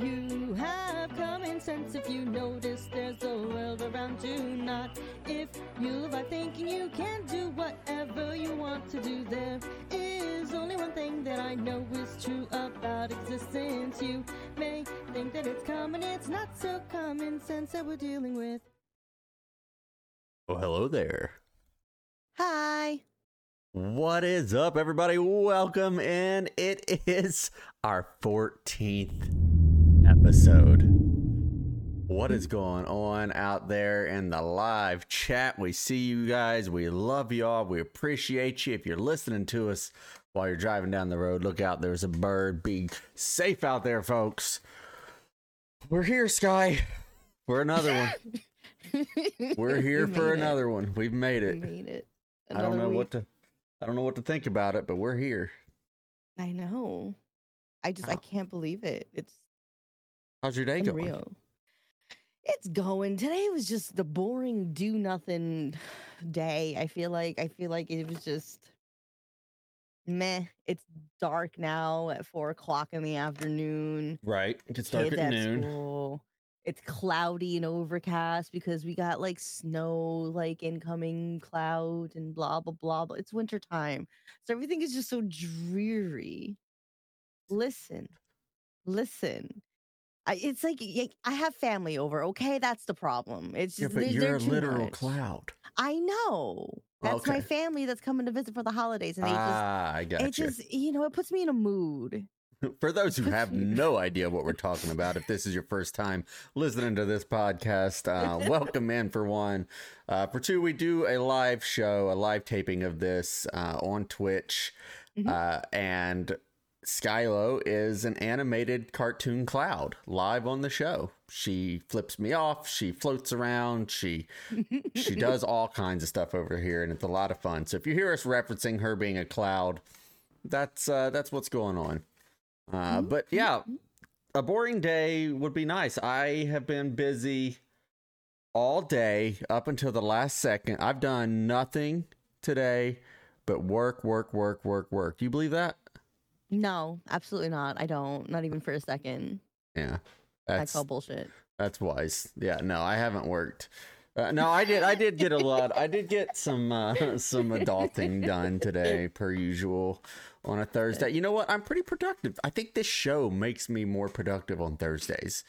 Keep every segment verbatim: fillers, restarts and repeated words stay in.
You have common sense if you notice there's a world around you. Not if you are thinking you can do whatever you want to do. There is only one thing that I know is true about existence. You may think that it's common, it's not so common sense that we're dealing with. Well, hello there. Hi. What is up, everybody? Welcome in. It is our fourteenth episode. What is going on out there in the live chat? We see you guys. We love y'all. We appreciate you. If you're listening to us while you're driving down the road, look out. There's a bird. Be safe out there, folks. We're here, Sky. We're another one. We're here for it. another one. We've made it. We made it. Another I don't know week. what to I don't know what to think about it, but we're here. I know. I just oh. I can't believe it. It's How's your day Unreal. going? It's going. Today was just the boring do nothing day. I feel like I feel like it was just meh. It's dark now at four o'clock in the afternoon. Right. It's dark at noon. School. It's cloudy and overcast because we got like snow, like incoming cloud and blah blah blah. blah. It's wintertime. So everything is just so dreary. Listen. Listen. It's like, like I have family over, okay? That's the problem. It's just, yeah, but you're a literal much. cloud. I know. That's okay. My family that's coming to visit for the holidays, and they ah, just, I got it you. just, you know, it puts me in a mood. For those who have no idea what we're talking about, if this is your first time listening to this podcast, uh, welcome in for one. Uh, for two, we do a live show, a live taping of this uh, on Twitch, mm-hmm. uh, and. Skylo is an animated cartoon cloud live on the show. She flips me off. She floats around. She she does all kinds of stuff over here, and it's a lot of fun. So if you hear us referencing her being a cloud, that's uh, that's what's going on. Uh, but yeah, a boring day would be nice. I have been busy all day up until the last second. I've done nothing today but work, work, work, work, work. Do you believe that? No, absolutely not. I don't. Not even for a second. Yeah. That's, I call bullshit. That's wise. Yeah, no, I haven't worked. Uh, no, I did I did get a lot. I did get some uh, some adulting done today, per usual, on a Thursday. You know what? I'm pretty productive. I think this show makes me more productive on Thursdays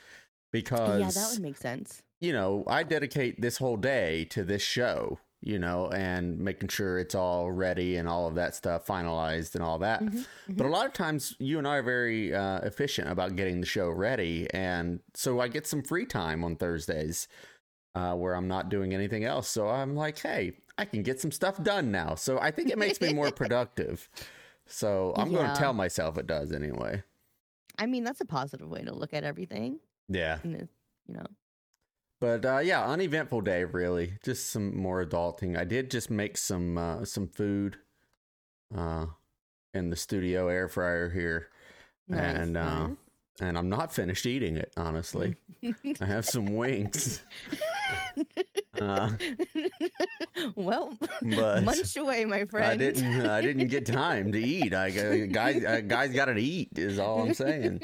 because... Yeah, that would make sense. You know, I dedicate this whole day to this show, you know, and making sure it's all ready and all of that stuff finalized and all that. Mm-hmm, mm-hmm. But a lot of times you and I are very uh, efficient about getting the show ready. And so I get some free time on Thursdays uh, where I'm not doing anything else. So I'm like, hey, I can get some stuff done now. So I think it makes me more productive. So I'm yeah. going to tell myself it does anyway. I mean, that's a positive way to look at everything. Yeah. You know. But uh, yeah, uneventful day, really. Just some more adulting. I did just make some uh, some food uh, in the studio air fryer here. Nice, and uh, nice. and I'm not finished eating it, honestly. I have some wings. uh, well, munch away, my friend. I didn't I didn't get time to eat. I, I guys I, guys got to eat is all I'm saying.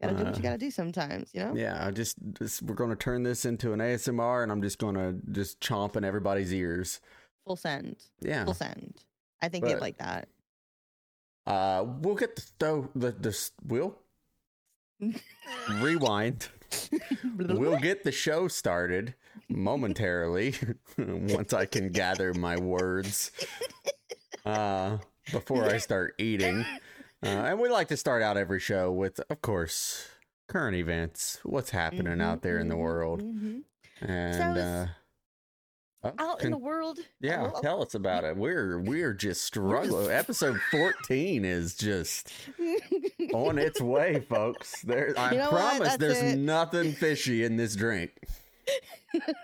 Gotta do what you gotta do sometimes, you know? Yeah, I just, just we're gonna turn this into an A S M R, and I'm just gonna just chomp in everybody's ears. Full send. Yeah. Full send. I think they'd like that. Uh, we'll get the stove. The the we'll rewind. We'll get the show started momentarily once I can gather my words uh, before I start eating. Uh, and we like to start out every show with, of course, current events, what's happening mm-hmm, out there mm-hmm, in the world. Mm-hmm. And so uh, oh, out can, in the world. Yeah, oh, tell us about it. We're we're just struggling. Episode fourteen is just on its way, folks. There, I you know promise there's it. nothing fishy in this drink.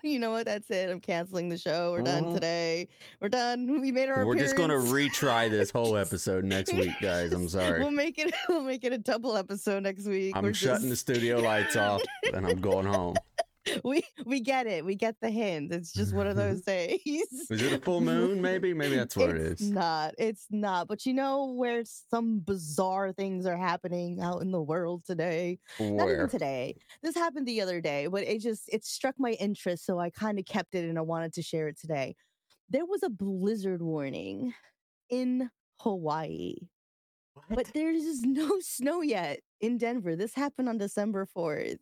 You know what? That's it. I'm canceling the show. We're done uh-huh. today. We're done. We made our. We're appearance. just going to retry this whole episode next week, guys. I'm sorry. We'll make it. We'll make it a double episode next week. I'm We're shutting just... the studio lights off, and I'm going home. we we get it. We get the hint. It's just one of those days. Is it a full moon? Maybe. Maybe that's what it's it is. Not. It's not. But you know where some bizarre things are happening out in the world today. Where? Not even today. This happened the other day, but it just it struck my interest, so I kind of kept it and I wanted to share it today. There was a blizzard warning in Hawaii. What? But there's just no snow yet in Denver. This happened on December fourth,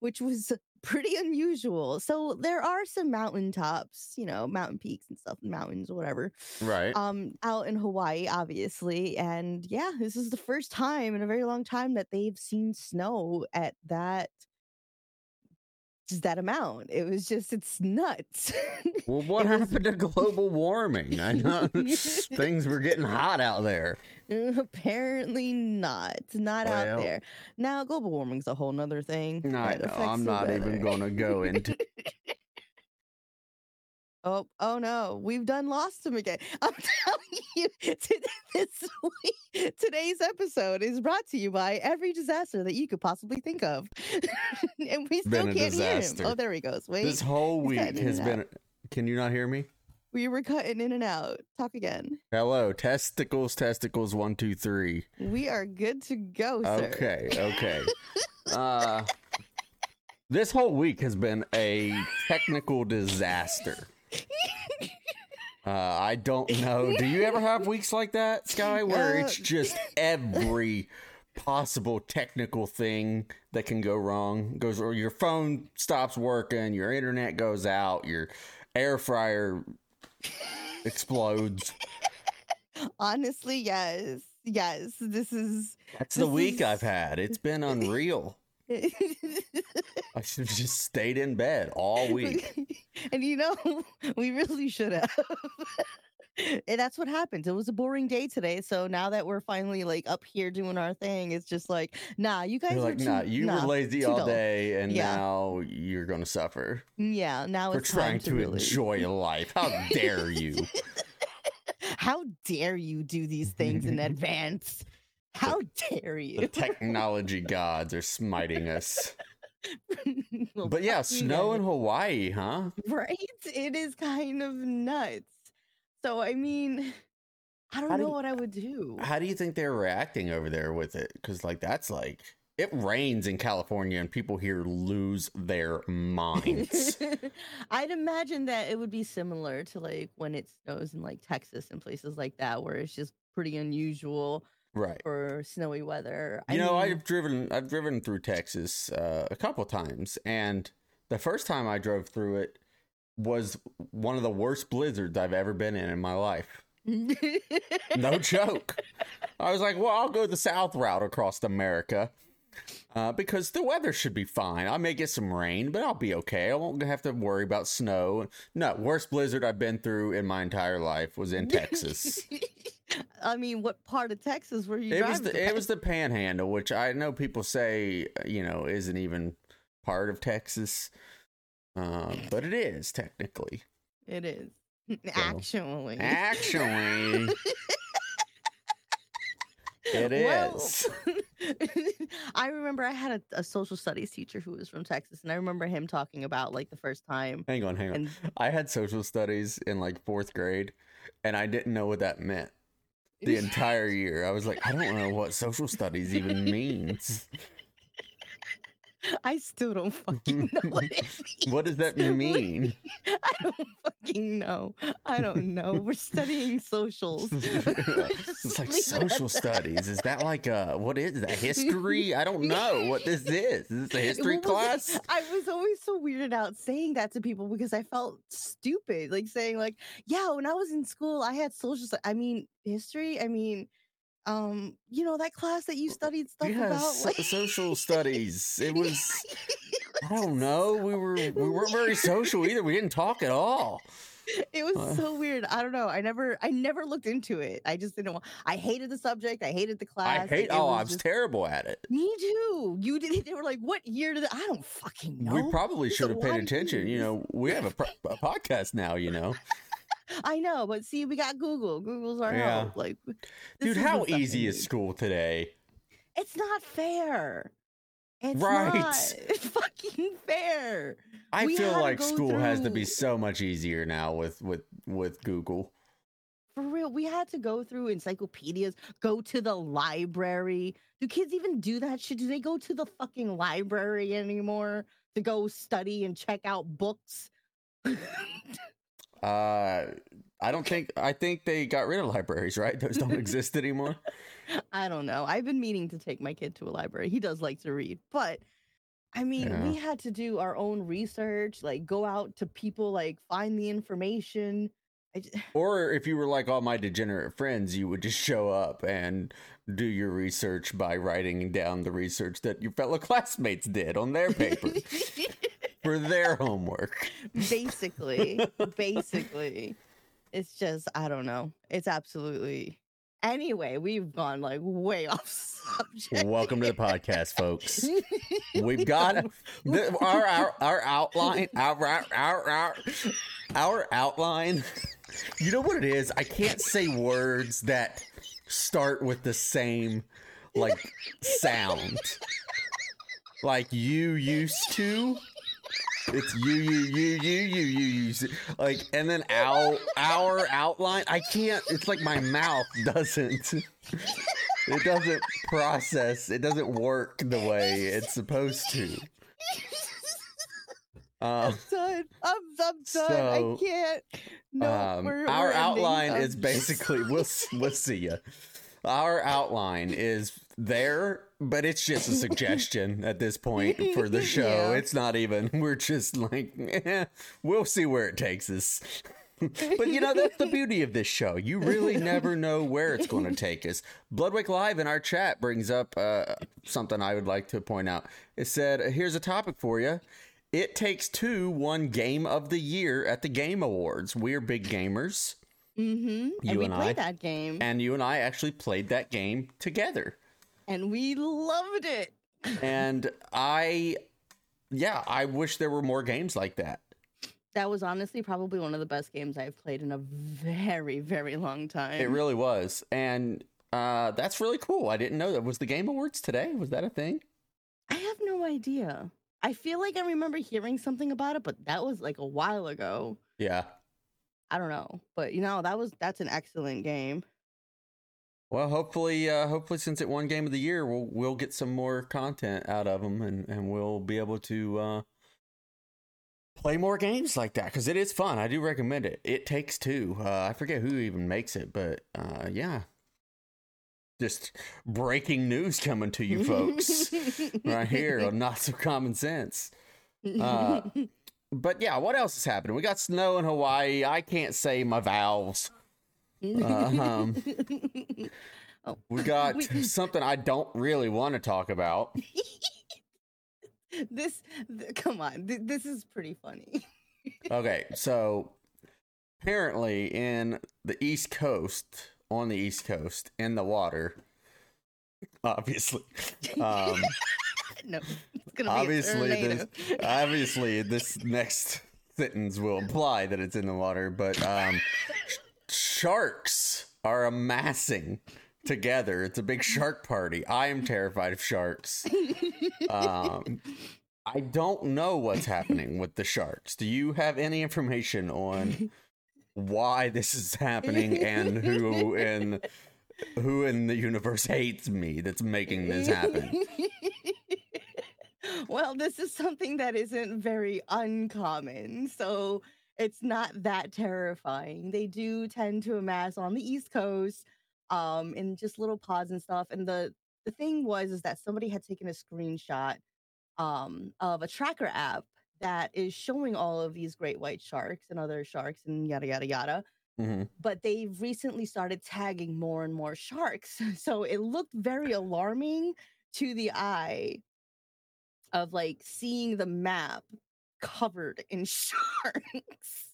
which was pretty unusual. So there are some mountaintops, you know, mountain peaks and stuff, mountains, whatever. Right. Um, out in Hawaii, obviously. And yeah, this is the first time in a very long time that they've seen snow at that that amount. It was just, it's nuts. Well, what was... happened to global warming? I know things were getting hot out there. Apparently not. Not well, out there. Now, global warming's a whole nother thing. No, I know. I'm not weather. even going to go into... Oh, oh no, we've done lost him again. I'm telling you, t- this week, today's episode is brought to you by every disaster that you could possibly think of. And we still can't disaster. hear him. Oh, there he goes. Wait. This whole week has been... Out. Can you not hear me? We were cutting in and out. Talk again. Hello. Testicles, testicles, one, two, three. We are good to go, sir. Okay, okay. uh, this whole week has been a technical disaster. Uh, I don't know. Do you ever have weeks like that, Sky, where uh, it's just every possible technical thing that can go wrong goes, or your phone stops working, your internet goes out, your air fryer explodes? Honestly, yes, yes. This is that's this the week is... I've had. It's been unreal. I should have just stayed in bed all week. And you know, we really should have. And that's what happened. It was a boring day today. So now that we're finally like up here doing our thing, it's just like, nah, you guys They're are like, too, nah, you nah, were lazy all dull. day, and yeah. now you're gonna suffer. Yeah, now it's we're trying to, to really... enjoy life. How dare you? How dare you do these things in advance? How dare you? The technology gods are smiting us. Well, but yeah, snow in Hawaii, huh? Right? It is kind of nuts. So, I mean, I don't how know do, what I would do. How do you think they're reacting over there with it? Because, like, that's like, it rains in California and people here lose their minds. I'd imagine that it would be similar to, like, when it snows in, like, Texas and places like that where it's just pretty unusual. Right. Or snowy weather. I you know, mean... I've driven I've driven through Texas uh, a couple times, and the first time I drove through it was one of the worst blizzards I've ever been in in my life. No joke. I was like, well, I'll go the south route across America uh, because the weather should be fine. I may get some rain, but I'll be okay. I won't have to worry about snow. No, worst blizzard I've been through in my entire life was in Texas. I mean, what part of Texas were you it driving? Was the, it was the Panhandle, which I know people say, you know, isn't even part of Texas. Uh, but it is, technically. It is. So, actually. Actually. It is. I remember I had a, a social studies teacher who was from Texas, and I remember him talking about, like, the first time. Hang on, hang on. And... I had social studies in, like, fourth grade, and I didn't know what that meant. The entire year. I was like, I don't know what social studies even means. I still don't fucking know what it means. What does that mean? I don't fucking know. I don't know. We're studying socials. It's like social studies. Is that like a, what is that? History? I don't know what this is. Is this a history well, class? I was always so weirded out saying that to people because I felt stupid. Like saying like, yeah, when I was in school, I had social studies. I mean, history? I mean... Um, you know, that class that you studied stuff yeah, about so- like... social studies. It was, I don't know. We were, we weren't very social either. We didn't talk at all. It was uh, so weird. I don't know. I never, I never looked into it. I just didn't want, I hated the subject. I hated the class. I hate, it oh, was I was just, terrible at it. Me too. You did They were like, what year did I, I don't fucking know. We probably it's should have paid attention. You know, we have a, pro- a podcast now, you know. I know, but see, we got Google. Google's our yeah. help. Like, dude, how easy is school today? It's not fair. It's right. not fucking fair. I we feel like school through... has to be so much easier now with with with Google. For real, we had to go through encyclopedias, go to the library. Do kids even do that shit? Do they go to the fucking library anymore to go study and check out books? uh, I don't think, I think they got rid of libraries, right? Those don't exist anymore. I don't know. I've been meaning to take my kid to a library. He does like to read, but I mean, yeah. we had to do our own research, like go out to people, like find the information. I just... Or if you were like all my degenerate friends, you would just show up and do your research by writing down the research that your fellow classmates did on their paper for their homework. Basically, basically, it's just, I don't know. It's absolutely. Anyway, we've gone like way off subject. Welcome to the podcast, folks. We've got a, the, our, our our outline, our our our our outline. You know what it is? I can't say words that start with the same like sound. Like you used to. It's you, you, you, you, you, you, you, like, and then our, our outline. I can't, it's like my mouth doesn't, it doesn't process. It doesn't work the way it's supposed to. Um, I'm done. I'm, I'm done. So, I can't. No, um, we're, our we're outline is basically, we'll, we'll see ya. Our outline is there, but it's just a suggestion at this point for the show. Yeah. It's not even, we're just like, eh, we'll see where it takes us. But you know, that's the beauty of this show. You really never know where it's going to take us. Bloodwick Live in our chat brings up uh, something I would like to point out. It said, here's a topic for you. It Takes Two won Game of the Year at the Game Awards. We're big gamers. Mm-hmm. You and we and played I, that game. And you and I actually played that game together. And we loved it. And I, yeah, I wish there were more games like that. That was honestly probably one of the best games I've played in a very, very long time. It really was. And uh, that's really cool. I didn't know that. Was the Game Awards today? Was that a thing? I have no idea. I feel like I remember hearing something about it, but that was like a while ago. Yeah. I don't know, but you know, that was, that's an excellent game. Well, hopefully, uh, hopefully since it won Game of the Year, we'll, we'll get some more content out of them and, and we'll be able to, uh, play more games like that. Cause it is fun. I do recommend it. It Takes Two. Uh, I forget who even makes it, but, uh, yeah, just breaking news coming to you folks right here on Not So Common Sense. Uh, But yeah, what else is happening? We got snow in Hawaii. I can't say my vowels. Uh, um, oh. We got we, something I don't really want to talk about. This, th- come on, th- this is pretty funny. Okay, so apparently in the East Coast, on the East Coast, in the water, obviously. Um, no. Obviously, this, obviously, this next sentence will imply that it's in the water, but um, sharks are amassing together. It's a big shark party. I am terrified of sharks. Um, I don't know what's happening with the sharks. Do you have any information on why this is happening and who in, who in the universe hates me that's making this happen? Well, this is something that isn't very uncommon, so it's not that terrifying. They do tend to amass on the East Coast, um, in just little pods and stuff. And the, the thing was is that somebody had taken a screenshot um, of a tracker app that is showing all of these great white sharks and other sharks and yada, yada, yada. Mm-hmm. But they've recently started tagging more and more sharks. So it looked very alarming to the eye. Of like seeing the map covered in sharks.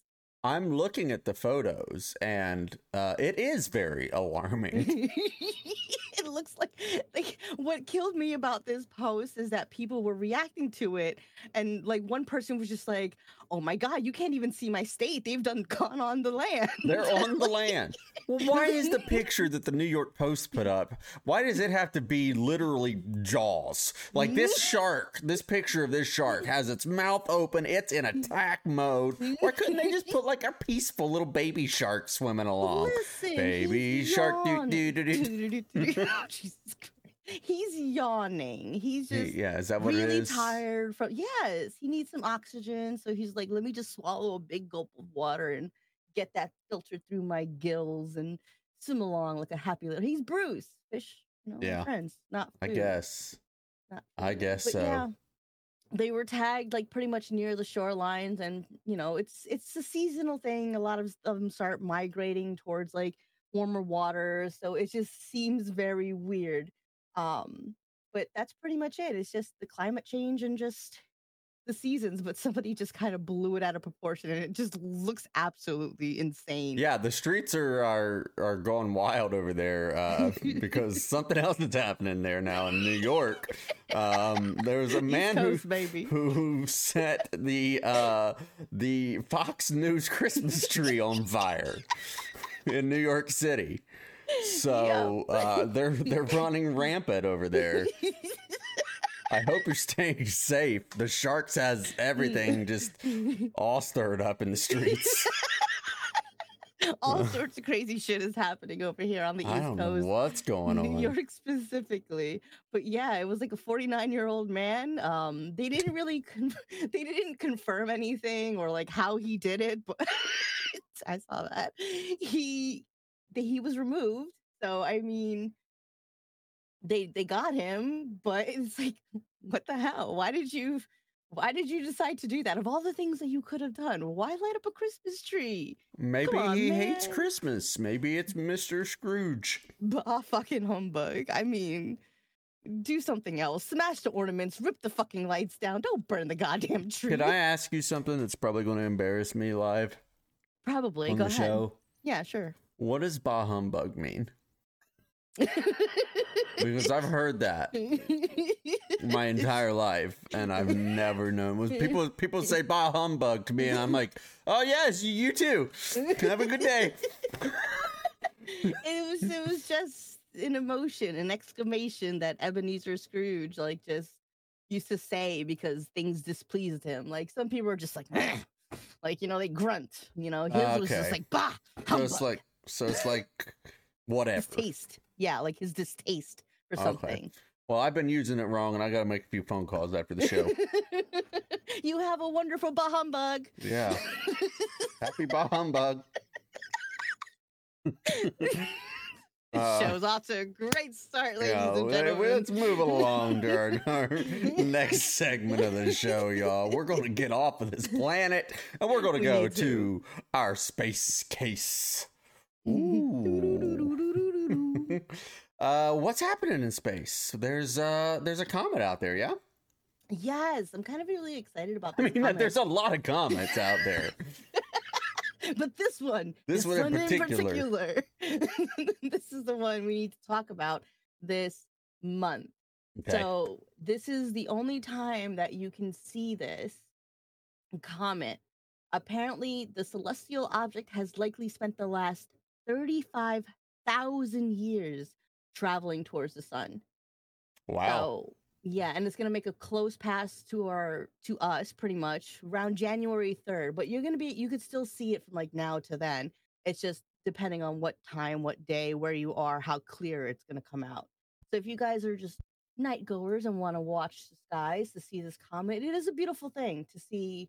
I'm looking at the photos and uh, it is very alarming. It looks like, like what killed me about this post is that people were reacting to it. And like one person was just like, oh my God, you can't even see my state. They've done gone on the land. They're on the land. Well, why is the picture that the New York Post put up, why does it have to be literally jaws? Like this shark, this picture of this shark has its mouth open. It's in attack mode. Why couldn't they just put like a peaceful little baby shark swimming along? Listen, baby shark. Do, do, do, do. Jesus Christ. He's yawning. He's just yeah, is that what really it is? tired from yes, he needs some oxygen. So he's like, let me just swallow a big gulp of water and get that filtered through my gills and swim along like a happy little he's Bruce. Fish, you know, yeah. friends, not food. I guess. Not food. I guess but so. Yeah, they were tagged like pretty much near the shorelines, and you know, it's it's a seasonal thing. A lot of them start migrating towards like warmer water. So it just seems very weird. Um, but that's pretty much it. It's just the climate change and just the seasons, but somebody just kind of blew it out of proportion and it just looks absolutely insane. Yeah, the streets are are, are going wild over there uh, because something else is happening there now in New York. Um, there was a man Coast, who baby. who set the uh, the Fox News Christmas tree on fire in New York City. So yeah. uh, they're they're running rampant over there. I hope you're staying safe. The sharks has everything just all stirred up in the streets. All sorts of crazy shit is happening over here on the East Coast. I don't know what's going on. New York specifically. But yeah, it was like a forty-nine-year-old man. Um, they didn't really con- they didn't confirm anything or like how he did it, but I saw that. He He was removed, so I mean, they they got him, but it's like, what the hell? Why did you, why did you decide to do that? Of all the things that you could have done, why light up a Christmas tree? Maybe on, he man. hates Christmas. Maybe it's Mister Scrooge. Bah, fucking humbug. I mean, do something else. Smash the ornaments. Rip the fucking lights down. Don't burn the goddamn tree. Could I ask you something that's probably going to embarrass me live? Probably. On Go the ahead. Show? Yeah, sure. What does bah humbug mean? Because I've heard that my entire life, and I've never known. People people say bah humbug to me, and I'm like, oh yes, you too. Have a good day. It was it was just an emotion, an exclamation that Ebenezer Scrooge like just used to say because things displeased him. Like some people are just like, Ugh. like you know, they grunt. You know, he uh, was okay. just like bah humbug. So like, So it's like, whatever. Distaste. Yeah, like his distaste for something. Okay. Well, I've been using it wrong, and I got to make a few phone calls after the show. You have a wonderful bah humbug. Yeah. Happy bah humbug. This uh, show's off to a great start, ladies yeah, and gentlemen. Let's move along to our, our next segment of the show, y'all. We're going to get off of this planet, and we're going to go to our space case. Ooh. uh, what's happening in space? There's uh, there's a comet out there, yeah? Yes, I'm kind of really excited about this I mean, comet. There's a lot of comets out there. But this one, this, this one, one in particular, in particular. This is the one we need to talk about this month. Okay. So this is the only time that you can see this comet. Apparently, the celestial object has likely spent the last thirty-five thousand years traveling towards the sun. Wow. So, yeah, and it's going to make a close pass to our to us pretty much around January third, but you're going to be you could still see it from like now to then. It's just depending on what time, what day, where you are, how clear it's going to come out. So if you guys are just night goers and want to watch the skies to see this comet, it is a beautiful thing to see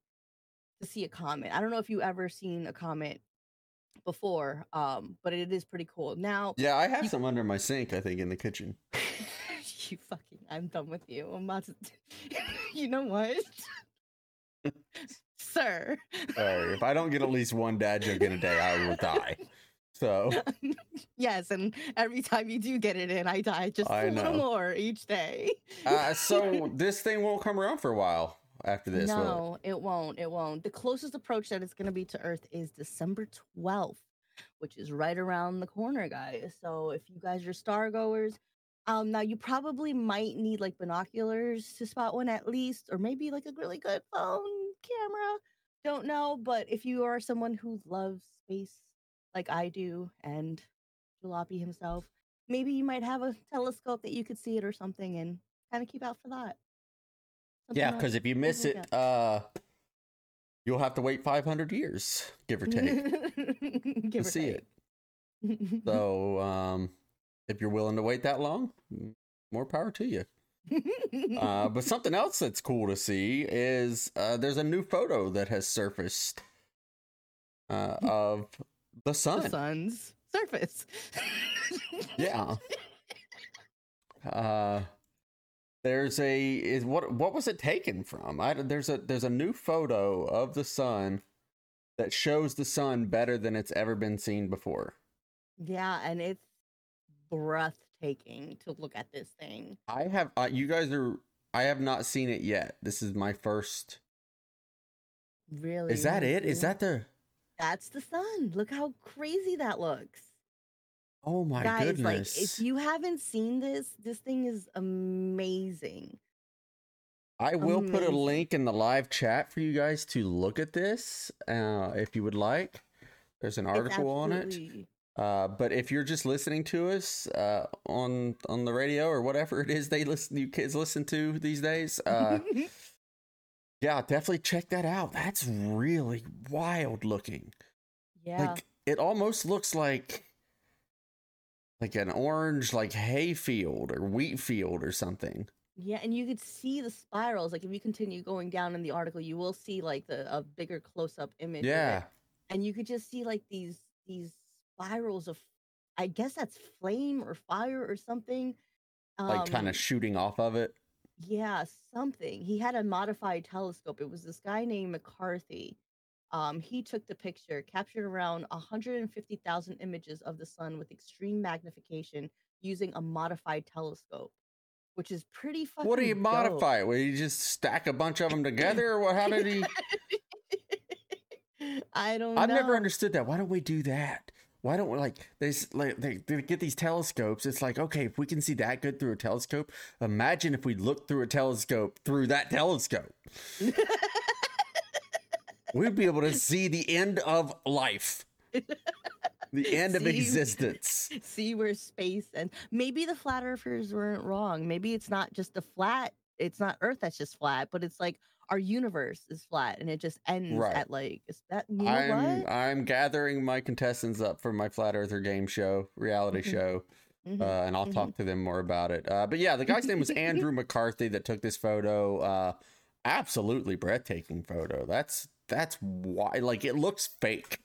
to see a comet. I don't know if you've ever seen a comet before, um but it is pretty cool. Now yeah I have you, some under my sink, I think, in the kitchen. You fucking I'm done with you. I'm about to you know what sir uh, if I don't get at least one dad joke in a day, I will die. So yes, and every time you do get it in, I die just I a know. little more each day. uh so this thing won't come around for a while after this. No, it? it won't. It won't. The closest approach that it's going to be to Earth is December twelfth, which is right around the corner, guys. So if you guys are stargoers, Um, now you probably might need like binoculars to spot one at least, or maybe like a really good phone camera. Don't know, but if you are someone who loves space like I do and Jalopy himself, maybe you might have a telescope that you could see it or something and kind of keep out for that. Something yeah, because if you miss it, it uh, you'll have to wait five hundred years, give or take, give to or see take. it. So um, if you're willing to wait that long, more power to you. uh, but something else that's cool to see is uh, there's a new photo that has surfaced uh, of the sun. The sun's surface. Yeah. Uh, there's a is what what was it taken from? I, there's a there's a new photo of the sun that shows the sun better than it's ever been seen before. Yeah, and it's breathtaking. Taking to look at this thing. I have uh, you guys are I have not seen it yet. This is my first. Really? Is that it? Is that the That's the sun. Look how crazy that looks. Oh my Guys, goodness. Like, if you haven't seen this, this thing is amazing. I will amazing. put a link in the live chat for you guys to look at this uh if you would like. There's an article on it. Uh, but if you're just listening to us uh, on on the radio or whatever it is they listen, you kids listen to these days, uh, yeah, definitely check that out. That's really wild looking. Yeah, like it almost looks like like an orange like hay field or wheat field or something. Yeah, and you could see the spirals. Like if you continue going down in the article, you will see like the a bigger close up image. Yeah, of it. And you could just see like these these. spirals of, I guess that's flame or fire or something. Um, like kind of shooting off of it? Yeah, something. He had a modified telescope. It was this guy named McCarthy. Um, he took the picture, captured around one hundred fifty thousand images of the sun with extreme magnification using a modified telescope, which is pretty fucking What do you dope. modify? Will you just stack a bunch of them together? Or what? How did he... I don't I've know. I've never understood that. Why don't we do that? Why don't we like they, like they they get these telescopes? It's like, okay, if we can see that good through a telescope, imagine if we looked through a telescope through that telescope. We'd be able to see the end of life, the end see, of existence. See where space and maybe the flat earthers weren't wrong. Maybe it's not just the flat. It's not Earth that's just flat, but it's like our universe is flat and it just ends right. at like is that you know I'm what? I'm gathering my contestants up for my Flat Earther game show reality mm-hmm. show mm-hmm. Uh, and I'll mm-hmm. talk to them more about it uh, but yeah, the guy's name was Andrew McCarthy that took this photo. Uh, absolutely breathtaking photo. That's that's why like it looks fake.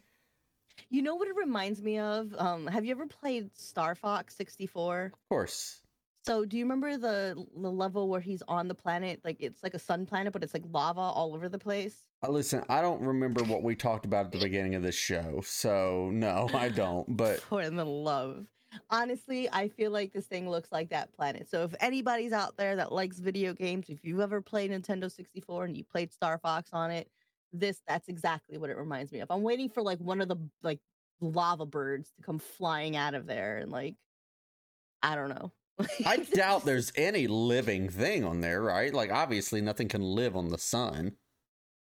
You know what it reminds me of? Um, have you ever played Star Fox sixty-four? Of course. So do you remember the, the level where he's on the planet? Like it's like a sun planet, but it's like lava all over the place. Uh, listen, I don't remember what we talked about at the beginning of this show. So no, I don't. But for the love. Honestly, I feel like this thing looks like that planet. So if anybody's out there that likes video games, if you've ever played Nintendo sixty-four and you played Star Fox on it, this that's exactly what it reminds me of. I'm waiting for like one of the like lava birds to come flying out of there and like, I don't know. I doubt there's any living thing on there, right? Like, obviously, nothing can live on the sun.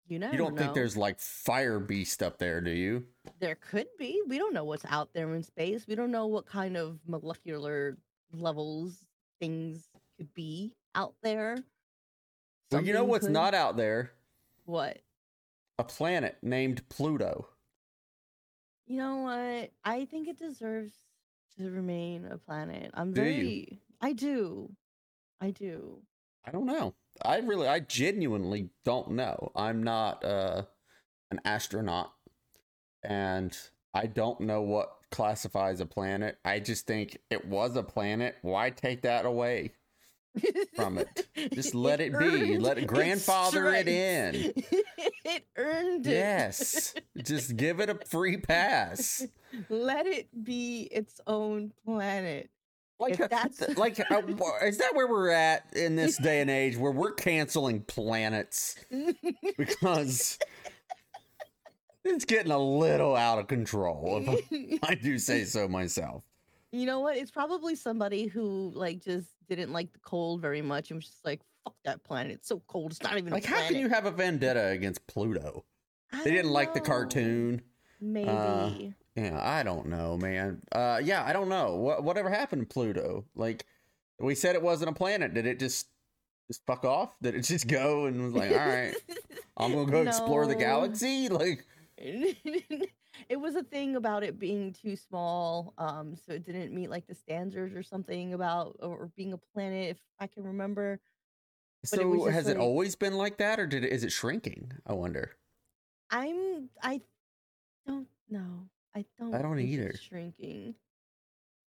You know, you don't know. Think there's like fire beast up there, do you? There could be. We don't know what's out there in space. We don't know what kind of molecular levels things could be out there. Something well, you know what's could... not out there? What? A planet named Pluto. You know what? I think it deserves. To remain a planet. I'm do very you? I do I do I don't know I really I genuinely don't know. I'm not uh an astronaut and I don't know what classifies a planet. I just think it was a planet. Why take that away from it? Just let it, it be. Let it grandfather it in. It earned it. Yes. Just give it a free pass. Let it be its own planet. Like, if that's... like, uh, is that where we're at in this day and age where we're canceling planets because it's getting a little out of control? If I do say so myself. You know what? It's probably somebody who like just didn't like the cold very much and was just like, "Fuck that planet! It's so cold. It's not even like a planet." How can you have a vendetta against Pluto? I they didn't know. Like the cartoon. Maybe. Uh, yeah, I don't know, man. Uh, yeah, I don't know. What whatever happened to Pluto? Like we said, it wasn't a planet. Did it just just fuck off? Did it just go and was like, "All right, I'm gonna go no. explore the galaxy"? Like. It was a thing about it being too small, um, so it didn't meet like the standards or something about or being a planet, if I can remember. But so it has like, it always been like that, or did it, is it shrinking? I wonder. I'm I don't know. I don't. I don't think either. It's shrinking.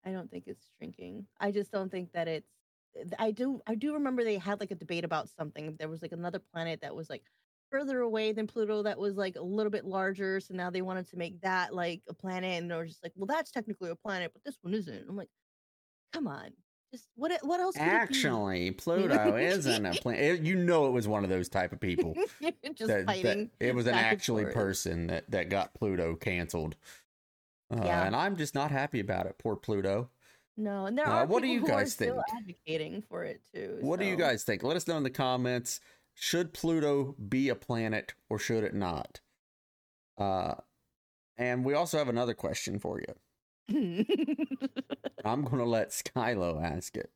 I don't think it's shrinking. I just don't think that it's. I do. I do remember they had like a debate about something. There was like another planet that was like further away than Pluto that was like a little bit larger, so now they wanted to make that like a planet, and they're just like, well, that's technically a planet, but this one isn't. I'm like, come on, just what what else actually could Pluto isn't a planet. You know, it was one of those type of people just that, fighting that it was an actually person that that got Pluto canceled, uh, yeah. and I'm just not happy about it. Poor Pluto. No, and there uh, are what people do you guys who are think? Still advocating for it too. What so. do you guys think? Let us know in the comments. Should Pluto be a planet or should it not? Uh, and we also have another question for you. I'm going to let Skylo ask it.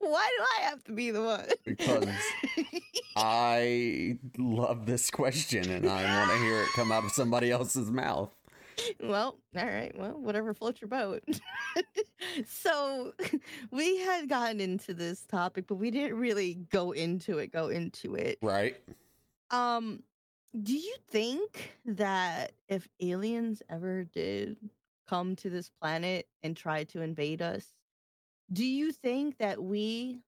Why do I have to be the one? Because I love this question and I want to hear it come out of somebody else's mouth. Well, all right. Well, whatever floats your boat. So we had gotten into this topic, but we didn't really go into it, go into it. Right. Um, do you think that if aliens ever did come to this planet and try to invade us, do you think that we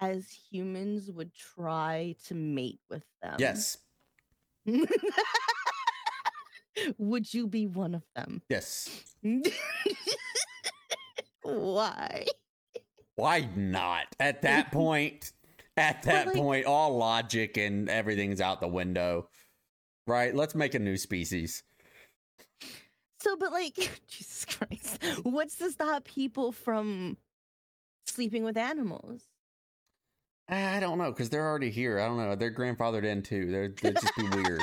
as humans would try to mate with them? Yes. Would you be one of them? Yes. Why? Why not? At that point, at that like, point, all logic and everything's out the window. Right? Let's make a new species. So, but like, Jesus Christ, what's to stop people from sleeping with animals? I don't know, because they're already here. I don't know. They're grandfathered in too. They're, they'd just be weird.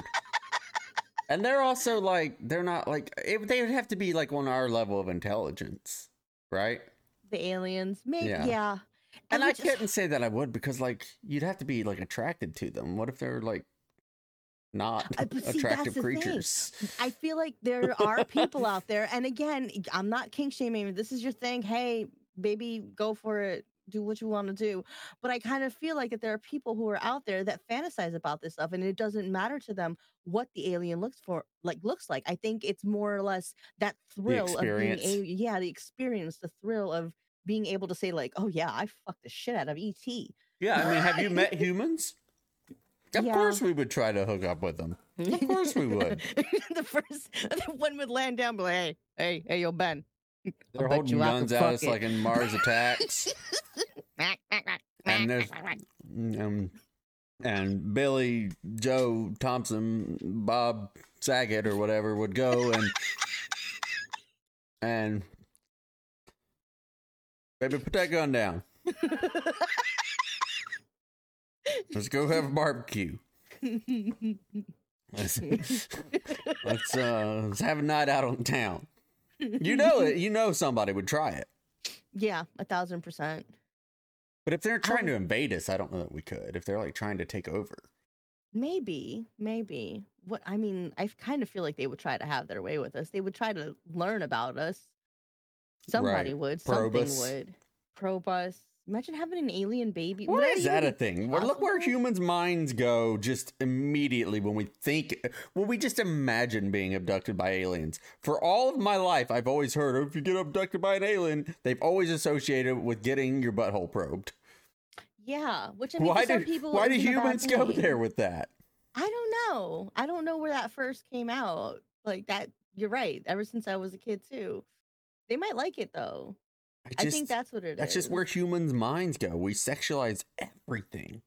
And they're also like, they're not like, it, they would have to be like on our level of intelligence, right? The aliens, maybe, yeah. yeah. And, and I just... couldn't say that I would because like, you'd have to be like attracted to them. What if they're like not uh, see, attractive creatures? Thing. I feel like there are people out there. And again, I'm not kink shaming. This is your thing. Hey, baby, go for it. Do what you want to do. But I kind of feel like that there are people who are out there that fantasize about this stuff, and it doesn't matter to them what the alien looks for like looks like. I think it's more or less that thrill of being a, yeah, the experience, the thrill of being able to say like, oh yeah, I fucked the shit out of E T. Yeah, I mean, have you met humans? Of yeah. course we would try to hook up with them. Of course we would. The first one would land down and be like, hey, hey, hey, yo, Ben. They're I'll holding guns at us it. Like in Mars Attacks. And there's um, and Billy Joe Thompson, Bob Saget or whatever would go and and baby, put that gun down. Let's go have a barbecue. Let's let's, uh, let's have a night out on town. You know it. You know somebody would try it. Yeah, a thousand percent. But if they're trying to invade us, I don't know that we could. If they're like trying to take over, maybe, maybe. What I mean, I kind of feel like they would try to have their way with us. They would try to learn about us. Somebody right. would. Probe something us. would. Probe us. Imagine having an alien baby. What is that a thing? Possible? Look where humans' minds go just immediately when we think, when we just imagine being abducted by aliens. For all of my life, I've always heard if you get abducted by an alien, they've always associated it with getting your butthole probed. Yeah, which I mean, why do, people why do humans go there with that? I don't know. I don't know where that first came out. Like that, you're right. Ever since I was a kid too, they might like it though. I, just, I think that's what it that's is. That's just where humans' minds go. We sexualize everything.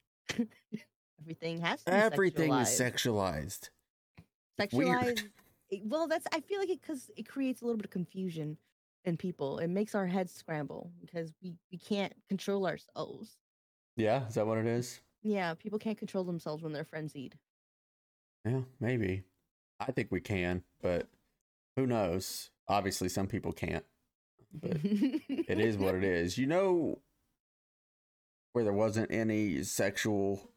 Everything has to be Everything sexualized. is sexualized. Sexualized. Weird. Well, that's I feel like it because it creates a little bit of confusion. and people. It makes our heads scramble because we, we can't control ourselves. Yeah, is that what it is? Yeah, people can't control themselves when they're frenzied. Yeah, maybe. I think we can, but who knows? Obviously, some people can't. But it is what it is. You know where there wasn't any sexual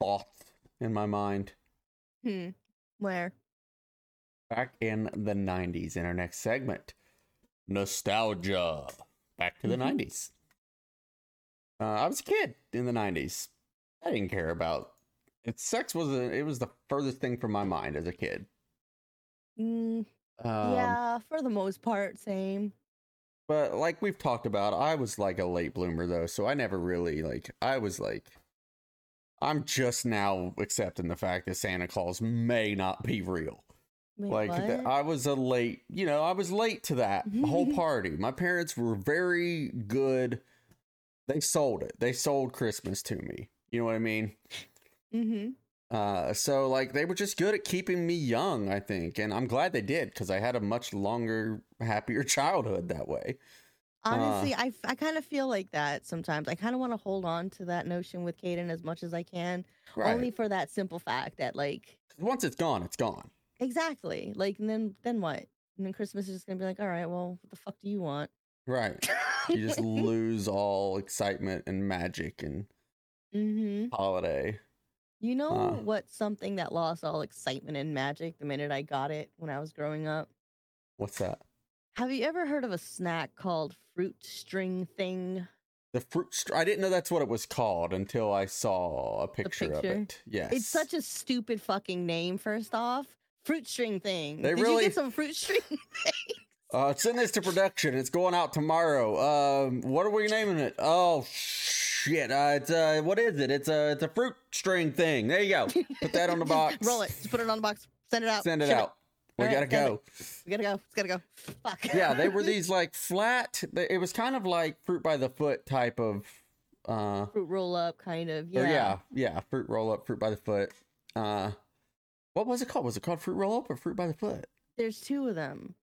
thought in my mind? Hmm. Where? Back in the nineties, in our next segment. Nostalgia. Back to the mm-hmm. nineties. Uh, I was a kid in the nineties. I didn't care about it. Sex was a, it was the furthest thing from my mind as a kid. Mm, um, yeah, for the most part, same. But like we've talked about, I was like a late bloomer though, so I never really like. I was like, I'm just now accepting the fact that Santa Claus may not be real. Wait, like the, I was a late, you know, I was late to that whole party. My parents were very good. They sold it. They sold Christmas to me. You know what I mean? Mm-hmm. Uh, so, like, they were just good at keeping me young, I think. And I'm glad they did, because I had a much longer, happier childhood that way. Honestly, uh, I, I kind of feel like that sometimes. I kind of want to hold on to that notion with Caden as much as I can. Right. Only for that simple fact that, like... once it's gone, it's gone. Exactly. Like, and then, then what? And then Christmas is just going to be like, all right, well, what the fuck do you want? Right. You just lose all excitement and magic and mm-hmm. holiday. You know uh, what's something that lost all excitement and magic the minute I got it when I was growing up? What's that? Have you ever heard of a snack called fruit string thing? The fruit str- I didn't know that's what it was called until I saw a picture, picture of it. Yes. It's such a stupid fucking name, first off. Fruit string thing. They Did really... you get some fruit string things? Uh, send this to production. It's going out tomorrow. Um, what are we naming it? Oh shit! Uh, it's uh, what is it? It's a it's a fruit string thing. There you go. Put that on the box. Roll it. Just put it on the box. Send it out. Send it Ship out. It. We right, gotta go. It. We gotta go. It's gotta go. Fuck. Yeah, they were these like flat. It was kind of like fruit by the foot type of uh, fruit roll up, kind of. Yeah. Yeah. Yeah. Fruit roll up. Fruit by the foot. Uh, what was it called? Was it called fruit roll up or fruit by the foot? There's two of them.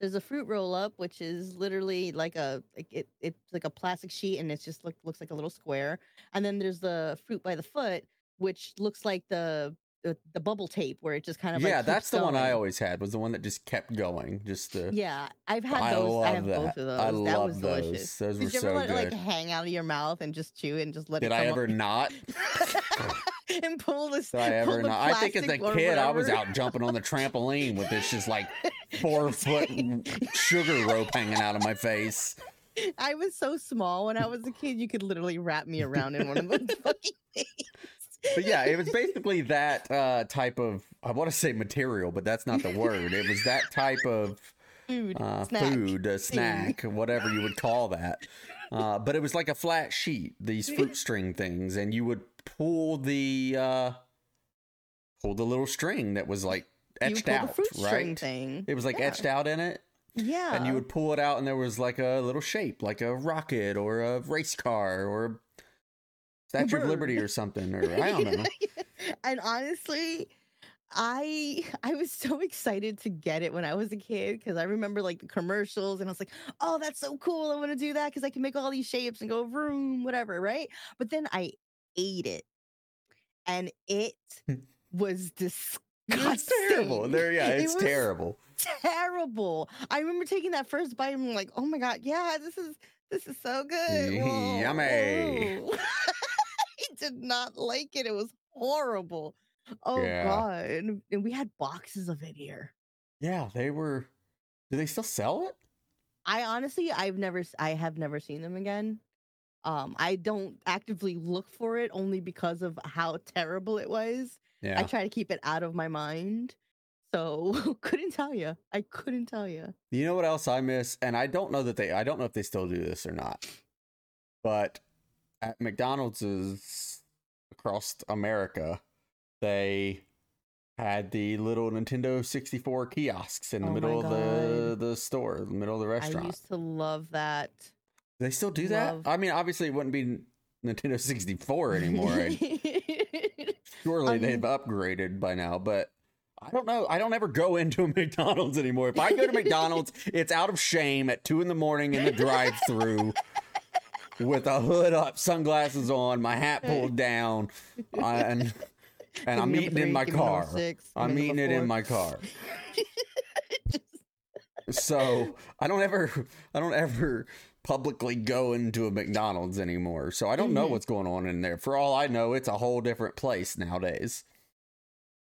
There's a fruit roll-up, which is literally like a like it it's like a plastic sheet, and it just look, looks like a little square. And then there's the fruit by the foot, which looks like the the, the bubble tape, where it just kind of yeah. Like, that's the going. One I always had was the one that just kept going. Just the yeah, I've had I those. I have that. Both of those. I that love was those. Delicious. Those were Did you so ever let good. It, like hang out of your mouth and just chew and just let? Did it come I ever up? Not? And pull this. Did I ever not? I think as a kid, whatever. I was out jumping on the trampoline with this just like. Four foot sugar rope hanging out of my face. I was so small when I was a kid, you could literally wrap me around in one of those fucking things. But yeah, it was basically that uh, type of, I want to say material, but that's not the word. It was that type of food, uh, snack. Food, a snack, whatever you would call that. Uh, but it was like a flat sheet, these fruit string things, and you would pull the, uh, pull the little string that was like, etched out, right? Thing. It was like yeah. etched out in it. Yeah. And you would pull it out and there was like a little shape, like a rocket or a race car or a Statue Bird. Of Liberty or something. Or I don't know. And honestly, I I was so excited to get it when I was a kid because I remember like the commercials and I was like, oh, that's so cool. I want to do that because I can make all these shapes and go vroom, whatever, right? But then I ate it and it was disgusting. God, it's terrible. There, yeah, it's it terrible. Terrible. I remember taking that first bite and I'm like, "Oh my god, yeah, this is this is so good." Whoa, yummy. Whoa. I did not like it. It was horrible. Oh yeah. God! And, and we had boxes of it here. Yeah, they were. Do they still sell it? I honestly, I've never, I have never seen them again. Um, I don't actively look for it only because of how terrible it was. Yeah. I try to keep it out of my mind, so couldn't tell you. I couldn't tell you. You know what else I miss? And I don't know that they, I don't know if they still do this or not, but at McDonald's across America, they had the little Nintendo sixty-four kiosks in the oh middle of the, the store, the middle of the restaurant. I used to love that. Do they still do love. That? I mean, obviously it wouldn't be Nintendo sixty-four anymore. Surely I mean, they've upgraded by now, but I don't know. I don't ever go into a McDonald's anymore. If I go to McDonald's, it's out of shame at two in the morning in the drive-thru with a hood up, sunglasses on, my hat pulled down, uh, and and I'm eating it in my car. I'm eating it in my car. So I don't ever, I don't ever publicly go into a McDonald's anymore. So I don't know what's going on in there. For all I know, it's a whole different place nowadays.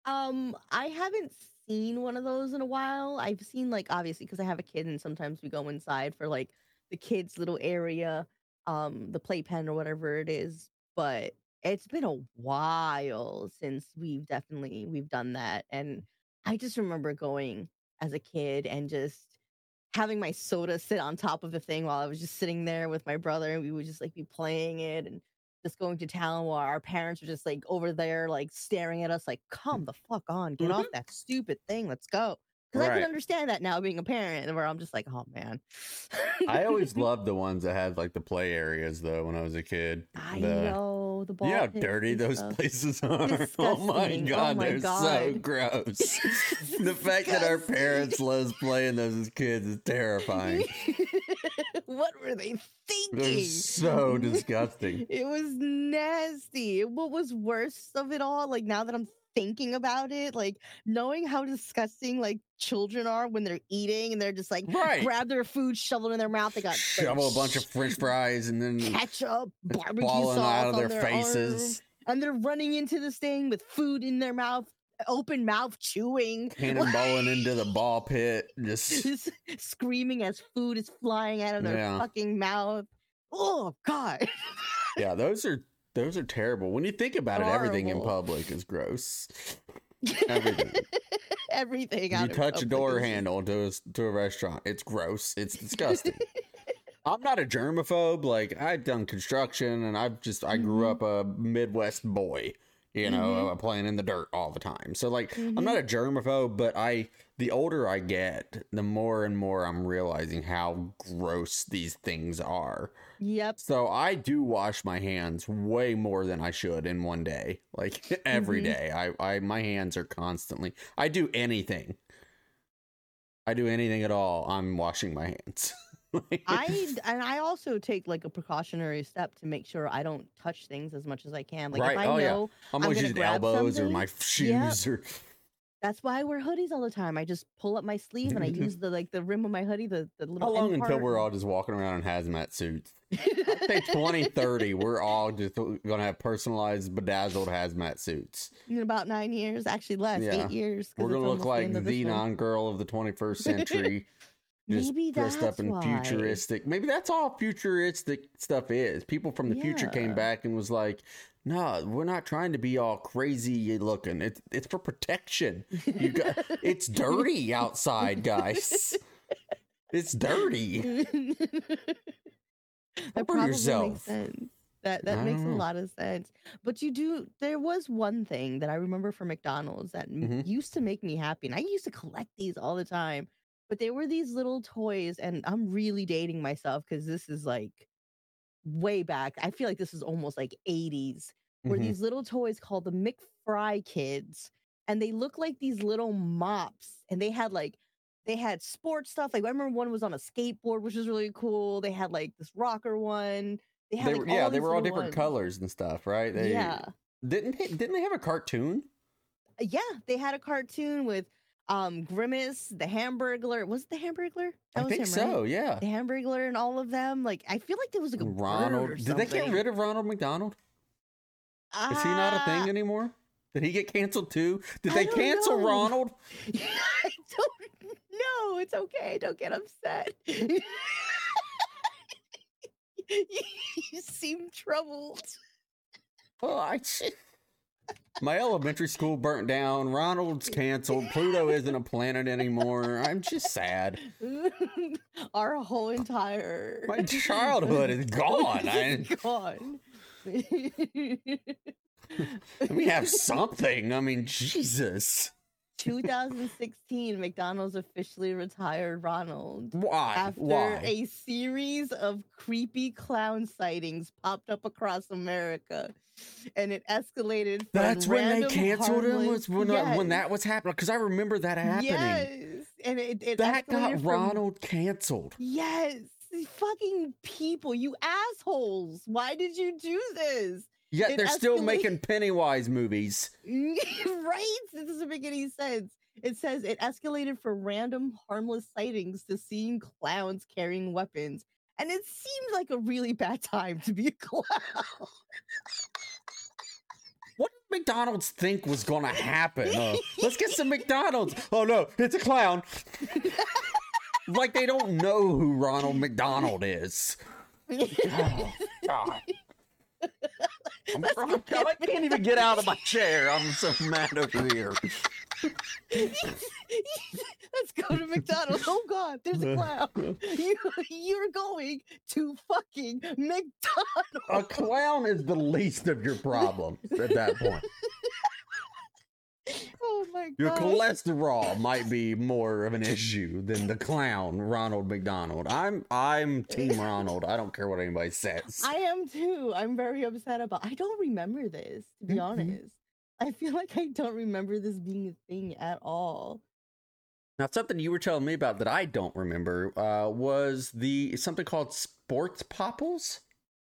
Um, I haven't seen one of those in a while. I've seen, like, obviously, because I have a kid, and sometimes we go inside for, like, the kids' little area, um, the playpen or whatever it is. But it's been a while since we've definitely, we've done that. And I just remember going as a kid and just having my soda sit on top of the thing while I was just sitting there with my brother, and we would just, like, be playing it and just going to town while our parents were just, like, over there, like, staring at us like, come the fuck on, get mm-hmm. off that stupid thing, let's go. Because right. I can understand that now, being a parent, where I'm just like, oh man. I always loved the ones that had, like, the play areas, though, when I was a kid. I the, know the ball. You know how dirty those stuff. Places are. Disgusting. Oh my god, oh my they're god. So gross. The fact that our parents let us play in those as kids is terrifying. What were they thinking? They're so disgusting. It was nasty. What was worst of it all, like, now that I'm thinking about it, like, knowing how disgusting, like, children are when they're eating and they're just like right. grab their food, shovel it in their mouth, they got like, shovel a bunch of french fries and then ketchup, barbecue sauce out of their, their faces arm, and they're running into this thing with food in their mouth, open mouth chewing, cannonballing into the ball pit, just... just screaming as food is flying out of their yeah. fucking mouth. Oh god. Yeah, those are Those are terrible. When you think about Horrible. It, everything in public is gross. Everything. Everything. You touch a door handle to a, to a restaurant, it's gross. It's disgusting. I'm not a germaphobe. Like, I've done construction, and I've just I grew mm-hmm. up a Midwest boy. You know, mm-hmm. playing in the dirt all the time. So, like, mm-hmm. I'm not a germaphobe, but I the older I get, the more and more I'm realizing how gross these things are. Yep. So I do wash my hands way more than I should in one day. Like, every mm-hmm. day. I, I my hands are constantly. I do anything. I do anything at all. I'm washing my hands. Like, I and I also take, like, a precautionary step to make sure I don't touch things as much as I can. Like, right. if I oh, know yeah. I'm always using elbows something, or my shoes yeah. or. That's why I wear hoodies all the time. I just pull up my sleeve and I use the like the rim of my hoodie, the, the little. How long until part. We're all just walking around in hazmat suits? I think twenty thirty, we're all just going to have personalized, bedazzled hazmat suits. In about nine years, actually less, yeah. eight years. We're going to look like the, the non-girl of the twenty-first century. Just maybe dressed that's up in why. Futuristic. Maybe that's all futuristic stuff is. People from the yeah. future came back and was like, no, we're not trying to be all crazy looking. It's it's for protection. You got, it's dirty outside, guys. It's dirty. That probably yourself. Makes sense. That that makes know. A lot of sense. But you do. There was one thing that I remember from McDonald's that mm-hmm. used to make me happy, and I used to collect these all the time. But they were these little toys, and I'm really dating myself because this is like way back. I feel like this is almost like eighties, where mm-hmm. these little toys called the McFry Kids, and they look like these little mops, and they had like they had sports stuff. Like, I remember one was on a skateboard, which was really cool. They had like this rocker one. They had they were, like, all yeah, they were all different ones. Colors and stuff, right? They, yeah. Didn't they, didn't they have a cartoon? Yeah, they had a cartoon with. Um, Grimace, the Hamburglar. Was it the Hamburglar? That I was think him, so, right? Yeah. The Hamburglar and all of them. Like, I feel like there was like a Ronald. Bird or did something. They get rid of Ronald McDonald? Uh, Is he not a thing anymore? Did he get canceled too? Did I they cancel know. Ronald? I don't know. It's okay. Don't get upset. You seem troubled. Oh, I just... My elementary school burnt down. Ronald's canceled. Pluto isn't a planet anymore. I'm just sad. Our whole entire... My childhood is gone. I... Gone. Let me have something. I mean, Jesus. two thousand sixteen, McDonald's officially retired Ronald. Why? After Why? a series of creepy clown sightings popped up across America, and it escalated from That's when they canceled harmless, him? Was when, yes. uh, when that was happening? Because I remember that happening. Yes. And it, it that got from, Ronald canceled. Yes. Fucking people, you assholes. Why did you do this? Yet it they're escalate- still making Pennywise movies. Right? This doesn't make any sense. It says it escalated from random harmless sightings to seeing clowns carrying weapons. And it seemed like a really bad time to be a clown. What did McDonald's think was going to happen? Uh, let's get some McDonald's. Oh, no, it's a clown. Like they don't know who Ronald McDonald is. Oh, God. I'm, I'm, I can't even get out of my chair. I'm so mad over here. Let's go to McDonald's. Oh, God, there's a clown. You, you're going to fucking McDonald's. A clown is the least of your problems at that point. Oh, my God. Your cholesterol might be more of an issue than the clown, Ronald McDonald. I'm I'm Team Ronald. I don't care what anybody says. I am, too. I'm very upset about I don't remember this, to be mm-hmm. honest. I feel like I don't remember this being a thing at all. Now, something you were telling me about that I don't remember uh, was the something called sports popples.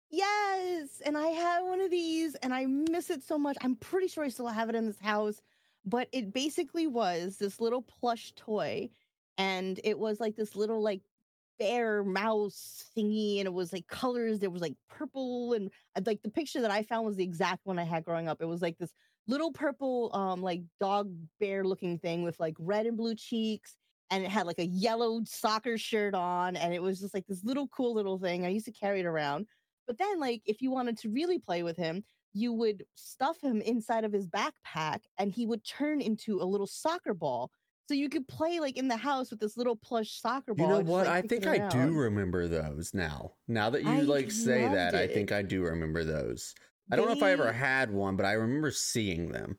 Yes, and I had one of these, and I miss it so much. I'm pretty sure I still have it in this house. But it basically was this little plush toy, and it was like this little like bear mouse thingy, and it was like colors. There was like purple, and like the picture that I found was the exact one I had growing up. It was like this little purple um like dog bear looking thing with like red and blue cheeks, and it had like a yellow soccer shirt on, and it was just like this little cool little thing. I used to carry it around. But then like if you wanted to really play with him, you would stuff him inside of his backpack and he would turn into a little soccer ball. So you could play like in the house with this little plush soccer ball. You know what? Just, like, I think I out. do remember those now. Now that you I like say that, it. I think I do remember those. I they, don't know if I ever had one, but I remember seeing them.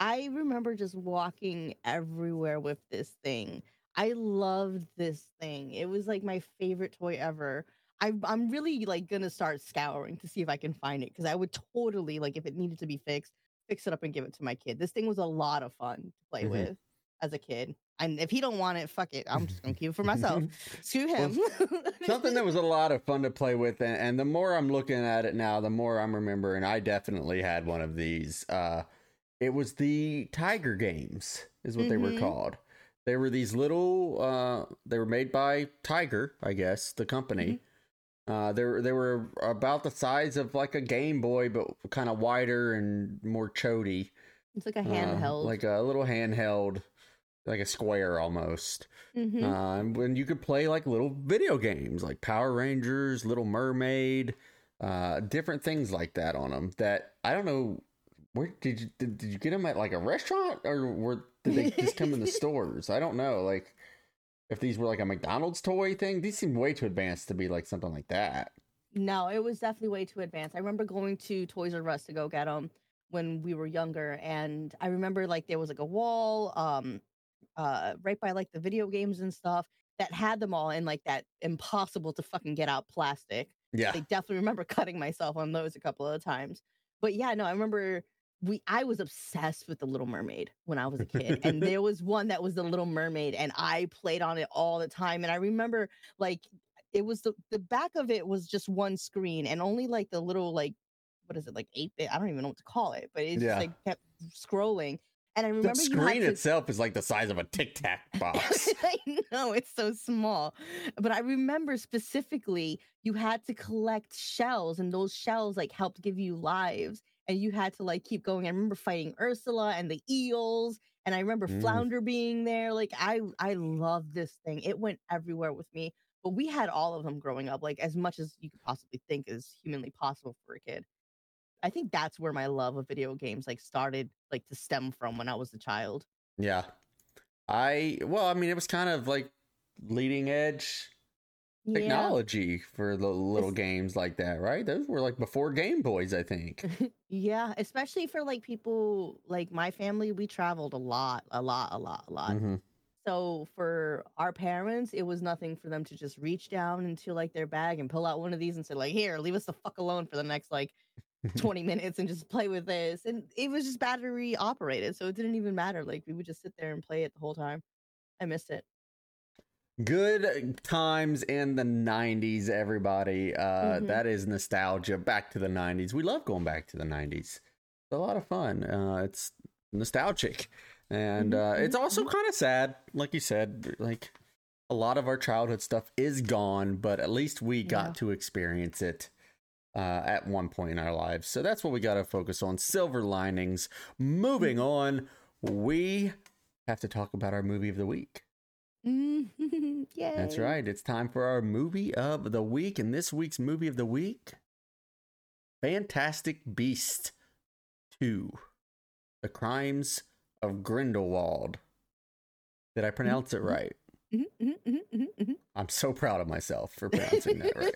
I remember just walking everywhere with this thing. I loved this thing. It was like my favorite toy ever. I, I'm really like gonna start scouring to see if I can find it, because I would totally like if it needed to be fixed, fix it up and give it to my kid. This thing was a lot of fun to play mm-hmm. with as a kid, and if he don't want it, fuck it. I'm just gonna keep it for myself. Screw him. Well, something that was a lot of fun to play with, and, and the more I'm looking at it now, the more I'm remembering. I definitely had one of these. Uh, it was the Tiger Games, is what mm-hmm. they were called. They were these little. Uh, they were made by Tiger, I guess, the company. Mm-hmm. Uh, they were, they were about the size of like a Game Boy, but kind of wider and more chody. It's like a handheld. Uh, like a little handheld, like a square almost. Mm-hmm. Uh, and when you could play like little video games like Power Rangers, Little Mermaid, uh, different things like that on them. That I don't know, where did you did, did you get them at like a restaurant, or were did they just come in the stores? I don't know. Like. If these were like a McDonald's toy thing, these seem way too advanced to be like something like that. No, it was definitely way too advanced. I remember going to Toys R Us to go get them when we were younger. And I remember like there was like a wall um, uh, right by like the video games and stuff that had them all in like that impossible to fucking get out plastic. Yeah. I definitely remember cutting myself on those a couple of times. But yeah, no, I remember... We, I was obsessed with the Little Mermaid when I was a kid, and there was one that was the Little Mermaid, and I played on it all the time. And I remember, like, it was the, the back of it was just one screen, and only like the little like, what is it, like eight bit? I don't even know what to call it, but it yeah. just like kept scrolling. And I remember the screen to... itself is like the size of a Tic Tac box. I know, it's so small. But I remember specifically you had to collect shells, and those shells like helped give you lives. And you had to like keep going. I remember fighting Ursula and the eels, and I remember mm. Flounder being there. Like I, I loved this thing. It went everywhere with me. But we had all of them growing up, like as much as you could possibly think is humanly possible for a kid. I think that's where my love of video games like started, like to stem from when I was a child. Yeah, I well, I mean, it was kind of like leading edge. technology yeah. for the little it's, games like that, right? Those were like before Game Boys, I think. Yeah, especially for like people like my family, we traveled a lot, a lot, a lot, a lot. Mm-hmm. So for our parents, it was nothing for them to just reach down into like their bag and pull out one of these and say like, here, leave us the fuck alone for the next like twenty minutes and just play with this. And it was just battery operated, so it didn't even matter. Like we would just sit there and play it the whole time. I missed it. Good times in the nineties, everybody. Uh, mm-hmm. That is nostalgia. Back to the nineties. We love going back to the nineties. It's a lot of fun. Uh, it's nostalgic. And uh, it's also kind of sad. Like you said, like a lot of our childhood stuff is gone, but at least we got yeah. to experience it uh, at one point in our lives. So that's what we got to focus on. Silver linings. Moving on, we have to talk about our movie of the week. Yay. That's right. It's time for our movie of the week, and this week's movie of the week, Fantastic Beasts two: The Crimes of Grindelwald. Did I pronounce it right? Mm-hmm, mm-hmm, mm-hmm, mm-hmm. I'm so proud of myself for pronouncing that right.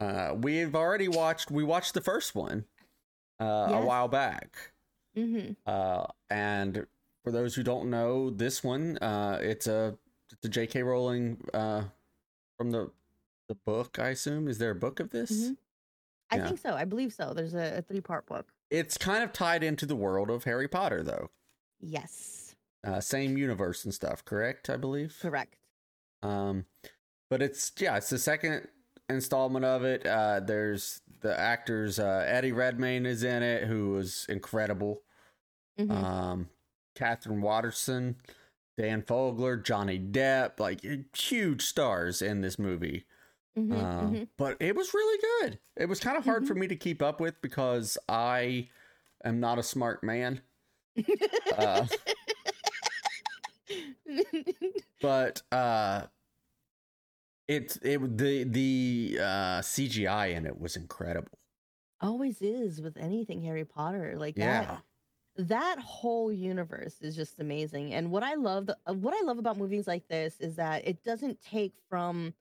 Uh, we've already watched. We watched the first one uh, yes. a while back, mm-hmm. uh, and. For those who don't know, this one, uh, it's a it's a J K Rowling uh, from the the book, I assume. Is there a book of this? Mm-hmm. I yeah. think so. I believe so. There's a, a three-part book. It's kind of tied into the world of Harry Potter, though. Yes. Uh, same universe and stuff, correct, I believe? Correct. Um, but it's, yeah, it's the second installment of it. Uh, there's the actors, uh, Eddie Redmayne is in it, who is incredible. Mm-hmm. Um Catherine Waterson, Dan Fogler, Johnny Depp, like huge stars in this movie. Mm-hmm, uh, mm-hmm. But it was really good. It was kind of hard mm-hmm. for me to keep up with because I am not a smart man. uh, but uh, it it the the uh, C G I in it was incredible. Always is with anything Harry Potter like yeah. that. That whole universe is just amazing. And what I love, what I love about movies like this is that it doesn't take from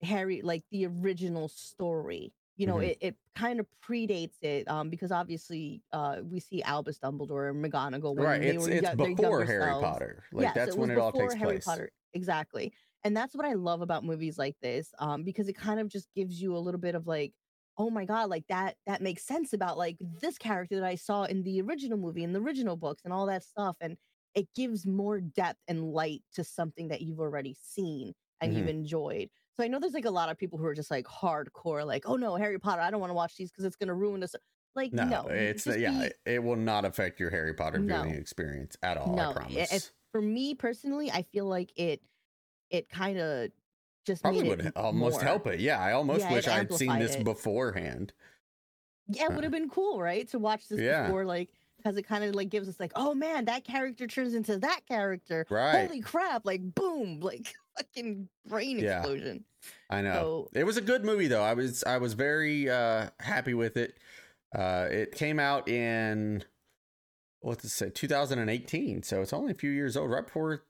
Harry, like the original story, you know, mm-hmm. it, it kind of predates it um, because obviously uh, we see Albus Dumbledore and McGonagall. When right. They it's were, it's got, before Harry selves. Potter. Like yeah, that's so it when it all takes Harry place. Potter. Exactly. And that's what I love about movies like this um, because it kind of just gives you a little bit of like, oh my God, like that, that makes sense about like this character that I saw in the original movie and the original books and all that stuff. And it gives more depth and light to something that you've already seen and mm-hmm. you've enjoyed. So I know there's like a lot of people who are just like hardcore, like, oh no, Harry Potter, I don't want to watch these because it's going to ruin us. Like, no, no it's just, yeah, it, it will not affect your Harry Potter no. viewing experience at all. No, I promise. It, for me personally, I feel like it, it kind of, just probably would almost more. Help it. Yeah, I almost yeah, wish I had seen this it. beforehand. Yeah, it would have been cool, right? To watch this yeah. before, like, because it kind of like gives us like, oh man, that character turns into that character. Right? Holy crap! Like, boom! Like, fucking brain yeah. explosion. I know. So, it was a good movie, though. I was I was very uh, happy with it. Uh, it came out in what's it say, two thousand eighteen. So it's only a few years old, right before.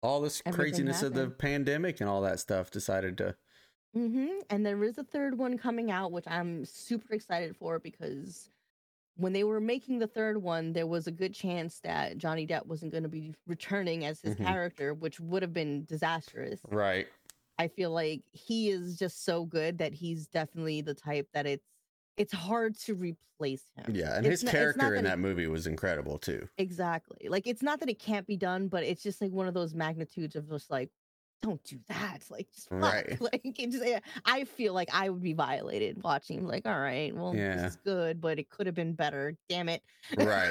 All this Everything craziness happened. Of the pandemic and all that stuff decided to. Mm-hmm. And there is a third one coming out, which I'm super excited for because when they were making the third one, there was a good chance that Johnny Depp wasn't going to be returning as his mm-hmm. character, which would have been disastrous. Right. I feel like he is just so good that he's definitely the type that it's it's hard to replace him. Yeah, and it's his not, character that in that it, movie was incredible, too. Exactly. Like, it's not that it can't be done, but it's just, like, one of those magnitudes of just, like, don't do that. Like, just fuck. Right. Like, it just, I feel like I would be violated watching. Like, all right, well, yeah. this is good, but it could have been better. Damn it. Right.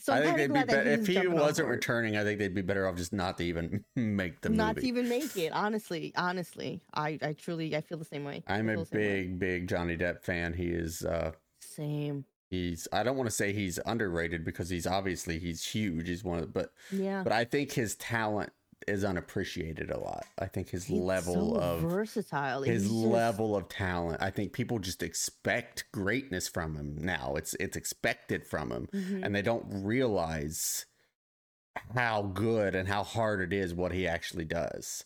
So I think they'd be better. If he wasn't returning, I think they'd be better off just not to even make the movie. Not to even make it. Honestly, honestly, I, I truly, I feel the same way. I'm a big, big Johnny Depp fan. He is. Uh, same. He's. I don't want to say he's underrated because he's obviously he's huge. He's one of the, but yeah. But I think his talent is unappreciated a lot. I think his he's level so of versatile. His just... level of talent. I think people just expect greatness from him now. It's it's expected from him, mm-hmm. and they don't realize how good and how hard it is what he actually does.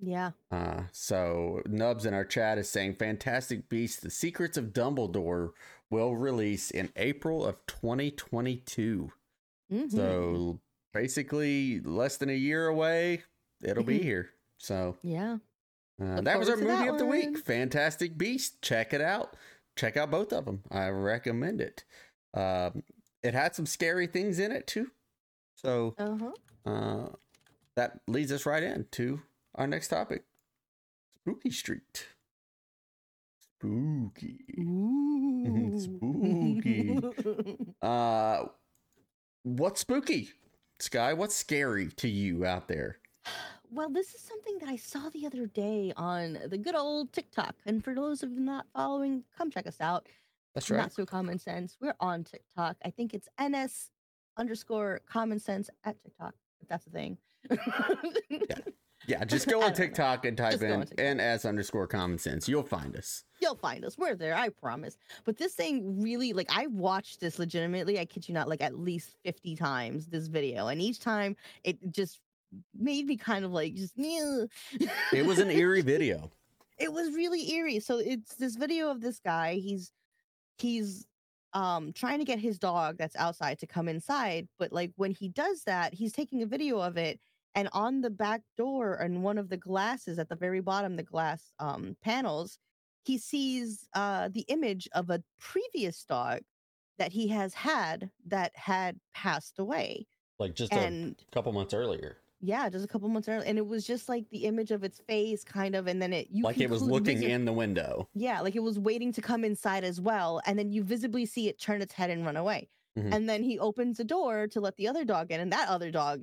Yeah. Uh, so Nubs in our chat is saying Fantastic Beasts: The Secrets of Dumbledore will release in April of twenty twenty-two. Mm-hmm. So basically less than a year away, it'll be here. So yeah, uh, that was our movie of the week, Fantastic Beasts. Check it out. Check out both of them. I recommend it. Um, it had some scary things in it too. So uh-huh. uh, that leads us right into our next topic, Spooky Street. Spooky. Ooh. Spooky. uh, what's spooky? Sky, what's scary to you out there? Well, this is something that I saw the other day on the good old TikTok. And for those of you not following, come check us out. That's right. Not So Common Sense. We're on TikTok. I think it's N S underscore common sense at TikTok, if that's the thing. yeah. Yeah, just go on TikTok know. and type just in N S underscore common sense. You'll find us. You'll find us. We're there, I promise. But this thing really, like, I watched this legitimately, I kid you not, like at least fifty times this video. And each time it just made me kind of like, just, it was an eerie video. It was really eerie. So it's this video of this guy. He's, he's, um, trying to get his dog that's outside to come inside. But like when he does that, he's taking a video of it. And on the back door and one of the glasses at the very bottom, the glass um, panels, he sees uh, the image of a previous dog that he has had that had passed away. Like just and, a couple months earlier. Yeah, just a couple months earlier. And it was just like the image of its face kind of. And then it. You like it was looking visit- in the window. Yeah, like it was waiting to come inside as well. And then you visibly see it turn its head and run away. Mm-hmm. And then he opens the door to let the other dog in. And that other dog...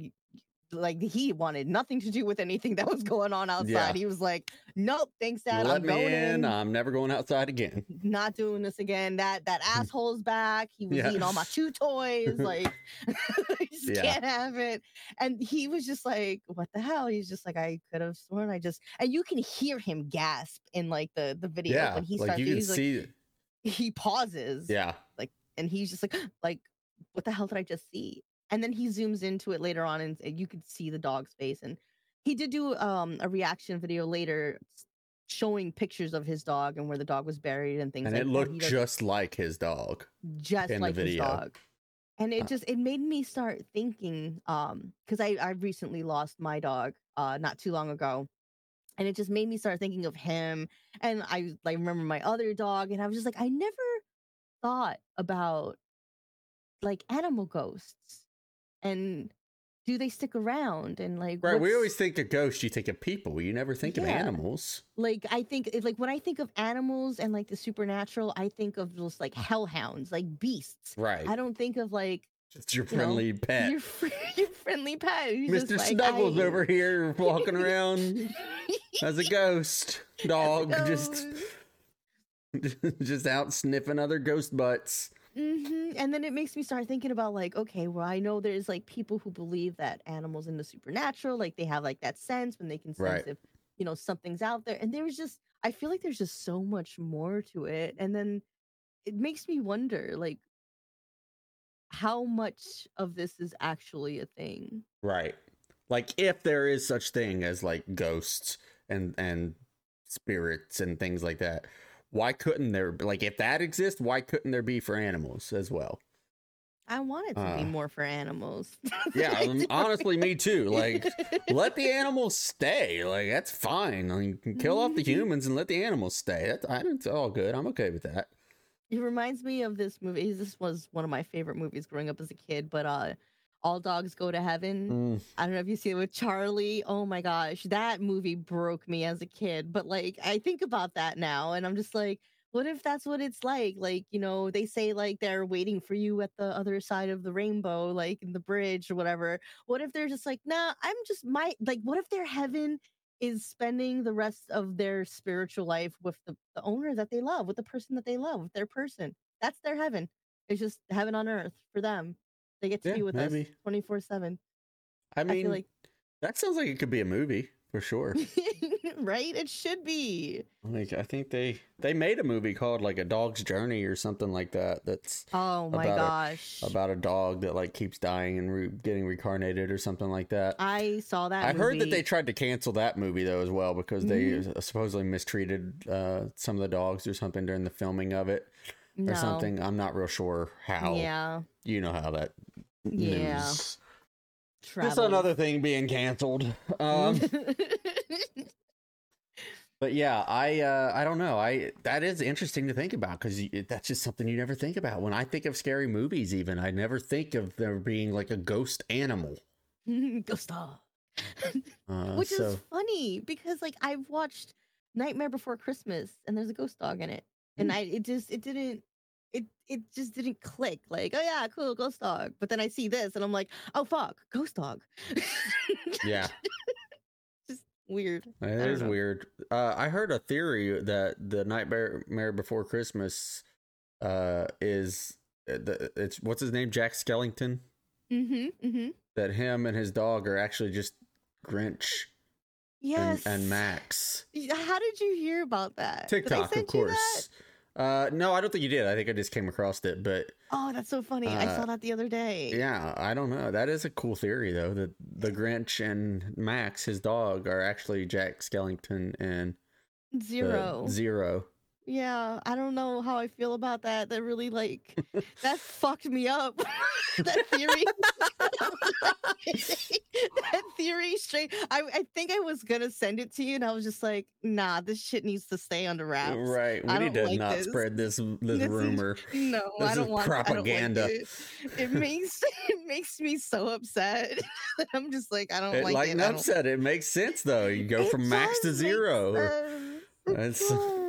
like he wanted nothing to do with anything that was going on outside. Yeah. He was like, nope, thanks, Dad. Let I'm me going in. in. I'm never going outside again. Not doing this again. That that asshole's back. He was yeah. eating all my chew toys. Like, I just yeah. can't have it. And he was just like, what the hell? He's just like, I could have sworn I just. And you can hear him gasp in like the the video yeah. when he like starts. You can he's see like, he pauses. Yeah. Like, and he's just like, like, what the hell did I just see? And then he zooms into it later on, and you could see the dog's face. And he did do um, a reaction video later showing pictures of his dog and where the dog was buried and things and like that. And it looked just like his dog. Just like his dog. And it just, it made me start thinking, um, because I, I recently lost my dog uh, not too long ago. And it just made me start thinking of him. And I, I remember my other dog, and I was just like, I never thought about, like, animal ghosts. And do they stick around? And like, right, we always think of ghosts. You think of people. You never think yeah. of animals. Like I think, like when I think of animals and like the supernatural, I think of just like hellhounds, like beasts. Right. I don't think of like just your you friendly know, pet. Your, your friendly pet. Mister Just Snuggles like, I... over here walking around as a ghost dog, a ghost. just just out sniffing other ghost butts. Mm-hmm. And then it makes me start thinking about like, okay, well, I know there's like people who believe that animals in the supernatural, like they have like that sense when they can sense right. if, you know, something's out there. And there was just, I feel like there's just so much more to it. And then it makes me wonder like how much of this is actually a thing. Right. Like if there is such thing as like ghosts and, and spirits and things like that. Why couldn't there, like, if that exists, why couldn't there be for animals as well? I want it to uh, be more for animals. yeah, honestly, me too. Like, let the animals stay. Like, that's fine. I mean, you can kill off the humans and let the animals stay. That's, I, it's all good. I'm okay with that. It reminds me of this movie. This was one of my favorite movies growing up as a kid, but uh, All Dogs Go to Heaven. Mm. I don't know if you see it with Charlie. Oh my gosh, that movie broke me as a kid. But like, I think about that now and I'm just like, what if that's what it's like? Like, you know, they say like they're waiting for you at the other side of the rainbow, like in the bridge or whatever. What if they're just like, nah, I'm just my, like, what if their heaven is spending the rest of their spiritual life with the, the owner that they love, with the person that they love, with their person? That's their heaven. It's just heaven on earth for them. They get to yeah, be with maybe. us twenty-four seven. I mean, I feel like that sounds like it could be a movie. for sure. Right? It should be. Like, I think they they made a movie called like A Dog's Journey or something like that. That's oh my about gosh a, about a dog that like keeps dying and re- getting reincarnated or something like that. I saw that. I movie. heard that they tried to cancel that movie though as well because they mm-hmm. supposedly mistreated uh, some of the dogs or something during the filming of it or no. something. I'm not real sure how. Yeah, you know how that. Yeah. News. Travel. Just another thing being canceled. Um, but yeah, I uh, I don't know. I that is interesting to think about because that's just something you never think about. When I think of scary movies, even I never think of there being like a ghost animal. Ghost dog, uh, which so. is funny because like I've watched Nightmare Before Christmas and there's a ghost dog in it, and mm. I it just it didn't. It it just didn't click. Like, oh yeah, cool, ghost dog. But then I see this, and I'm like, oh fuck, ghost dog. Yeah, just weird. It is weird. Uh, I heard a theory that the Nightmare Before Christmas uh, is the, it's what's his name, Jack Skellington. Mm-hmm, mm-hmm. That him and his dog are actually just Grinch. Yes. And, and Max. How did you hear about that? TikTok, of course. Uh, no, I don't think you did. I think I just came across it, but... Oh, that's so funny. Uh, I saw that the other day. Yeah, I don't know. That is a cool theory, though, that the Grinch and Max, his dog, are actually Jack Skellington and... Zero. Zero. Yeah, I don't know how I feel about that. That really, like... that fucked me up. That theory... that theory straight... I, I think I was gonna send it to you, and I was just like, nah, this shit needs to stay under wraps. Right, we I need to like not this. spread this this, this rumor. Is, no, this I don't want propaganda. I don't like it. It makes it makes me so upset. I'm just like, I don't it, like, like it. Like an upset, it makes sense though. You go it from Max to Zero. It that's And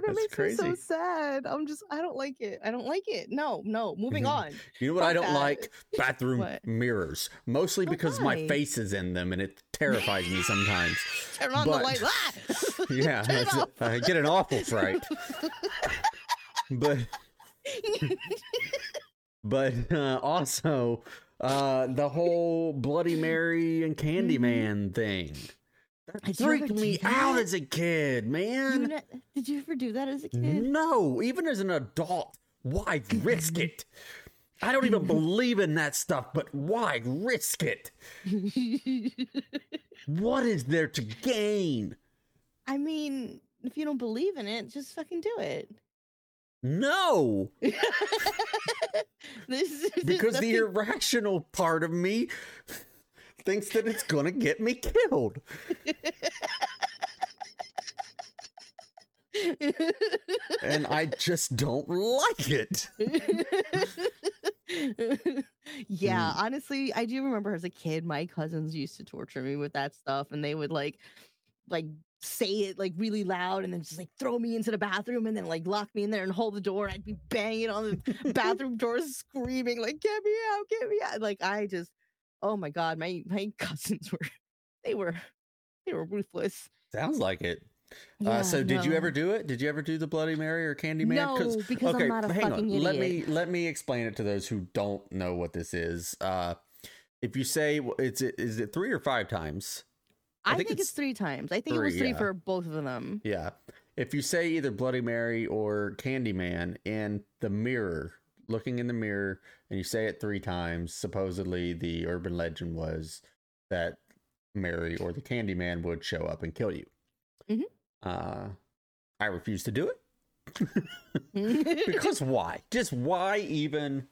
it That's makes crazy. me so sad. I'm just, I don't like it. I don't like it. No, no. Moving mm-hmm. on. You know what Fuck I don't that. like? Bathroom mirrors. Mostly oh, because why? my face is in them and it terrifies me sometimes. Turn on but, the light. Ah! Yeah. I, I get an awful fright. But, but uh, also uh, the whole Bloody Mary and Candyman mm-hmm. thing. That freaked me out as a kid, man. You not, did you ever do that as a kid? No, even as an adult. Why risk it? I don't even believe in that stuff, but why risk it? What is there to gain? I mean, if you don't believe in it, just fucking do it. No. This, because nothing... the irrational part of me... thinks that it's gonna get me killed. And I just don't like it. Yeah, honestly, I do remember as a kid, my cousins used to torture me with that stuff, and they would like, like say it like really loud, and then just like throw me into the bathroom, and then like lock me in there and hold the door. And I'd be banging on the bathroom door, screaming like, "Get me out! Get me out!" Like I just. Oh my God, my, my cousins were, they were, they were ruthless. Sounds like it. Yeah, uh, so did no. you ever do it? Did you ever do the Bloody Mary or Candyman? No, because okay, I'm not a hang fucking on. idiot. Let me, let me explain it to those who don't know what this is. Uh, if you say, it's is it three or five times? I, I think, think it's, it's three times. I think three, it was three yeah. for both of them. Yeah. If you say either Bloody Mary or Candyman in the mirror, looking in the mirror, and you say it three times, supposedly the urban legend was that Mary or the Candyman would show up and kill you. Mm-hmm. Uh, I refuse to do it. Because why? Just why even,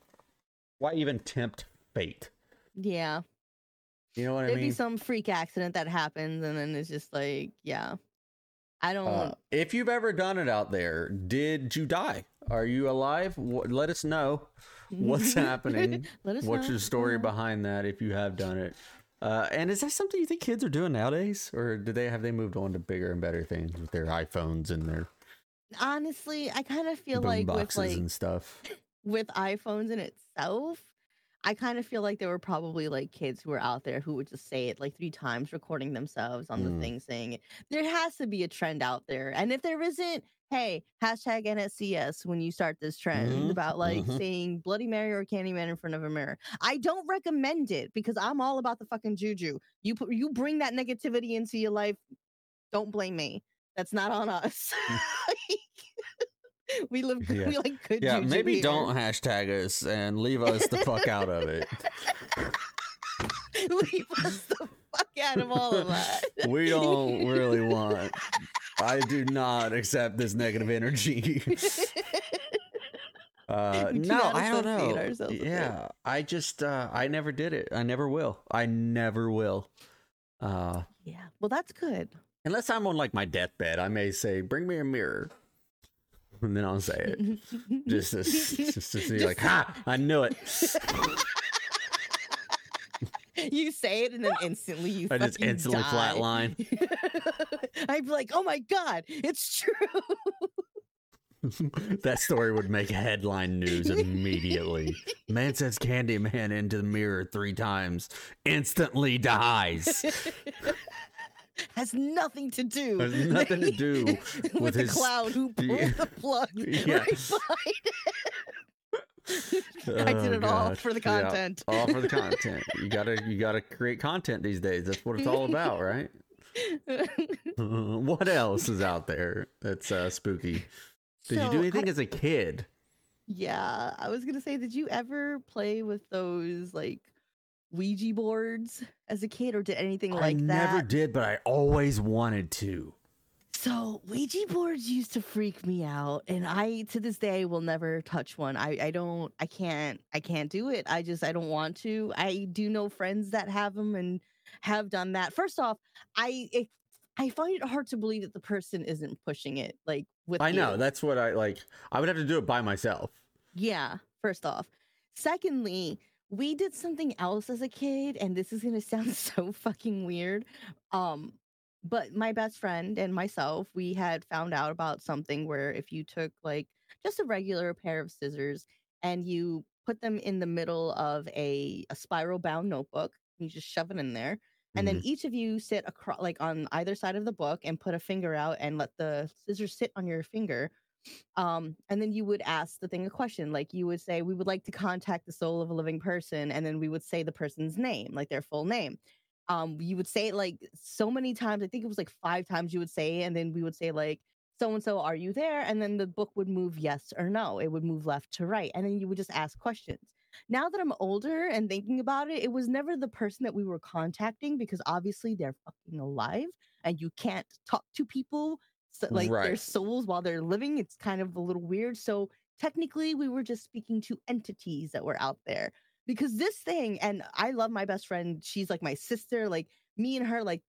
why even tempt fate? Yeah. You know what It'd I mean? It'd be some freak accident that happens, and then it's just like, yeah. I don't... Uh, if you've ever done it out there, did you die? Are you alive? W- let us know what's happening. Let us what's know. your story yeah. behind that if you have done it? Uh, and is that something you think kids are doing nowadays? Or do they have they moved on to bigger and better things with their iPhones and their... Honestly, I kind of feel like with like... boxes and stuff. With iPhones in itself, I kind of feel like there were probably like kids who were out there who would just say it like three times, recording themselves on mm. the thing saying it. There has to be a trend out there. And if there isn't, hey, hashtag N S C S when you start this trend mm-hmm. about like mm-hmm. saying Bloody Mary or Candyman in front of a mirror. I don't recommend it because I'm all about the fucking juju. You put, you bring that negativity into your life. Don't blame me. That's not on us. We live, yeah. we like good Yeah, maybe here. Don't hashtag us and leave us the fuck out of it. Leave us the fuck out of all of that. We don't really want. I do not accept this negative energy. Uh, no, I don't know. Yeah, I just, uh, I never did it. I never will. I never will. Uh, yeah, well, that's good. Unless I'm on like my deathbed, I may say, bring me a mirror. And then I'll say it just to, just to see like, ha, I knew it. You say it and then instantly you I just instantly die. Flatline. I'd be like, oh my God, it's true. That story would make headline news immediately. Man says Candyman into the mirror three times, instantly dies. Has nothing to do. Has nothing to do with, with the his clown who pulled yeah. the plug. Yeah. Oh, I did it gosh. all for the content. Yeah. All for the content. You gotta, you gotta create content these days. That's what it's all about, right? Uh, what else is out there that's uh, spooky? Did so you do anything I, as a kid? Yeah, I was gonna say, did you ever play with those like Ouija boards as a kid, or did anything like that? I never did, but I always wanted to. So Ouija boards used to freak me out, and I to this day will never touch one. I, I don't, I can't, I can't do it. I just, I don't want to. I do know friends that have them and have done that. First off, I it, I find it hard to believe that the person isn't pushing it. Like with I know you. That's what I like. I would have to do it by myself. Yeah. First off, secondly. We did something else as a kid, and this is going to sound so fucking weird, um, but my best friend and myself, we had found out about something where if you took, like, just a regular pair of scissors and you put them in the middle of a, a spiral-bound notebook, and you just shove it in there, and mm-hmm. then each of you sit, across, like, on either side of the book and put a finger out and let the scissors sit on your finger. Um, and then you would ask the thing a question, like you would say, we would like to contact the soul of a living person. And then we would say the person's name, like their full name. Um, you would say it like so many times. I think it was like five times you would say, and then we would say like, so-and-so, are you there? And then the book would move yes or no. It would move left to right. And then you would just ask questions. Now that I'm older and thinking about it, it was never the person that we were contacting because obviously they're fucking alive and you can't talk to people. So, like right. their souls while they're living. It's kind of a little weird. So technically we were just speaking to entities that were out there because this thing, and I love my best friend. She's like my sister, like me and her, like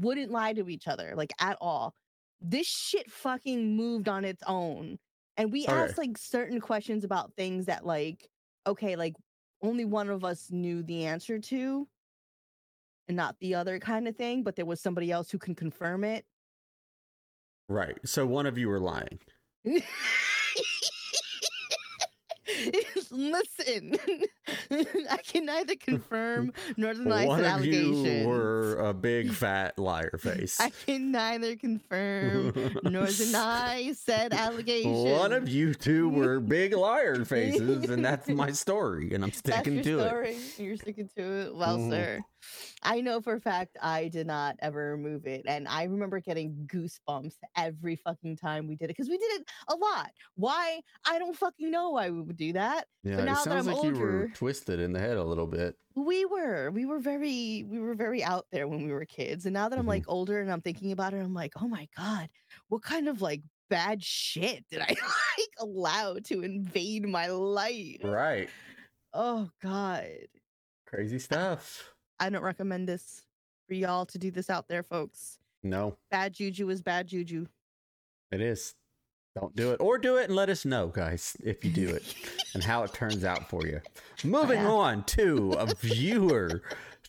wouldn't lie to each other, like at all. This shit fucking moved on its own. And we all asked right. like certain questions about things that like, okay, like only one of us knew the answer to and not the other kind of thing, but there was somebody else who can confirm it. Right. So one of you were lying. Listen, I can neither confirm nor deny the allegations. One of you were a big fat liar face. I can neither confirm nor deny said allegations. One of you two were big liar faces, and that's my story, and I'm sticking that's your to story. It. You're sticking to it? Well, mm. sir, I know for a fact I did not ever remove it, and I remember getting goosebumps every fucking time we did it, because we did it a lot. Why? I don't fucking know why we would do that. Yeah, but now it sounds that I'm like older, you were twisted in the head a little bit. We were. We were very we were very out there when we were kids. And now that I'm mm-hmm. like older and I'm thinking about it, I'm like, oh my God, what kind of like bad shit did I like allow to invade my life? Right. Oh God. Crazy stuff. I, I don't recommend this for y'all to do this out there, folks. No. Bad juju is bad juju. It is. Don't do it, or do it and let us know, guys, if you do it and how it turns out for you. Moving yeah. on to a viewer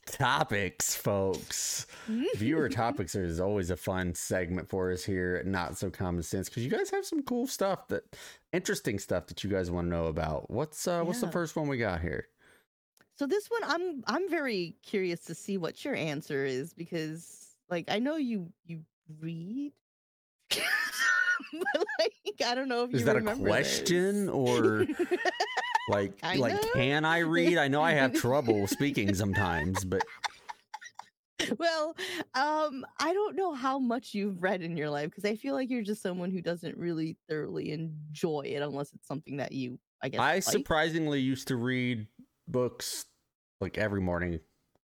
topics, folks. Viewer topics is always a fun segment for us here at Not So Common Sense, because you guys have some cool stuff, that interesting stuff that you guys want to know about. What's uh, yeah. what's the first one we got here? So this one, I'm I'm very curious to see what your answer is, because, like, I know you you read, but, like, I don't know if is you that remember a question this. Or like I like know. Can I read? I know I have trouble speaking sometimes, but well, um, I don't know how much you've read in your life, because I feel like you're just someone who doesn't really thoroughly enjoy it unless it's something that you, I guess. I like. surprisingly used to read books like every morning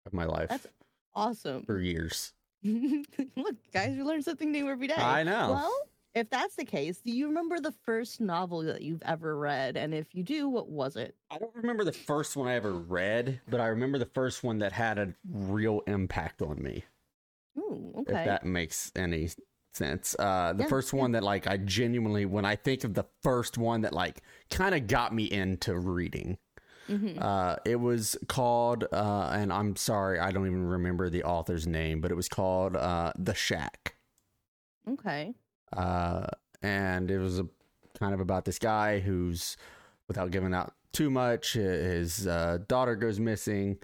of my life. That's awesome. For years. Look, guys, we learn something new every day. I know. Well, if that's the case, do you remember the first novel that you've ever read? And if you do, what was it? I don't remember the first one I ever read, but I remember the first one that had a real impact on me. Ooh, okay. If that makes any sense. Uh, the yeah, first yeah. one that, like, I genuinely, when I think of the first one that, like, kind of got me into reading. Mm-hmm. Uh, it was called, uh, and I'm sorry, I don't even remember the author's name, but it was called uh, The Shack. Okay. Uh, and it was a, kind of about this guy who's, without giving out too much, his uh, daughter goes missing,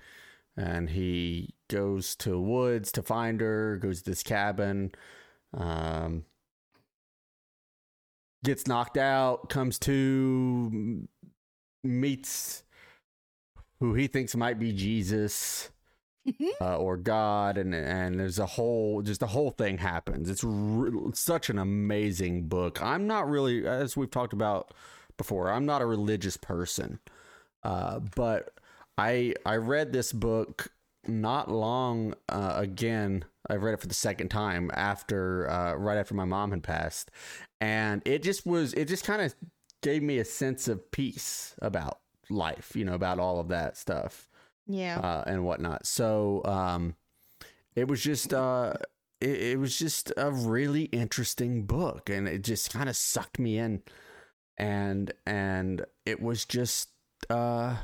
and he goes to woods to find her, goes to this cabin, um, gets knocked out, comes to, meets... who he thinks might be Jesus uh, or God, and and there's a whole just the whole thing happens. It's re- such an amazing book. I'm not really, as we've talked about before, I'm not a religious person, uh, but I I read this book not long uh, again. I read it for the second time after uh, right after my mom had passed, and it just was it just kind of gave me a sense of peace about life, you know, about all of that stuff, yeah, uh, and whatnot. So um it was just uh it, it was just a really interesting book, and it just kind of sucked me in, and and it was just uh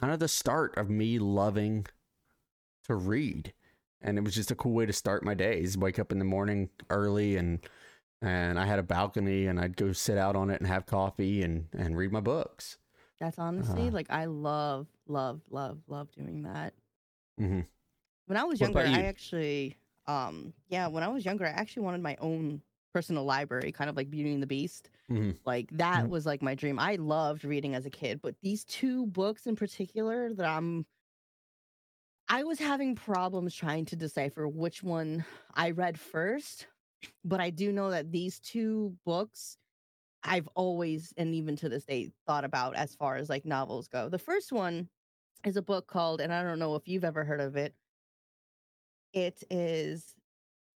kind of the start of me loving to read, and it was just a cool way to start my days. Wake up in the morning early, and and I had a balcony, and I'd go sit out on it and have coffee and and read my books. That's honestly, uh, like, I love, love, love, love doing that. Mm-hmm. When I was younger, you? I actually, um, yeah, when I was younger, I actually wanted my own personal library, kind of like Beauty and the Beast. Mm-hmm. Like, that mm-hmm. was, like, my dream. I loved reading as a kid, but these two books in particular that I'm, I was having problems trying to decipher which one I read first, but I do know that these two books I've always, and even to this day, thought about as far as, like, novels go. The first one is a book called, and I don't know if you've ever heard of it, it is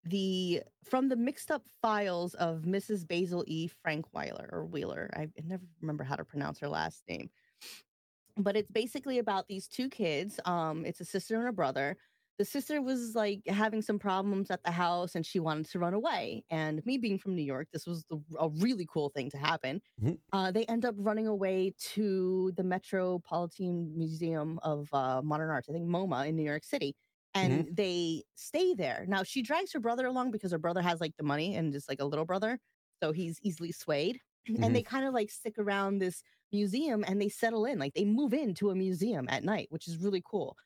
the From the Mixed Up Files of Missus Basil E. Frankweiler, or Wheeler. I never remember how to pronounce her last name. But it's basically about these two kids. Um, it's a sister and a brother. The sister was, like, having some problems at the house, and she wanted to run away. And me being from New York, this was the, a really cool thing to happen. Mm-hmm. Uh, they end up running away to the Metropolitan Museum of uh, Modern Arts, I think MoMA, in New York City. And mm-hmm. they stay there. Now, she drags her brother along because her brother has, like, the money and is, like, a little brother. So he's easily swayed. Mm-hmm. And they kind of, like, stick around this museum, and they settle in. Like, they move into a museum at night, which is really cool.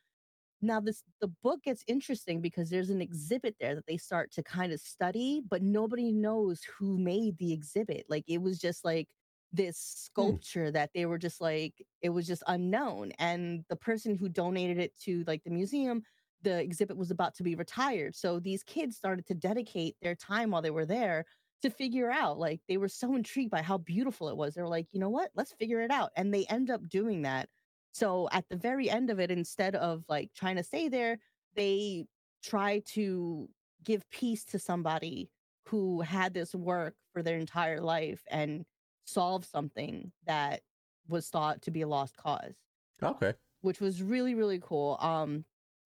Now, this the book gets interesting because there's an exhibit there that they start to kind of study, but nobody knows who made the exhibit. Like, it was just, like, this sculpture mm. that they were just, like, it was just unknown. And the person who donated it to, like, the museum, the exhibit was about to be retired. So these kids started to dedicate their time while they were there to figure out, like, they were so intrigued by how beautiful it was. They were like, you know what? Let's figure it out. And they end up doing that. So at the very end of it, instead of, like, trying to stay there, they try to give peace to somebody who had this work for their entire life and solve something that was thought to be a lost cause. Okay. Which was really, really cool. Um,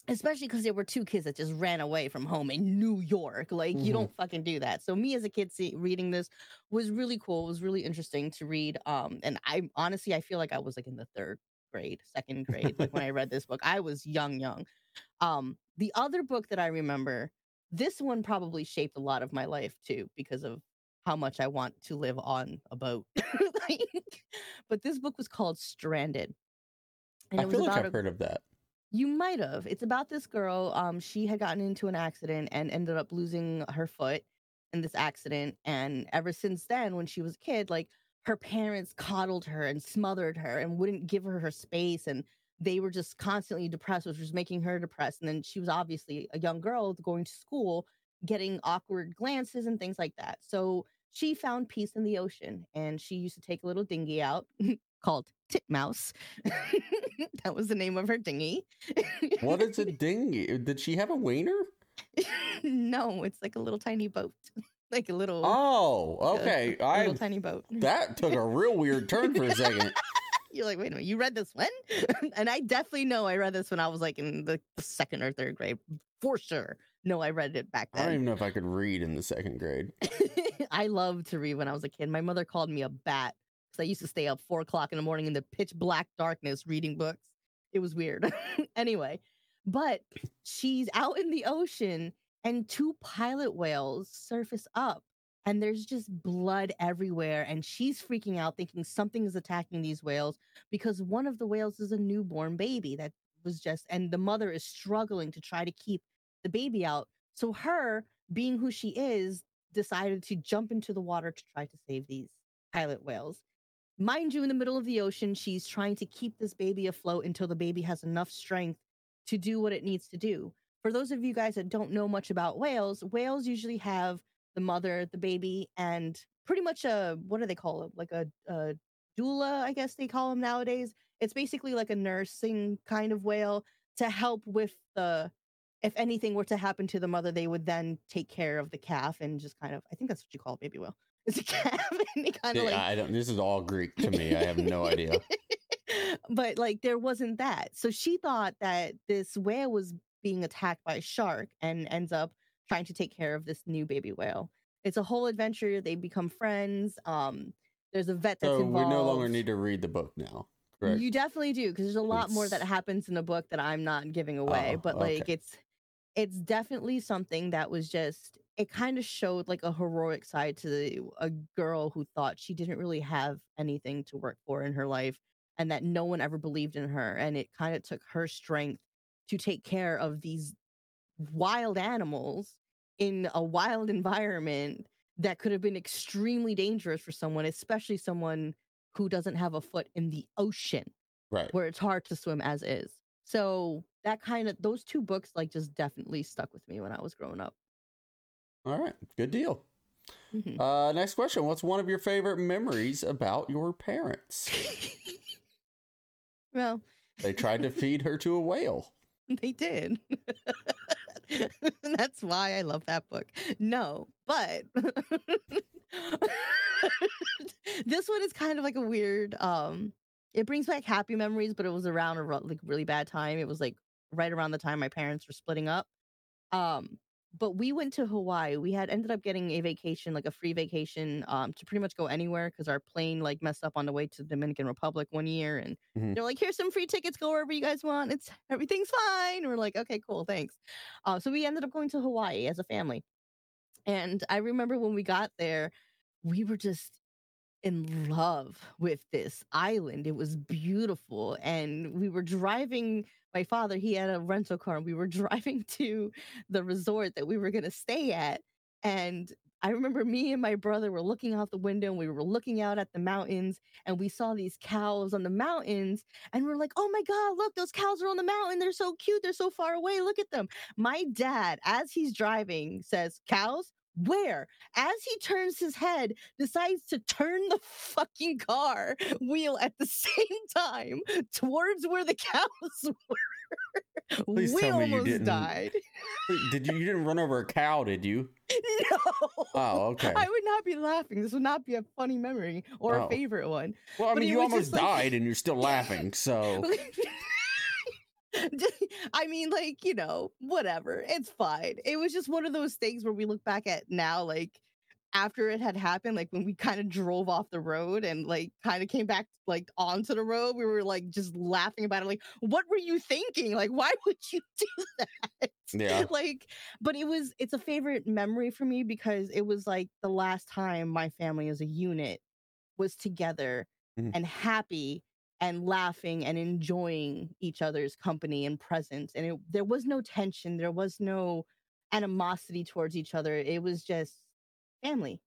especially because there were two kids that just ran away from home in New York. Like, mm-hmm. you don't fucking do that. So me as a kid see, reading this was really cool. It was really interesting to read. Um, and I honestly, I feel like I was, like, in the third grade, second grade, like, when I read this book. I was young, young. Um, the other book that I remember, this one probably shaped a lot of my life too, because of how much I want to live on a boat. Like, but this book was called Stranded. And I feel like I've a, heard of that. You might have. It's about this girl. Um, she had gotten into an accident and ended up losing her foot in this accident. And ever since then, when she was a kid, like her parents coddled her and smothered her and wouldn't give her her space. And they were just constantly depressed, which was making her depressed. And then she was obviously a young girl going to school, getting awkward glances and things like that. So she found peace in the ocean, and she used to take a little dinghy out called Titmouse. That was the name of her dinghy. What is a dinghy? Did she have a wiener? No, it's like a little tiny boat. Like a little... Oh, okay. A, a little I, tiny boat. That took a real weird turn for a second. You're like, wait a minute, you read this one? And I definitely know I read this when I was like in the second or third grade, for sure. No, I read it back then. I don't even know if I could read in the second grade. I loved to read when I was a kid. My mother called me a bat because I used to stay up four o'clock in the morning in the pitch black darkness reading books. It was weird. Anyway, but she's out in the ocean and two pilot whales surface up and there's just blood everywhere. And she's freaking out thinking something is attacking these whales because one of the whales is a newborn baby that was just, and the mother is struggling to try to keep the baby out. So her, being who she is, decided to jump into the water to try to save these pilot whales. Mind you, in the middle of the ocean, she's trying to keep this baby afloat until the baby has enough strength to do what it needs to do. For those of you guys that don't know much about whales, whales usually have the mother, the baby, and pretty much a, what do they call it? Like a, a doula, I guess they call them nowadays. It's basically like a nursing kind of whale to help with the, if anything were to happen to the mother, they would then take care of the calf and just kind of, I think that's what you call a baby whale. It's a calf. And they kind yeah, of like... I don't, this is all Greek to me. I have no idea. But like, there wasn't that. So she thought that this whale was being attacked by a shark and ends up trying to take care of this new baby whale. It's a whole adventure. They become friends. Um, there's a vet that's so involved. We no longer need to read the book now. Correct? You definitely do, because there's a lot it's... more that happens in a book that I'm not giving away. Oh, but like, okay. it's, It's definitely something that was just, it kind of showed like a heroic side to the, a girl who thought she didn't really have anything to work for in her life and that no one ever believed in her. And it kind of took her strength to take care of these wild animals in a wild environment that could have been extremely dangerous for someone, especially someone who doesn't have a foot in the ocean, right? Where it's hard to swim as is. So that kind of, those two books like just definitely stuck with me when I was growing up. All right. Good deal. Mm-hmm. Uh, next question. What's one of your favorite memories about your parents? Well, they tried to feed her to a whale. They did. That's why I love that book. No, but this one is kind of like a weird, um, it brings back happy memories, but it was around a like really bad time. It was like right around the time my parents were splitting up. Um, but we went to Hawaii. We had ended up getting a vacation, like a free vacation, um, to pretty much go anywhere because our plane like messed up on the way to the Dominican Republic one year. And mm-hmm. They're like, here's some free tickets. Go wherever you guys want. It's everything's fine. And we're like, okay, cool. Thanks. Uh, so we ended up going to Hawaii as a family. And I remember when we got there, we were just in love with this island. It was beautiful. And we were driving, my father, he had a rental car, and we were driving to the resort that we were going to stay at. And I remember me and my brother were looking out the window, and we were looking out at the mountains, and we saw these cows on the mountains, and we're like, oh my God, look, those cows are on the mountain. They're so cute. They're so far away. Look at them. My dad, as he's driving, says, cows? Where, as he turns his head, decides to turn the fucking car wheel at the same time towards where the cows were. Please we tell me almost you didn't, died. Did you? You didn't run over a cow, did you? No. Oh, okay. I would not be laughing. This would not be a funny memory or oh. a favorite one. Well, I mean, you almost died, like... and you're still laughing, so. I mean, like, you know, whatever. It's fine. It was just one of those things where we look back at now, like, after it had happened, like, when we kind of drove off the road and, like, kind of came back, like, onto the road, we were, like, just laughing about it. Like, what were you thinking? Like, why would you do that? Yeah. Like, but it was, it's a favorite memory for me because it was, like, the last time my family as a unit was together mm-hmm. and happy and laughing and enjoying each other's company and presence. And it, there was no tension. There was no animosity towards each other. It was just family.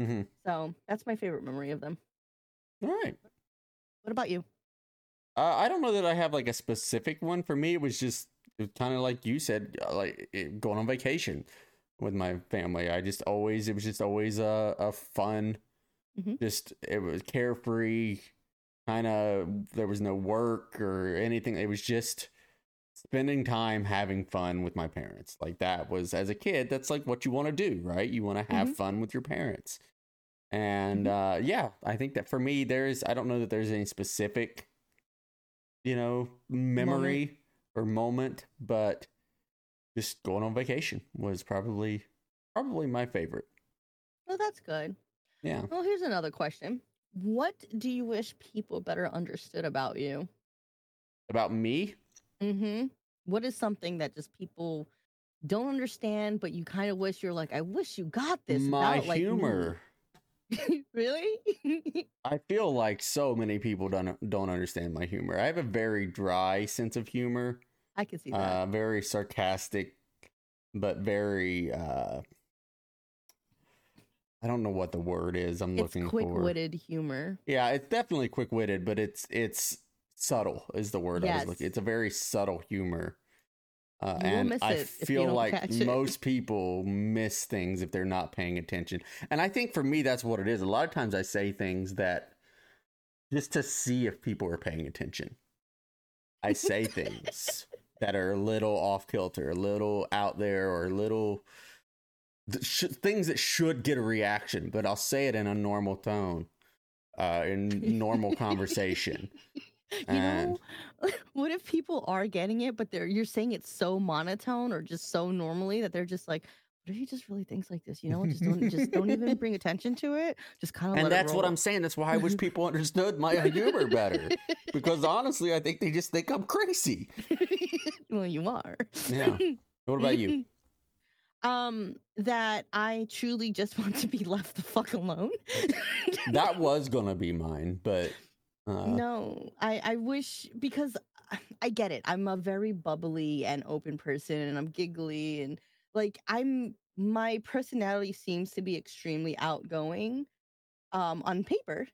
Mm-hmm. So that's my favorite memory of them. All right. What about you? Uh, I don't know that I have like a specific one. For me, it was just kind of like you said, like it, going on vacation with my family. I just always, it was just always a, a fun, mm-hmm. just, it was carefree. Kind of, there was no work or anything. It was just spending time having fun with my parents. Like that was, as a kid, that's like what you want to do, right? You want to have mm-hmm. fun with your parents. And mm-hmm. uh, yeah, I think that for me, there's, I don't know that there's any specific, you know, memory moment. or moment, but just going on vacation was probably, probably my favorite. Well, that's good. Yeah. Well, here's another question. What do you wish people better understood about you? About me? Mm-hmm. What is something that just people don't understand, but you kind of wish you're like, I wish you got this? My about, humor. Like, really? I feel like so many people don't don't understand my humor. I have a very dry sense of humor. I can see that. Uh, very sarcastic, but very... Uh, I don't know what the word is I'm it's looking quick-witted for. Quick-witted humor. Yeah, it's definitely quick-witted, but it's it's subtle is the word yes. I was looking. It's a very subtle humor. Uh, and I feel like most people miss things if they're not paying attention. And I think for me, that's what it is. A lot of times I say things that just to see if people are paying attention. I say things that are a little off-kilter, a little out there, or a little... Sh- things that should get a reaction, but I'll say it in a normal tone, uh, in normal conversation. You and... know, what if people are getting it, but they're you're saying it so monotone or just so normally that they're just like, what if he just really thinks like this? You know, just don't, just don't even bring attention to it. Just kind of. And that's what I'm saying. That's why I wish people understood my humor better, because honestly, I think they just think I'm crazy. Well, you are. Yeah. What about you? Um, that I truly just want to be left the fuck alone. That was gonna be mine, but uh... no, I, I wish, because I get it. I'm a very bubbly and open person, and I'm giggly, and like I'm my personality seems to be extremely outgoing. Um, on paper,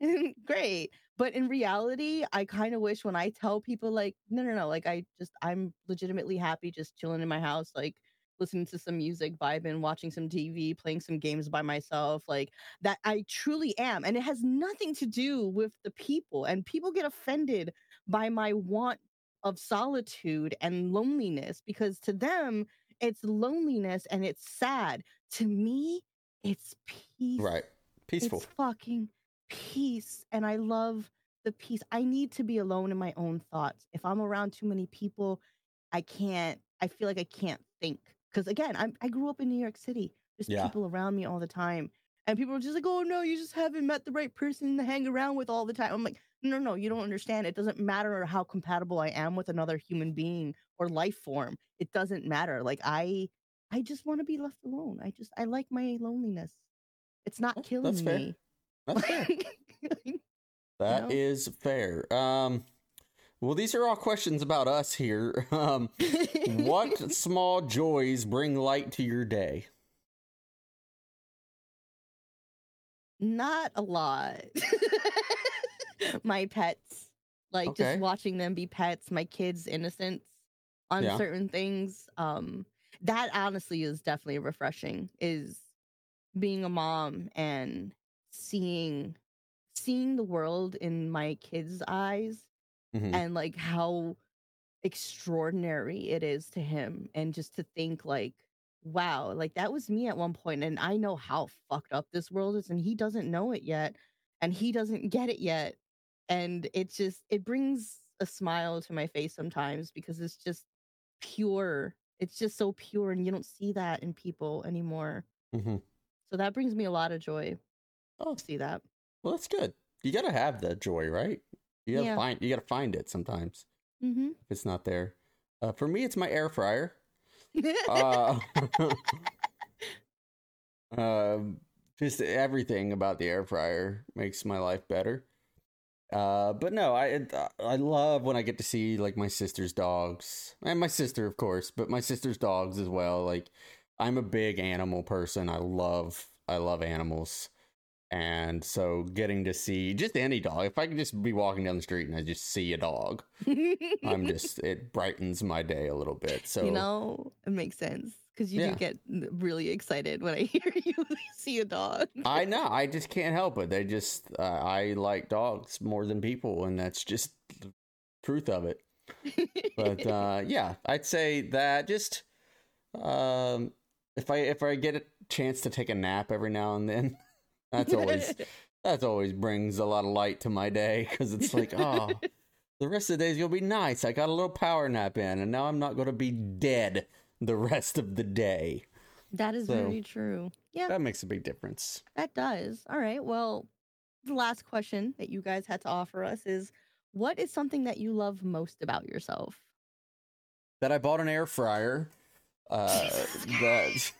great, but in reality, I kind of wish when I tell people like, no, no, no, like I just I'm legitimately happy just chilling in my house, like. Listening to some music, vibing, watching some T V, playing some games by myself, like that I truly am. And it has nothing to do with the people. And people get offended by my want of solitude and loneliness, because to them, it's loneliness and it's sad. To me, it's peace. Right. Peaceful. It's fucking peace. And I love the peace. I need to be alone in my own thoughts. If I'm around too many people, I can't, I feel like I can't think. Because again, I'm, I grew up in New York City. There's yeah. people around me all the time. And people are just like, oh, no, you just haven't met the right person to hang around with all the time. I'm like, no, no, you don't understand. It doesn't matter how compatible I am with another human being or life form. It doesn't matter. Like, I I just want to be left alone. I just, I like my loneliness. It's not well, killing that's fair. me. That's fair. That you know? is fair. Um... Well, these are all questions about us here. Um, what small joys bring light to your day? Not a lot. My pets. Like, okay. just watching them be pets. My kids' innocence on yeah. certain things. Um, that, honestly, is definitely refreshing, is being a mom and seeing seeing the world in my kids' eyes. Mm-hmm. And like how extraordinary it is to him, and just to think like, wow, like that was me at one point, and I know how fucked up this world is, and he doesn't know it yet, and he doesn't get it yet, and it just it brings a smile to my face sometimes, because it's just pure, it's just so pure, and you don't see that in people anymore. Mm-hmm. So that brings me a lot of joy. Oh, see that? Well, that's good. You gotta have that joy, right? You gotta yeah. find you gotta find it sometimes. Mm-hmm. If it's not there. Uh, for me, it's my air fryer. uh, uh, just everything about the air fryer makes my life better. Uh, but no, I I love when I get to see like my sister's dogs and my sister, of course, but my sister's dogs as well. Like, I'm a big animal person. I love I love animals. And so getting to see just any dog, if I could just be walking down the street and I just see a dog, I'm just, it brightens my day a little bit. So, you know, it makes sense because you yeah. do get really excited when I hear you see a dog. I know. I just can't help it. They just, uh, I like dogs more than people, and that's just the truth of it. But uh, yeah, I'd say that just um, if I if I get a chance to take a nap every now and then. That's always that's always brings a lot of light to my day, because it's like, oh, the rest of the day's gonna be nice. I got a little power nap in, and now I'm not gonna be dead the rest of the day. That is so, very true. Yeah, that makes a big difference. That does. All right. Well, the last question that you guys had to offer us is, what is something that you love most about yourself? That I bought an air fryer. Uh, that.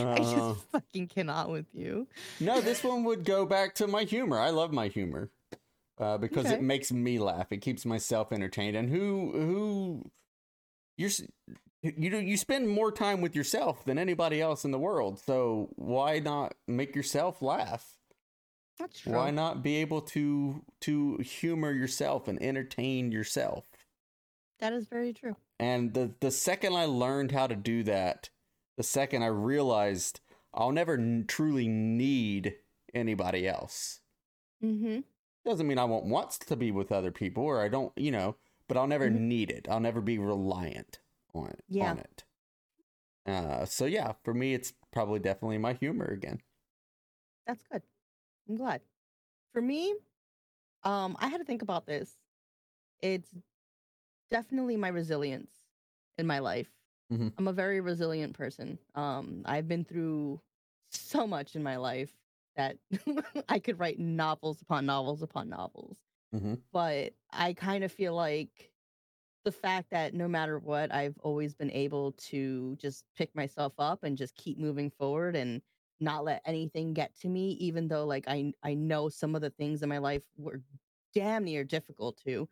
Uh, I just fucking cannot with you. No, this one would go back to my humor. I love my humor uh, because okay. it makes me laugh. It keeps myself entertained. And who who you're you you spend more time with yourself than anybody else in the world. So why not make yourself laugh? That's true. Why not be able to to humor yourself and entertain yourself? That is very true. And the the second I learned how to do that. The second I realized I'll never n- truly need anybody else. Mm-hmm. Doesn't mean I won't want to be with other people, or I don't, you know, but I'll never mm-hmm. need it. I'll never be reliant on it. Yeah. On it. Uh, so, yeah, for me, it's probably definitely my humor again. That's good. I'm glad. For me, um, I had to think about this. It's definitely my resilience in my life. Mm-hmm. I'm a very resilient person. Um, I've been through so much in my life that I could write novels upon novels upon novels. Mm-hmm. But I kind of feel like the fact that no matter what, I've always been able to just pick myself up and just keep moving forward and not let anything get to me, even though like I, I know some of the things in my life were damn near difficult to.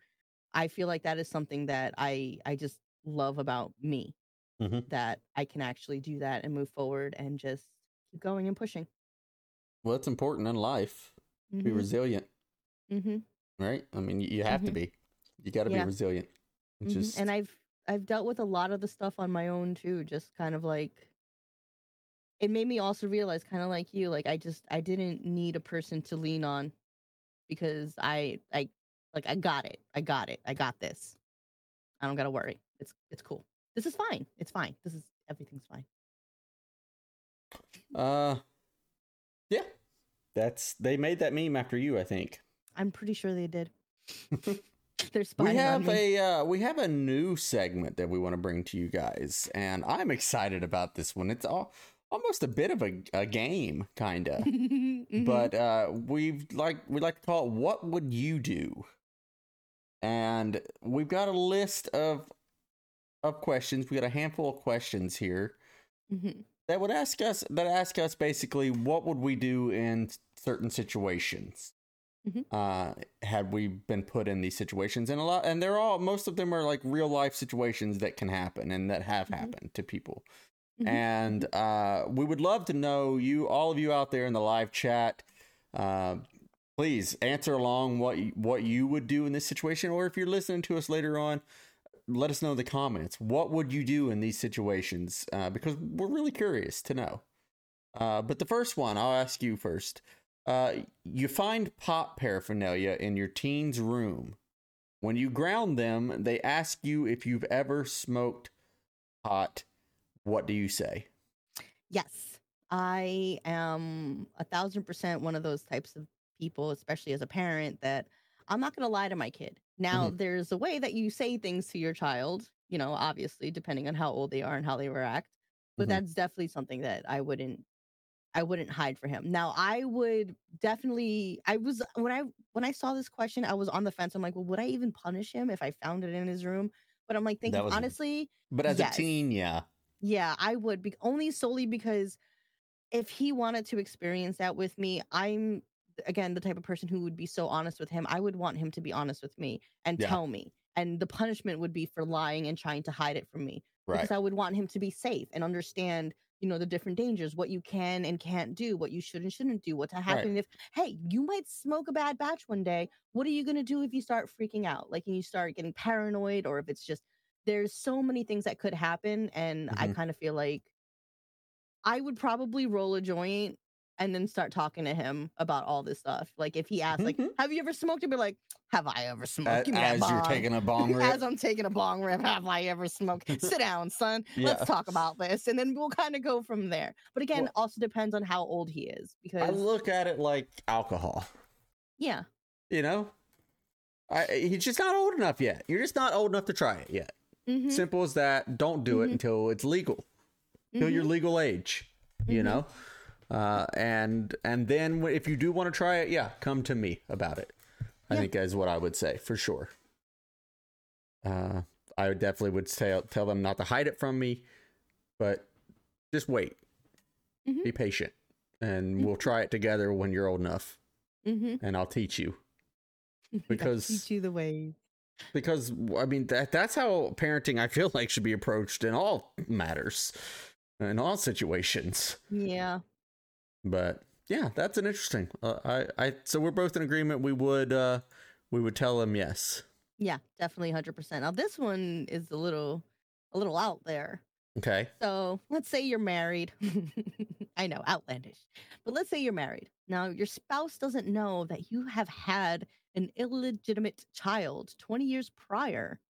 I feel like that is something that I, I just love about me. Mm-hmm. That I can actually do that and move forward and just keep going and pushing. Well, it's important in life. Mm-hmm. Be resilient. Mm-hmm. Right? I mean, you have mm-hmm. to be. You got to yeah. be resilient. Mm-hmm. Just... And I've I've dealt with a lot of the stuff on my own, too. Just kind of like, it made me also realize, kind of like you, like I just, I didn't need a person to lean on because I, I like, I got it. I got it. I got this. I don't got to worry. It's It's cool. This is fine. It's fine. This is everything's fine. Uh, yeah, that's they made that meme after you, I think. I'm pretty sure they did. They're spying. We have on me. a uh, we have a new segment that we want to bring to you guys, and I'm excited about this one. It's all almost a bit of a, a game, kind of, mm-hmm. but uh, we've like we like to call it "What Would You Do," and we've got a list of. Of questions. We got a handful of questions here mm-hmm. that would ask us that ask us basically what would we do in certain situations mm-hmm. uh had we been put in these situations, and a lot and they're all most of them are like real life situations that can happen and that have mm-hmm. happened to people mm-hmm. and uh we would love to know you all of you out there in the live chat. uh please answer along what what you would do in this situation, or if you're listening to us later on, let us know in the comments, what would you do in these situations? Uh, because we're really curious to know. Uh, but the first one, I'll ask you first. Uh, you find pop paraphernalia in your teen's room. When you ground them, they ask you if you've ever smoked pot. What do you say? Yes, I am a thousand percent one of those types of people, especially as a parent, that I'm not going to lie to my kid. Now, mm-hmm. there's a way that you say things to your child, you know, obviously, depending on how old they are and how they react. But mm-hmm. that's definitely something that I wouldn't I wouldn't hide for him. Now, I would definitely I was when I when I saw this question, I was on the fence. I'm like, well, would I even punish him if I found it in his room? But I'm like thinking, was, honestly. But as yes. a teen, yeah. Yeah, I would be only solely because if he wanted to experience that with me, I'm, again, the type of person who would be so honest with him. I would want him to be honest with me and yeah. tell me. And the punishment would be for lying and trying to hide it from me. Right. Because I would want him to be safe and understand, you know, the different dangers, what you can and can't do, what you should and shouldn't do, what's happening. Right. If, hey, you might smoke a bad batch one day. What are you going to do if you start freaking out? Like, and you start getting paranoid, or if it's just, there's so many things that could happen. And mm-hmm. I kind of feel like I would probably roll a joint and then start talking to him about all this stuff. Like, if he asked, like, mm-hmm. have you ever smoked? I'd be like, have I ever smoked? Give me As, as you're taking a bong rip? As I'm taking a bong rip, have I ever smoked? Sit down, son. Yeah. Let's talk about this. And then we'll kind of go from there. But again, well, also depends on how old he is. Because I look at it like alcohol. Yeah. You know? I, he's just not old enough yet. You're just not old enough to try it yet. Mm-hmm. Simple as that. Don't do mm-hmm. it until it's legal. Until mm-hmm. your legal age. You mm-hmm. know? Uh, and and then if you do want to try it, yeah, come to me about it. I yeah. think that's what I would say for sure. Uh, I would definitely would tell tell them not to hide it from me, but just wait, mm-hmm. be patient, and mm-hmm. we'll try it together when you're old enough, mm-hmm. and I'll teach you because I'll teach you the ways. Because I mean that that's how parenting I feel like should be approached in all matters, in all situations. Yeah. But yeah, that's an interesting. Uh, I, I, so we're both in agreement. We would, uh, we would tell him yes. Yeah, definitely, hundred percent. Now this one is a little, a little out there. Okay. So let's say you're married. I know, outlandish, but let's say you're married. Now your spouse doesn't know that you have had an illegitimate child twenty years prior.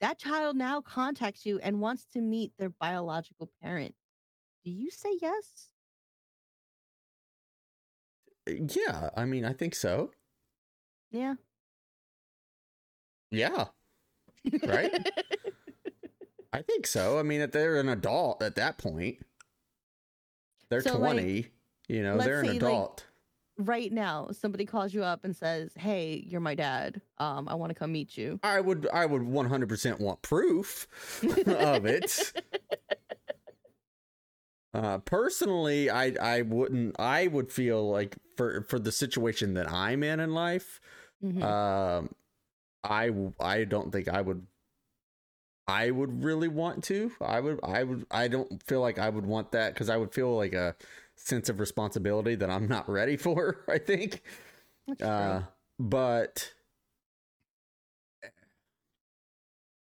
That child now contacts you and wants to meet their biological parent. Do you say yes? Yeah, I mean, I think so. Yeah. Yeah. Right? I think so. I mean, if they're an adult at that point. They're so twenty, like, you know, they're an say, adult. Like, right now, somebody calls you up and says, "Hey, you're my dad. Um, I want to come meet you." I would I would one hundred percent want proof of it. Uh, personally, I, I wouldn't, I would feel like for, for the situation that I'm in in life, mm-hmm. um, I, I don't think I would, I would really want to, I would, I would, I don't feel like I would want that. Cause I would feel like a sense of responsibility that I'm not ready for, I think. That's uh, true. But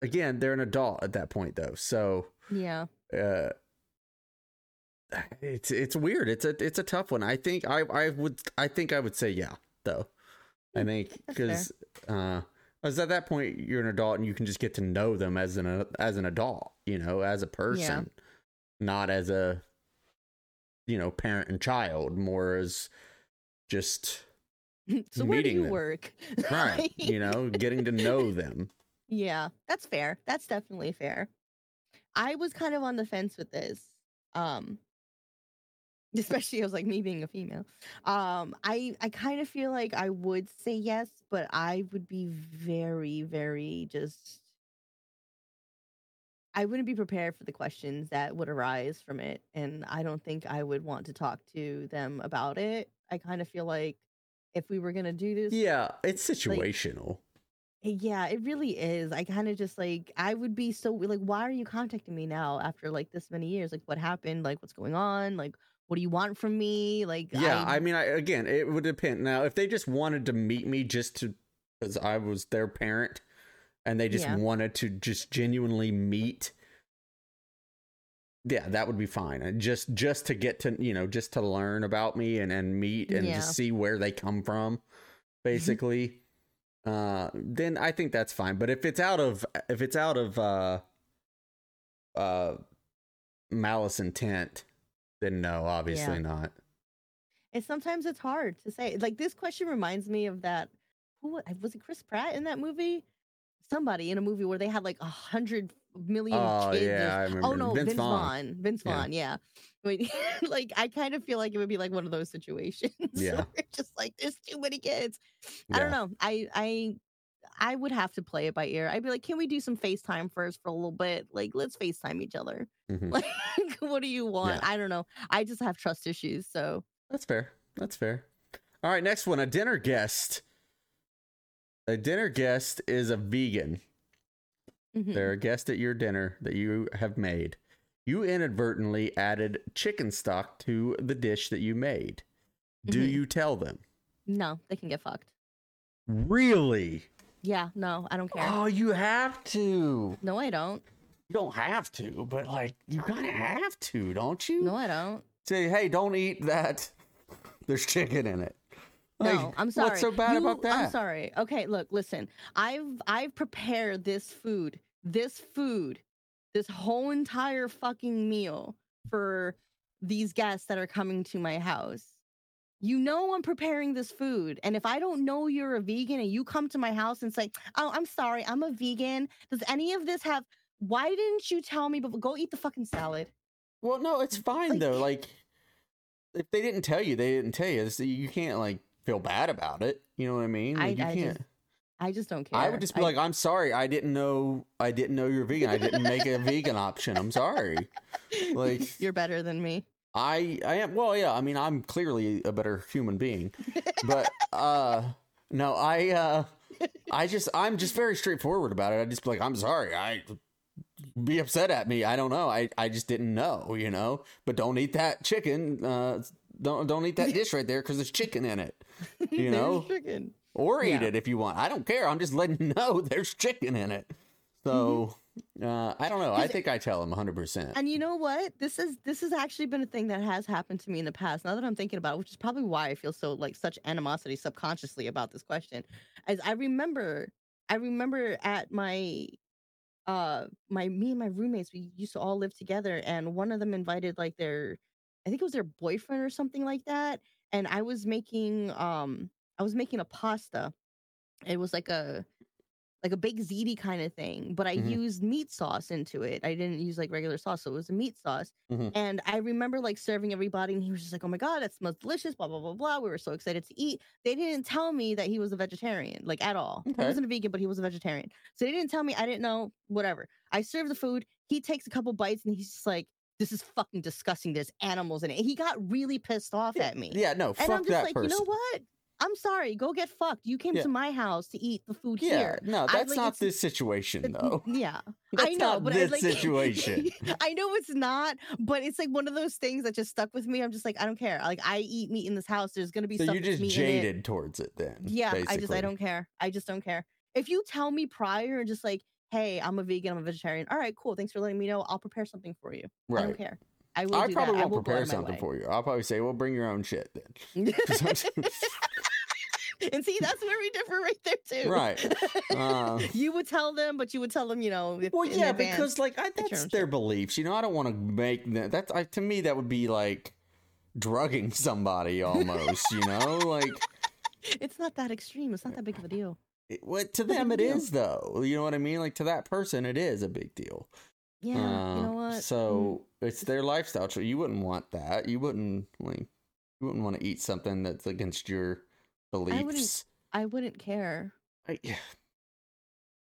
again, they're an adult at that point though. So, yeah. Uh, It's it's weird. It's a it's a tough one. I think I, I would I think I would say yeah though. I think because uh, because at that point you're an adult and you can just get to know them as an as an adult, you know, as a person, yeah. not as a you know parent and child, more as just so meeting where do you them. Work, right? You know, getting to know them. Yeah, that's fair. That's definitely fair. I was kind of on the fence with this. Um. Especially, I was like, me being a female. Um, I, I kind of feel like I would say yes, but I would be very, very just... I wouldn't be prepared for the questions that would arise from it, and I don't think I would want to talk to them about it. I kind of feel like if we were going to do this... Yeah, it's situational. Like, yeah, it really is. I kind of just, like, I would be so... Like, why are you contacting me now after, like, this many years? Like, what happened? Like, what's going on? Like... What do you want from me? Like, yeah, I, I mean, I, again, it would depend. Now, if they just wanted to meet me just to, because I was their parent, and they just yeah. wanted to just genuinely meet, yeah, that would be fine. And just, just to get to, you know, just to learn about me and and meet and yeah. just see where they come from, basically. uh, then I think that's fine. But if it's out of, if it's out of, uh, uh, malice intent. Then no, obviously yeah. not. And sometimes it's hard to say. Like, this question reminds me of that. Who was it? Chris Pratt in that movie? Somebody in a movie where they had like a hundred million oh, kids. Yeah, or, I remember. Oh no, Vince, Vince Vaughn. Vaughn. Vince Vaughn. Yeah. yeah. I mean, like, I kind of feel like it would be like one of those situations. Yeah. Just like there's too many kids. Yeah. I don't know. I I I would have to play it by ear. I'd be like, can we do some FaceTime first for a little bit? Like, let's FaceTime each other. Mm-hmm. Like, what do you want? Yeah. I don't know. I just have trust issues. So that's fair. That's fair. All right. Next one, a dinner guest. A dinner guest is a vegan. Mm-hmm. They're a guest at your dinner that you have made. You inadvertently added chicken stock to the dish that you made. Do mm-hmm. you tell them? No, they can get fucked. Really? Yeah, no, I don't care. Oh, you have to. No, I don't. You don't have to, but like, you kind of have to, don't you? No, I don't. Say, hey, don't eat that. There's chicken in it. Like, no, I'm sorry. What's so bad you, about that? I'm sorry. Okay, look, listen. I've I've prepared this food, this food, this whole entire fucking meal for these guests that are coming to my house. You know I'm preparing this food, and if I don't know you're a vegan and you come to my house and say, oh, I'm sorry, I'm a vegan. Does any of this have... Why didn't you tell me? But go eat the fucking salad. Well, no, it's fine, like, though. Like, if they didn't tell you, they didn't tell you. You can't, like, feel bad about it. You know what I mean? Like, I, you I can't... Just... I just don't care. I would just be I, like, I'm sorry. I didn't know. I didn't know you're vegan. I didn't make a vegan option. I'm sorry. Like, you're better than me. I, I am. Well, yeah, I mean, I'm clearly a better human being, but, uh, no, I, uh, I just, I'm just very straightforward about it. I just be like, I'm sorry. I be upset at me. I don't know. I, I just didn't know, you know, but don't eat that chicken. Uh, don't, don't eat that dish right there. 'Cause there's chicken in it, you know, chicken. Or eat yeah. it if you want. I don't care. I'm just letting you know there's chicken in it. So, mm-hmm. uh, I don't know. I think I tell them one hundred percent. And you know what? This is this has actually been a thing that has happened to me in the past. Now that I'm thinking about it, which is probably why I feel so, like, such animosity subconsciously about this question. As I remember, I remember at my, uh, my me and my roommates, we used to all live together. And one of them invited, like, their, I think it was their boyfriend or something like that. And I was making... um. I was making a pasta. It was like a like a baked ziti kind of thing, but I mm-hmm. used meat sauce into it. I didn't use like regular sauce, so it was a meat sauce. Mm-hmm. And I remember like serving everybody, and he was just like, "Oh my god, that smells delicious!" Blah blah blah blah. We were so excited to eat. They didn't tell me that he was a vegetarian, like at all. Okay. He wasn't a vegan, but he was a vegetarian, so they didn't tell me. I didn't know. Whatever. I served the food. He takes a couple bites, and he's just like, "This is fucking disgusting. There's animals in it." He got really pissed off yeah, at me. Yeah, no, fuck that person. And I'm just like, person. You know what? I'm sorry, go get fucked. You came yeah. to my house to eat the food yeah. here. No, that's I, like, not this situation, though. Yeah. That's I know, not but this I, like, situation. I know it's not, but it's like one of those things that just stuck with me. I'm just like, I don't care. Like, I eat meat in this house. There's going to be so stuff with meat in it. So you're just jaded towards it then. Yeah, basically. I just, I don't care. I just don't care. If you tell me prior and just like, hey, I'm a vegan, I'm a vegetarian. All right, cool. Thanks for letting me know. I'll prepare something for you. Right. I don't care. I, will I do probably that. won't I will prepare something way. for you. I'll probably say, well, bring your own shit then. And see, that's where we differ right there, too. Right. Uh, you would tell them, but you would tell them, you know. If, well, yeah, because, like, I, that's their shit. beliefs. You know, I don't want to make that. That's, I, to me, that would be like drugging somebody almost, you know? Like, it's not that extreme. It's not that big of a deal. It, well, to it's them, it deal. is, though. You know what I mean? Like, to that person, it is a big deal. Yeah, uh, you know what? So mm. it's their lifestyle. So you wouldn't want that. You wouldn't like. You wouldn't want to eat something that's against your beliefs. I wouldn't, I wouldn't care. I,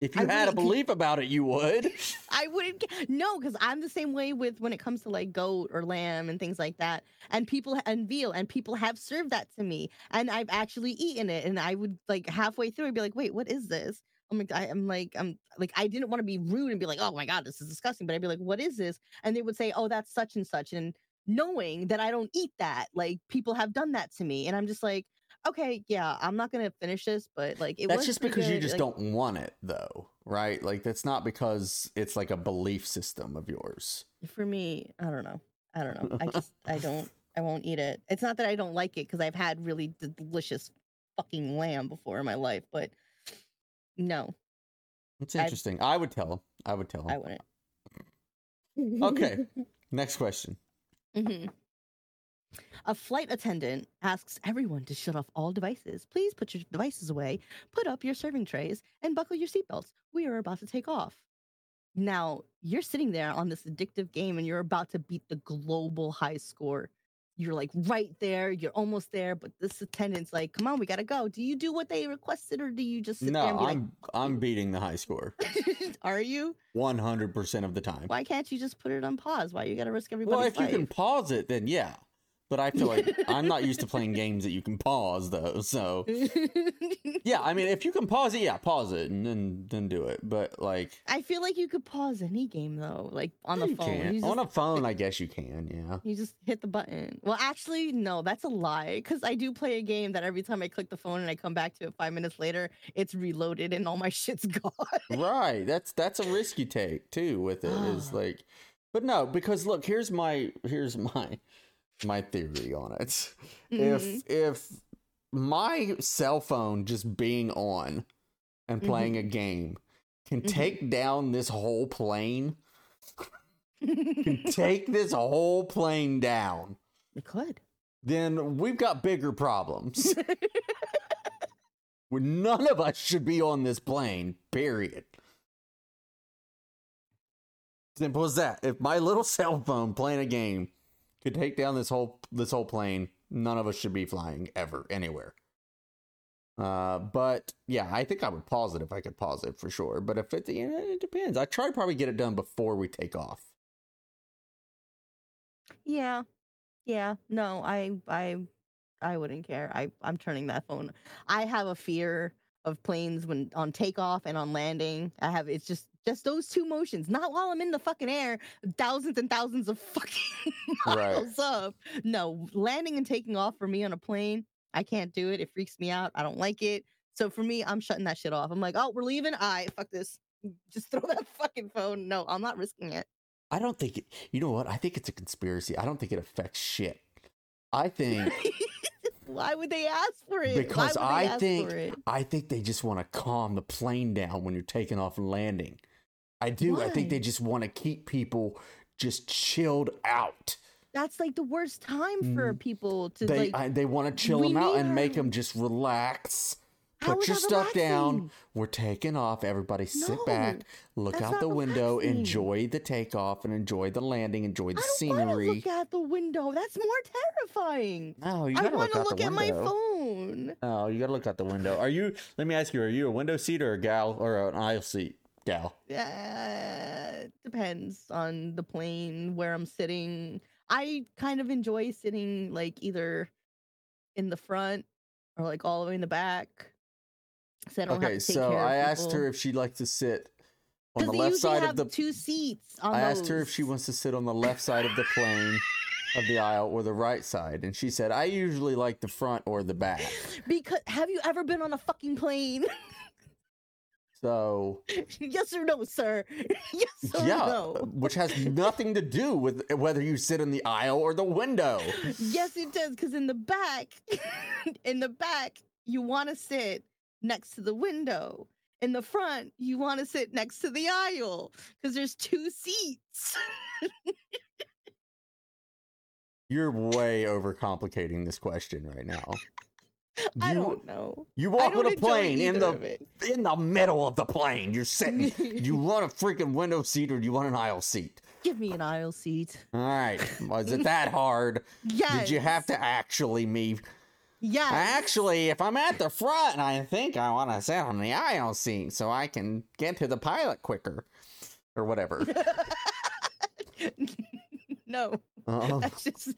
if you I had a belief ca- about it, you would. I wouldn't. Ca- no, because I'm the same way with when it comes to like goat or lamb and things like that, and people and veal, and people have served that to me, and I've actually eaten it, and I would like halfway through, I'd be like, wait, what is this? I'm like, I, I'm like, I'm like, I didn't want to be rude and be like, oh my God, this is disgusting. But I'd be like, what is this? And they would say, oh, that's such and such. And knowing that I don't eat that, like people have done that to me. And I'm just like, okay, yeah, I'm not going to finish this, but like, it that's was just because good. you just like, don't want it though. Right. Like that's not because it's like a belief system of yours. For me, I don't know. I don't know. I just, I don't, I won't eat it. It's not that I don't like it because I've had really delicious fucking lamb before in my life, but no. That's interesting. I, I would tell him. I would tell him. I wouldn't. Okay. Next question. Mm-hmm. A flight attendant asks everyone to shut off all devices. Please put your devices away, put up your serving trays, and buckle your seatbelts. We are about to take off. Now, you're sitting there on this addictive game, and you're about to beat the global high score. you're like right there, you're almost there, but this attendant's like, come on, we gotta go. Do you do what they requested, or do you just sit no, there and be I'm, like, I'm beating the high score. Are you? one hundred percent of the time. Why can't you just put it on pause? Why you gotta risk everybody's life? Well, if life? You can pause it, then yeah. But I feel like I'm not used to playing games that you can pause, though, so. Yeah, I mean, if you can pause it, yeah, pause it, and then then do it, but, like. I feel like you could pause any game, though, like, on the you phone. Can. You just, on a phone, I guess you can, yeah. You just hit the button. Well, actually, no, that's a lie, because I do play a game that every time I click the phone and I come back to it five minutes later, it's reloaded and all my shit's gone. Right, that's, that's a risk you take, too, with it, is, like. But no, because, look, here's my, here's my. my theory on it. Mm-hmm. If if my cell phone just being on and playing mm-hmm. a game can mm-hmm. take down this whole plane, can take this whole plane down. It could. Then we've got bigger problems. None of us should be on this plane, period. Simple as that. If my little cell phone playing a game could take down this whole this whole plane, none of us should be flying ever, anywhere. Uh, but, yeah, I think I would pause it if I could pause it, for sure. But if it, you know, it depends. I try to probably get it done before we take off. Yeah. Yeah. No, I I, I wouldn't care. I, I'm turning that phone. I have a fear of planes when on takeoff and on landing. I have, it's just, Just those two motions, not while I'm in the fucking air, thousands and thousands of fucking miles right. up. No, landing and taking off for me on a plane, I can't do it. It freaks me out. I don't like it. So for me, I'm shutting that shit off. I'm like, oh, we're leaving. I right, fuck this. Just throw that fucking phone. No, I'm not risking it. I don't think it, you know what? I think it's a conspiracy. I don't think it affects shit. I think. Why would they ask for it? Because I think I think they just want to calm the plane down when you're taking off and landing. I do. Why? I think they just want to keep people just chilled out. That's like the worst time for people to. They like, I, they want to chill them out and our... make them just relax. How Put your stuff relaxing? down. We're taking off. Everybody sit no, back. Look out the window. Relaxing. Enjoy the takeoff and enjoy the landing. Enjoy the I don't scenery. Look out the window. That's more terrifying. No, you gotta I look, out look the at window. my phone. Oh, you gotta look out the window. Are you? Let me ask you. Are you a window seat or a gal or an aisle seat? Gal. Uh, depends on the plane, where I'm sitting. I kind of enjoy sitting like either in the front or like all the way in the back. So I don't okay, have to take so care I of asked people. her if she'd like to sit on the left side have of the two seats. On I those. asked her if she wants to sit on the left side of the plane. Of the aisle or the right side, and she said, "I usually like the front or the back." Because have you ever been on a fucking plane? So yes or no, sir. Yes or yeah, no. Which has nothing to do with whether you sit in the aisle or the window. Yes, it does, because in the back, in the back, you want to sit next to the window. In the front, you want to sit next to the aisle because there's two seats. You're way overcomplicating this question right now. You, I don't know. You walk with a plane in the in the middle of the plane. You're sitting. Do you want a freaking window seat or do you want an aisle seat? Give me an aisle seat. All right. Was it that hard? Yes. Did you have to actually me? Yes. Actually, if I'm at the front, I think I want to sit on the aisle seat so I can get to the pilot quicker or whatever. No. Uh-oh. That's just,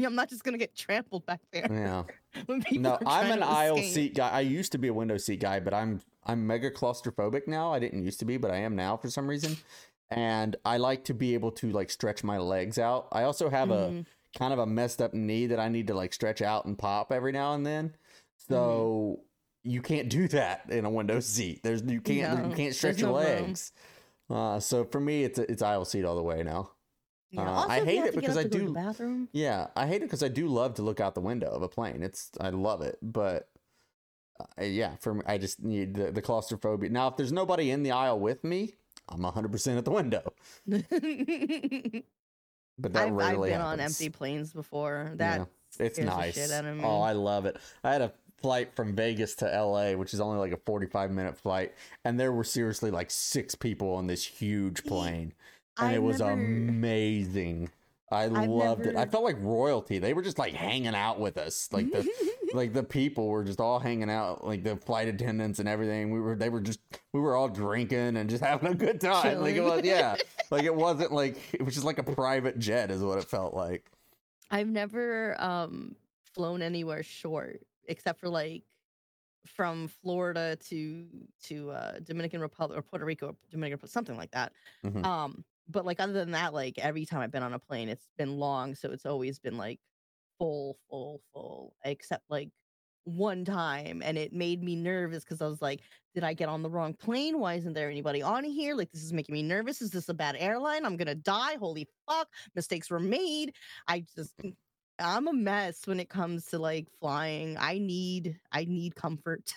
I'm not just going to get trampled back there. Yeah. No, I'm an aisle seat guy. I used to be a window seat guy, but I'm I'm mega claustrophobic now. I didn't used to be, but I am now for some reason. And I like to be able to like stretch my legs out. I also have mm-hmm. a kind of a messed up knee that I need to like stretch out and pop every now and then. So mm-hmm. you can't do that in a window seat. There's you can't no, you can't stretch your no legs. Uh, so for me, it's it's aisle seat all the way now. Uh, also, I hate it because I do. Yeah, I hate it because I do love to look out the window of a plane. It's I love it, but uh, yeah, for me, I just need the, the claustrophobia. Now, if there's nobody in the aisle with me, I'm one hundred percent at the window. But that I've, rarely I've been happens. on empty planes before. That yeah, it's nice. Shit out of me. Oh, I love it. I had a flight from Vegas to L A, which is only like a forty-five minute flight, and there were seriously like six people on this huge plane. And I it was never, amazing. I I've loved never... it. I felt like royalty. They were just like hanging out with us. Like the like the people were just all hanging out, like the flight attendants and everything. We were they were just we were all drinking and just having a good time. Chilling. Like it was yeah. Like it wasn't like it was just like a private jet is what it felt like. I've never um flown anywhere short except for like from Florida to to uh Dominican Republic or Puerto Rico or Dominican something like that. Mm-hmm. Um But, like, other than that, like, every time I've been on a plane, it's been long. So it's always been, like, full, full, full, except, like, one time. And it made me nervous because I was like, did I get on the wrong plane? Why isn't there anybody on here? Like, this is making me nervous. Is this a bad airline? I'm going to die. Holy fuck. Mistakes were made. I just, I'm a mess when it comes to, like, flying. I need, I need comfort.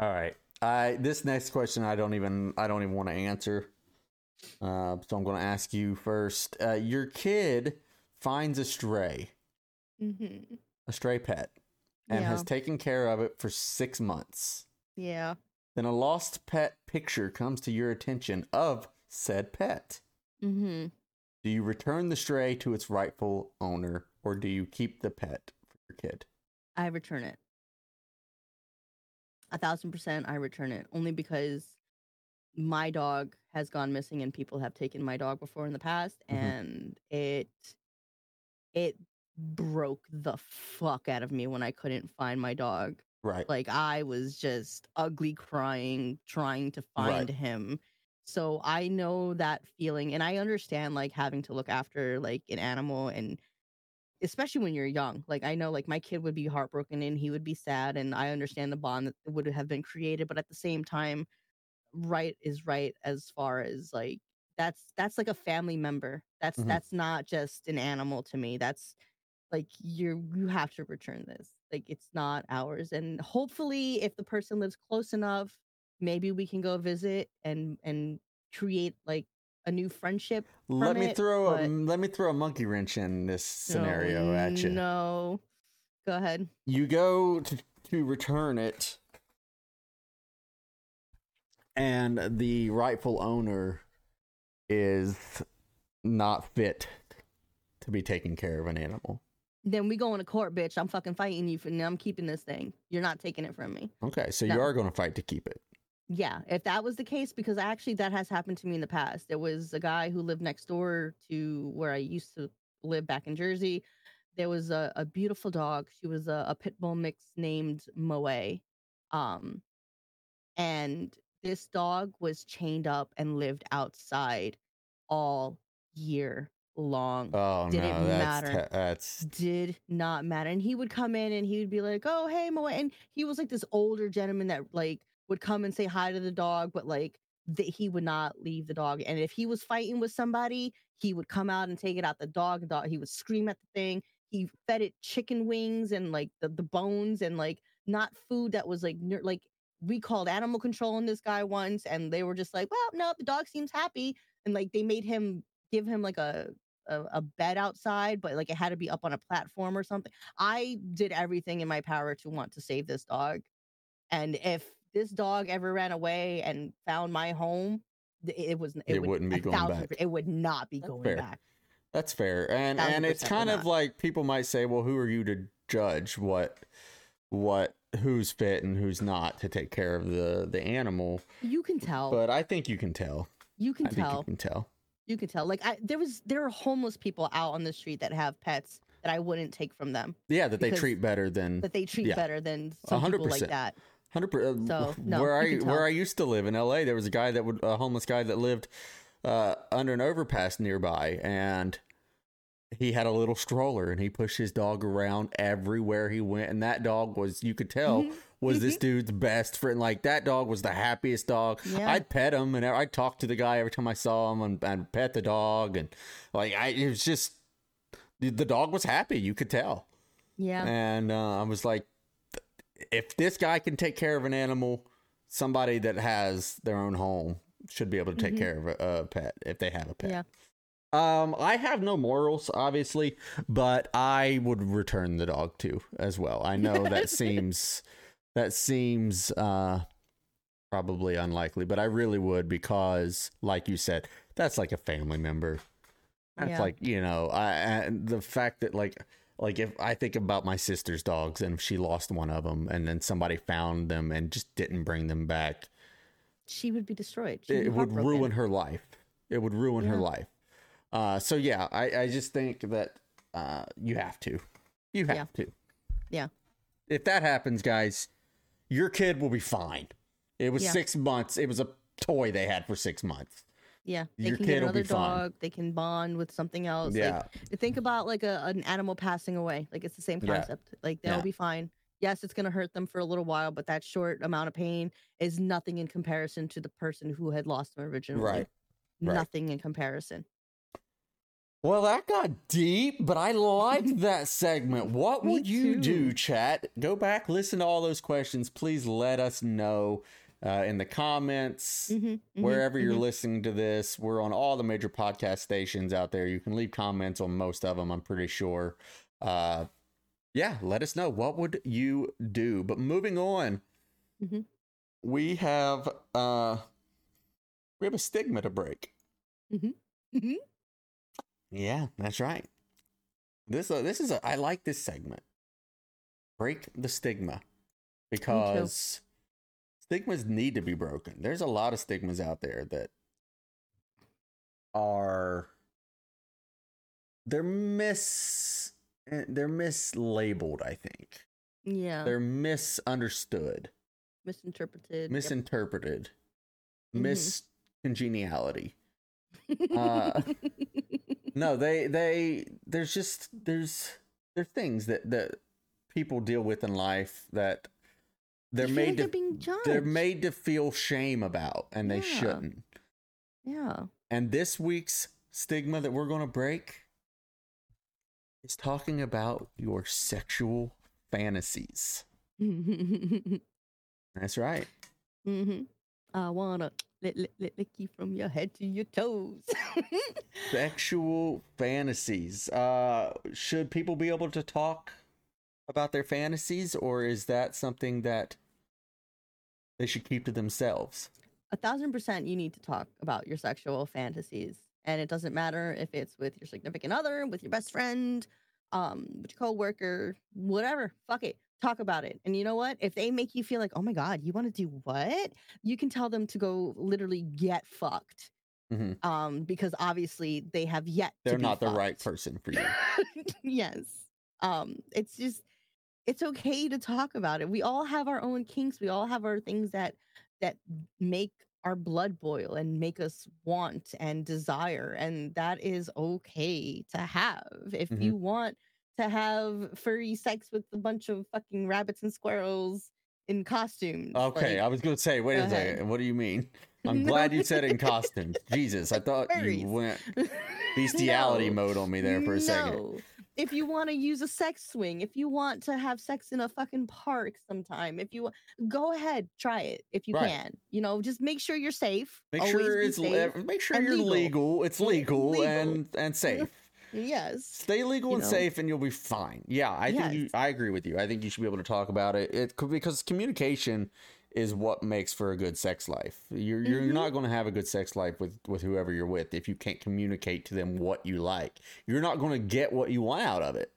All right. I, this next question, I don't even, I don't even want to answer. Uh, so I'm going to ask you first. Uh, your kid finds a stray, mm-hmm. a stray pet, and yeah. has taken care of it for six months. Yeah. Then a lost pet picture comes to your attention of said pet. Mm-hmm. Do you return the stray to its rightful owner, or do you keep the pet for your kid? I return it. A thousand percent, I return it. Only because my dog has gone missing and people have taken my dog before in the past, and mm-hmm. it it broke the fuck out of me when I couldn't find my dog. Right. Like I was just ugly crying, trying to find right. him. So I know that feeling, and I understand like having to look after like an animal, and especially when you're young. Like I know like my kid would be heartbroken and he would be sad, and I understand the bond that would have been created, but at the same time, right is right as far as like that's that's like a family member. That's mm-hmm. that's not just an animal to me. That's like you're you have to return this. Like it's not ours. And hopefully if the person lives close enough, maybe we can go visit and and create like a new friendship. Let me it, throw but... a let me throw a monkey wrench in this scenario no, at you. No. Go ahead. You go to, to return it. And the rightful owner is not fit to be taking care of an animal. Then we go into court, bitch. I'm fucking fighting you for now. I'm keeping this thing. You're not taking it from me. Okay, so no. You are going to fight to keep it. Yeah, if that was the case, because actually that has happened to me in the past. There was a guy who lived next door to where I used to live back in Jersey. There was a, a beautiful dog. She was a, a pit bull mix named Moe. Um, and... This dog was chained up and lived outside all year long. Oh, Didn't no, that's, matter. That's... Did not matter. And he would come in and he would be like, oh, hey, Moe. And he was like this older gentleman that like would come and say hi to the dog, but like that he would not leave the dog. And if he was fighting with somebody, he would come out and take it out the dog. The dog he would scream at the thing. He fed it chicken wings and like the, the bones and like not food that was like ner- like. We called animal control on this guy once, and they were just like, well, no, the dog seems happy. And like, they made him give him like a, a, a bed outside, but like it had to be up on a platform or something. I did everything in my power to want to save this dog. And if this dog ever ran away and found my home, it was, it, it would, wouldn't be going thousand, back. It would not be That's going fair. back. That's fair. And, and it's kind of like people might say, well, who are you to judge what, what, who's fit and who's not to take care of the the animal. You can tell. But I think you can tell. You can I tell. You can tell. You can tell. Like I, there was, there are homeless people out on the street that have pets that I wouldn't take from them. Yeah, that they treat better than. That they treat yeah. better than some one hundred percent people like that. one hundred percent. So no, where I where I used to live in L A, there was a guy that would a homeless guy that lived uh, under an overpass nearby, and he had a little stroller and he pushed his dog around everywhere he went. And that dog was, you could tell, mm-hmm. was this dude's best friend. Like that dog was the happiest dog. Yeah. I'd pet him and I'd talk to the guy every time I saw him, and I'd pet the dog. And like, I, it was just, the dog was happy. You could tell. Yeah. And uh, I was like, if this guy can take care of an animal, somebody that has their own home should be able to take mm-hmm. care of a, a pet if they have a pet. Yeah. Um, I have no morals, obviously, but I would return the dog too, as well. I know that seems that seems uh, probably unlikely, but I really would because, like you said, that's like a family member. That's yeah. like, you know, I, I, the fact that like, like if I think about my sister's dogs and if she lost one of them and then somebody found them and just didn't bring them back, she would be destroyed. She'd it be would ruin her life. It would ruin yeah. her life. Uh, so, yeah, I, I just think that uh, you have to. You have yeah. to. Yeah. If that happens, guys, your kid will be fine. It was yeah. six months. It was a toy they had for six months. Yeah, they Your can get another dog. Fun. They can bond with something else. Yeah, like, think about like a an animal passing away. Like it's the same concept. Yeah. Like they'll yeah. be fine. Yes, it's gonna hurt them for a little while, but that short amount of pain is nothing in comparison to the person who had lost them originally. Right. Nothing right. in comparison. Well, that got deep, but I liked that segment. What would you do, chat? Go back, listen to all those questions. Please let us know. Uh, in the comments, mm-hmm, mm-hmm, wherever you're mm-hmm. listening to this, we're on all the major podcast stations out there. You can leave comments on most of them, I'm pretty sure. Uh, yeah, let us know. What would you do? But moving on, mm-hmm. we have uh, we have a stigma to break. Mm-hmm. Mm-hmm. Yeah, that's right. This uh, this is a, I like this segment. Break the stigma, because stigmas need to be broken. There's a lot of stigmas out there that are they're mis they're mislabeled, I think. Yeah. They're misunderstood. Misinterpreted. Misinterpreted. Yep. Miscongeniality. uh, no, they they there's just there's there's things that, that people deal with in life that They're made, like to, they're made to feel shame about, and they yeah. shouldn't. Yeah. And this week's stigma that we're going to break is talking about your sexual fantasies. That's right. Mm-hmm. I want to lick, lick, lick, lick you from your head to your toes. Sexual fantasies. Uh, should people be able to talk about their fantasies, or is that something that they should keep to themselves? A thousand percent you need to talk about your sexual fantasies, and it doesn't matter if it's with your significant other, with your best friend, um with your coworker, whatever. Fuck it, talk about it. And you know what, if they make you feel like, oh my god, you want to do what, you can tell them to go literally get fucked. Mm-hmm. um because obviously they have yet they're to be not fucked. The right person for you. Yes. Um it's just it's okay to talk about it. We all have our own kinks. We all have our things that that make our blood boil and make us want and desire. And that is okay to have. If mm-hmm. you want to have furry sex with a bunch of fucking rabbits and squirrels in costumes. Okay, like, I was going to say, wait go a ahead. second. What do you mean? I'm no. glad you said in costumes. Jesus, I thought furries. You went bestiality no. mode on me there for a no. second. If you want to use a sex swing, if you want to have sex in a fucking park sometime, if you go ahead, try it if you right. can. You know, just make sure you're safe. Make sure it's safe. Make sure you're legal. legal. It's legal, legal and and safe. Yes. Stay legal you and know. safe, and you'll be fine. Yeah, I yes. think you, I agree with you. I think you should be able to talk about it. It because communication is what makes for a good sex life. You're you're mm-hmm. not going to have a good sex life with, with whoever you're with if you can't communicate to them what you like. You're not going to get what you want out of it.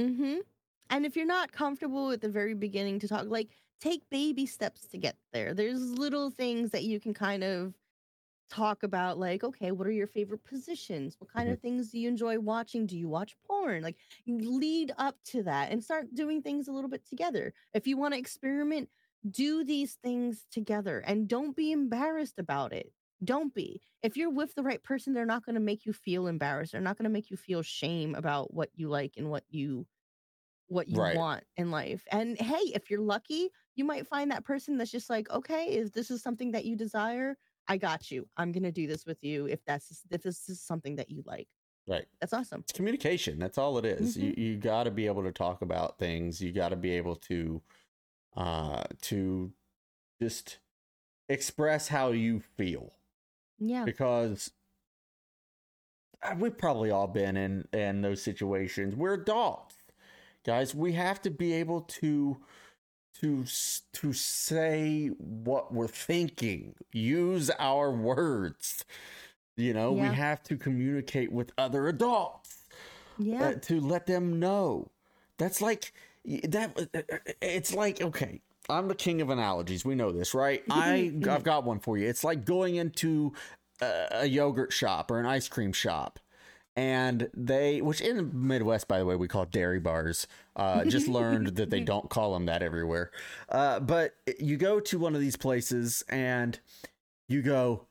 Mm-hmm. And if you're not comfortable at the very beginning to talk, like, take baby steps to get there. There's little things that you can kind of talk about, like, okay, what are your favorite positions? What kind mm-hmm. of things do you enjoy watching? Do you watch porn? Like, lead up to that and start doing things a little bit together. If you want to experiment, do these things together, and don't be embarrassed about it. Don't be. If you're with the right person, they're not going to make you feel embarrassed. They're not going to make you feel shame about what you like and what you what you right. want in life. And hey, if you're lucky, you might find that person that's just like, okay, if this is something that you desire, I got you. I'm going to do this with you if that's if this is something that you like. Right. That's awesome. It's communication. That's all it is. Mm-hmm. You you got to be able to talk about things. You got to be able to uh to just express how you feel. Yeah, because we've probably all been in in those situations. We're adults, guys. We have to be able to to to say what we're thinking, use our words. You know, yeah. we have to communicate with other adults yeah. uh, to let them know. That's like that. It's like, okay, I'm the king of analogies. We know this, right? I, I've got one for you. It's like going into a, a yogurt shop or an ice cream shop. And they, which in the Midwest, by the way, we call dairy bars. Uh, just learned that they don't call them that everywhere. Uh, but you go to one of these places and you go,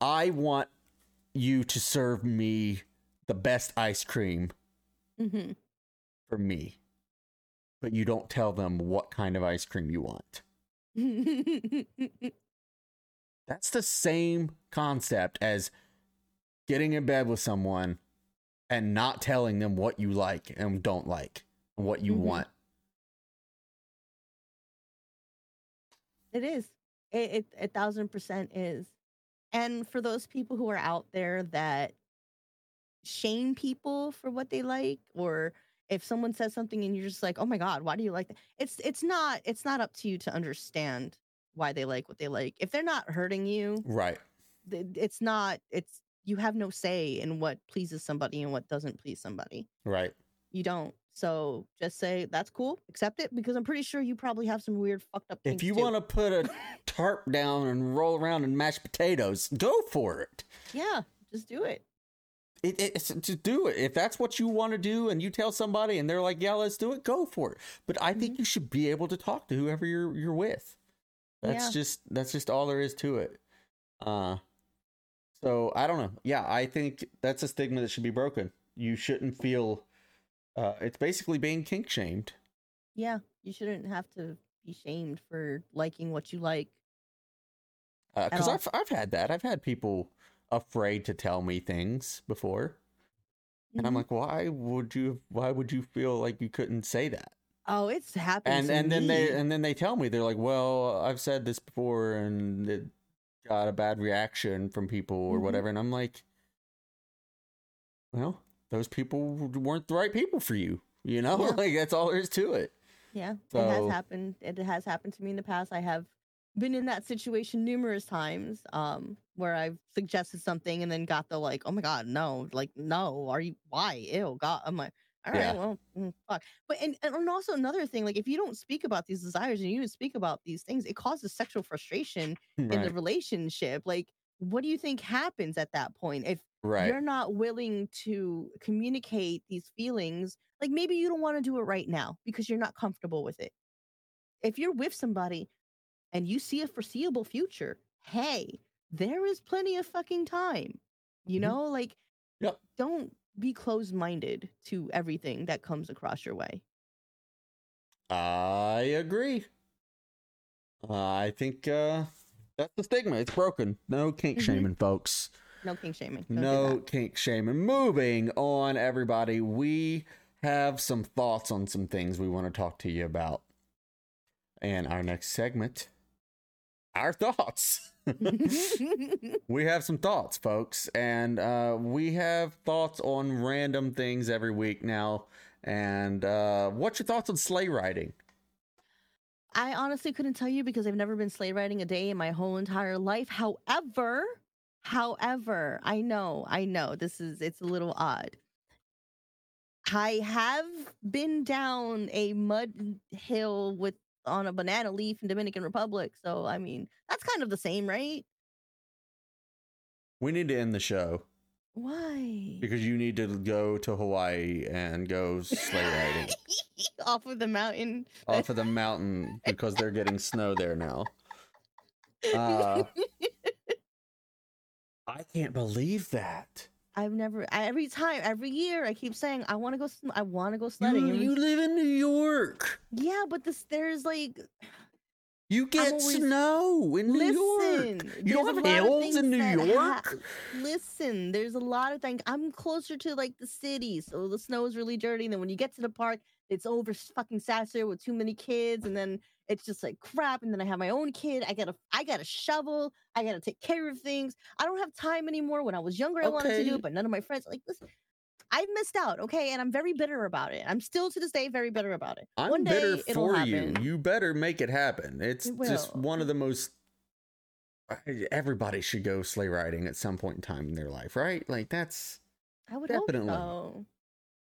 I want you to serve me the best ice cream mm-hmm. for me. But you don't tell them what kind of ice cream you want. That's the same concept as getting in bed with someone and not telling them what you like and don't like and what you mm-hmm. want. It is. It, it a thousand percent is. And for those people who are out there that shame people for what they like, or if someone says something and you're just like, oh my God, why do you like that? It's, it's not, it's not up to you to understand why they like what they like. If they're not hurting you, right. It's not, it's, you have no say in what pleases somebody and what doesn't please somebody. Right. You don't. So just say, that's cool. Accept it, because I'm pretty sure you probably have some weird fucked up things. If you want to put a tarp down and roll around and mash potatoes, go for it. Yeah. Just do it. It, it it's, just do it. If that's what you want to do and you tell somebody and they're like, yeah, let's do it, go for it. But I mm-hmm. think you should be able to talk to whoever you're, you're with. That's yeah. just, that's just all there is to it. Uh, So, I don't know. Yeah, I think that's a stigma that should be broken. You shouldn't feel... Uh, it's basically being kink-shamed. Yeah, you shouldn't have to be shamed for liking what you like. Because uh, I've, I've had that. I've had people afraid to tell me things before. Mm-hmm. And I'm like, why would you Why would you feel like you couldn't say that? Oh, it's happened and, to and me. Then they, and then they tell me. They're like, well, I've said this before, and... It, got a bad reaction from people or mm-hmm. whatever, and I'm like, well, those people weren't the right people for you, you know? Yeah. Like, that's all there is to it. Yeah, so, it has happened. It has happened to me in the past. I have been in that situation numerous times um, where I've suggested something and then got the, like, oh, my God, no. Like, no, are you, why? Ew, God. I'm like, all right, yeah. well, fuck. But, and, and also another thing, like, if you don't speak about these desires and you don't speak about these things, it causes sexual frustration right. in the relationship. Like, what do you think happens at that point? If right. you're not willing to communicate these feelings, like, maybe you don't want to do it right now because you're not comfortable with it. If you're with somebody and you see a foreseeable future, hey, there is plenty of fucking time, you mm-hmm. know? Like, yep. don't be closed-minded to everything that comes across your way. I agree. Uh, I think uh, that's the stigma. It's broken. No kink mm-hmm. shaming, folks. No kink shaming. Don't no kink shaming. Moving on, everybody. We have some thoughts on some things we want to talk to you about. And our next segment, our thoughts. We have some thoughts, folks, and uh we have thoughts on random things every week now. And uh what's your thoughts on sleigh riding? I honestly couldn't tell you because I've never been sleigh riding a day in my whole entire life. However however I know I know this is it's a little odd. I have been down a mud hill with on a banana leaf in Dominican Republic. So, I mean, that's kind of the same, right? We need to end the show. Why? Because you need to go to Hawaii and go sleigh riding. Off of the mountain. Off of the mountain, because they're getting snow there now. Uh, I can't believe that. I've never, every time, every year, I keep saying, I want to go, I want to go sledding. You, you live in New York. Yeah, but this, there's like... You get always, snow in listen, New York. You don't have hills in New York? Ha- listen, there's a lot of things. I'm closer to like the city, so the snow is really dirty. And then when you get to the park, it's over fucking saturated with too many kids. And then it's just like crap. And then I have my own kid. I gotta, I gotta shovel. I gotta take care of things. I don't have time anymore. When I was younger, I okay. wanted to do it, but none of my friends like listen. I missed out, okay? And I'm very bitter about it. I'm still to this day very bitter about it. I'm One day, bitter for it'll happen. you. You better make it happen. It's it just one of the most everybody should go sleigh riding at some point in time in their life, right? Like that's I would definitely. Hope so.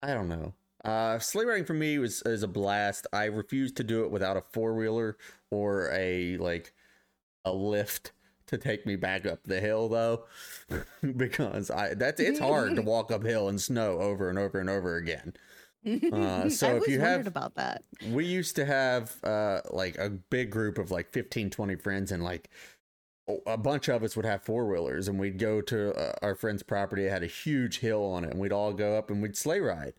I don't know. Uh, sleigh riding for me was is a blast. I refuse to do it without a four wheeler or a like a lift to take me back up the hill, though, because I that's it's hard to walk uphill in snow over and over and over again. Uh, so I always if you have about that, we used to have uh, like a big group of like fifteen, twenty friends, and like a bunch of us would have four wheelers, and we'd go to uh, our friend's property. It had a huge hill on it, and we'd all go up and we'd sleigh ride.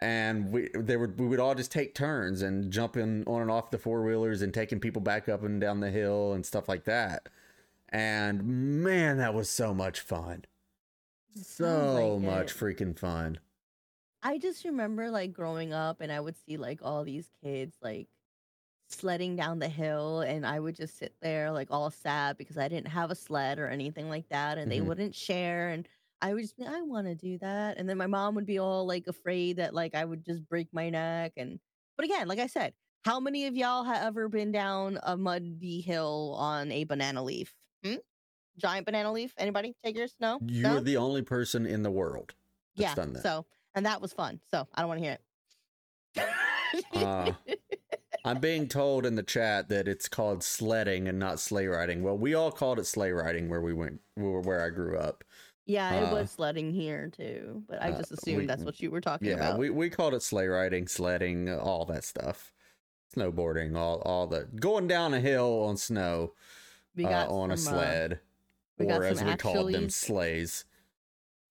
And we they would we would all just take turns and jumping on and off the four wheelers and taking people back up and down the hill and stuff like that. And man, that was so much fun. So much freaking fun. I just remember like growing up, and I would see like all these kids like sledding down the hill, and I would just sit there like all sad because I didn't have a sled or anything like that, and they mm-hmm. wouldn't share, and I would just be, I want to do that, and then my mom would be all like afraid that like I would just break my neck. And but again, like I said, how many of y'all have ever been down a muddy hill on a banana leaf? Hmm? Giant banana leaf? Anybody take yours? No? You're no? the only person in the world that's yeah, done that. So and that was fun. So I don't want to hear it. uh, I'm being told in the chat that it's called sledding and not sleigh riding. Well, we all called it sleigh riding where we went, where I grew up. Yeah, it uh, was sledding here too, but I just assumed uh, we, that's what you were talking yeah, about. Yeah, we, we called it sleigh riding, sledding, all that stuff. Snowboarding, all all the going down a hill on snow we got uh, on some, a sled, uh, or as we actuallys. called them, sleighs.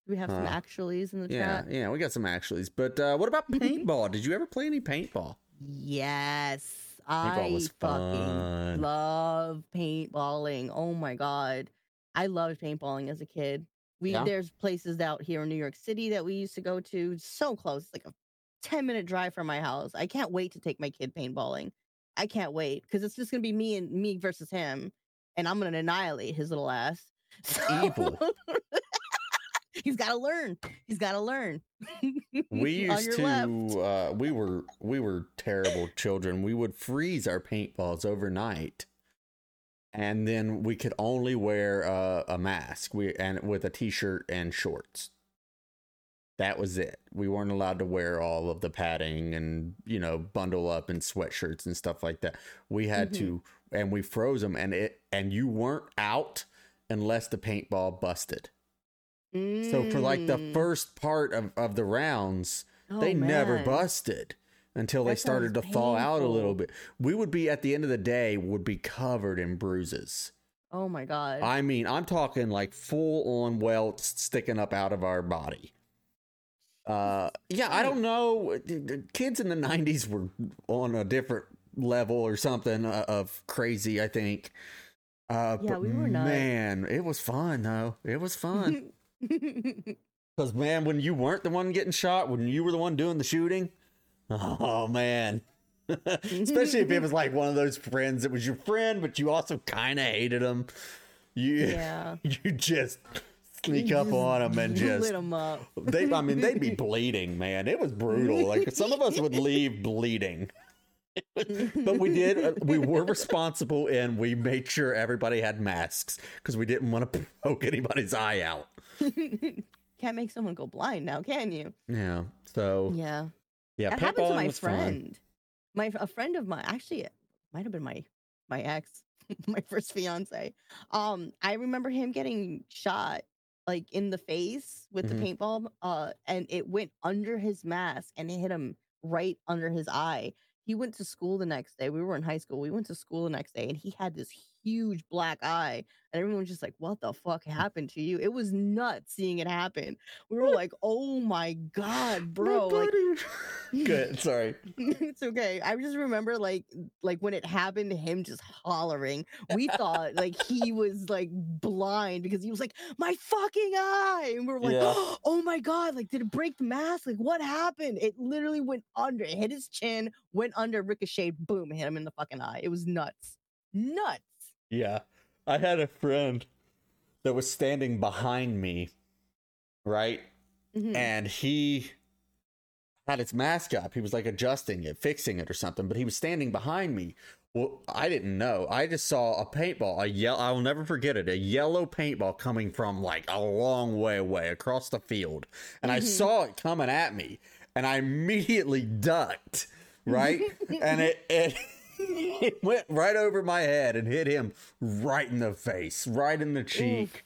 We have uh, some actuallys in the yeah, chat. Yeah, we got some actuallys. But uh, what about paintball? Did you ever play any paintball? Yes, paintball I was fucking love paintballing. Oh my God. I loved paintballing as a kid. We yeah. There's places out here in New York City that we used to go to. So close. It's like a ten minute drive from my house. I can't wait to take my kid paintballing. I can't wait because it's just going to be me and me versus him. And I'm going to annihilate his little ass. Evil. He's got to learn. He's got to learn. We used to, uh, we were, we were terrible children. We would freeze our paintballs overnight. And then we could only wear uh, a mask we and with a t-shirt and shorts. That was it. We weren't allowed to wear all of the padding and, you know, bundle up in sweatshirts and stuff like that. We had mm-hmm. to, and we froze them, and it and you weren't out unless the paintball busted. Mm. So for like the first part of, of the rounds, oh, they man. never busted. Until they that started to painful. thaw out a little bit. We would be, at the end of the day, would be covered in bruises. Oh, my God. I mean, I'm talking like full-on welts sticking up out of our body. Uh, yeah, I don't know. Kids in the nineties were on a different level or something of crazy, I think. Uh, yeah, but we were nuts. Man, it was fun, though. It was fun. Because, man, when you weren't the one getting shot, when you were the one doing the shooting... Oh, man. Especially if it was like one of those friends that was your friend, but you also kind of hated them. You, yeah. You just sneak up on them and just... Lit them up. They, I mean, they'd be bleeding, man. It was brutal. Like, some of us would leave bleeding. But we did. We were responsible, and we made sure everybody had masks because we didn't want to poke anybody's eye out. Can't make someone go blind now, can you? Yeah. So... Yeah. Yeah, that happened to my friend. My a friend of mine, actually, it might have been my my ex, my first fiance. Um, I remember him getting shot like in the face with mm-hmm. the paintball, uh, and it went under his mask and it hit him right under his eye. He went to school the next day. We were in high school. We went to school the next day, and he had this huge black eye. And everyone was just like, "What the fuck happened to you?" It was nuts seeing it happen. We were like, "Oh my God, bro!" Like, good. Sorry, it's okay. I just remember like, like when it happened, him just hollering. We thought like he was like blind because he was like, "My fucking eye!" And we were like, yeah. "Oh my God! Like, did it break the mask? Like, what happened?" It literally went under. It hit his chin. Went under, ricocheted, boom, hit him in the fucking eye. It was nuts. Nuts. Yeah. I had a friend that was standing behind me, right? Mm-hmm. And he had its mask up. He was like adjusting it, fixing it or something, but he was standing behind me. Well, I didn't know. I just saw a paintball, a yellow, I'll never forget it, a yellow paintball coming from like a long way away across the field. And mm-hmm. I saw it coming at me and I immediately ducked, right? And it, it, it went right over my head and hit him right in the face, right in the cheek. Oof.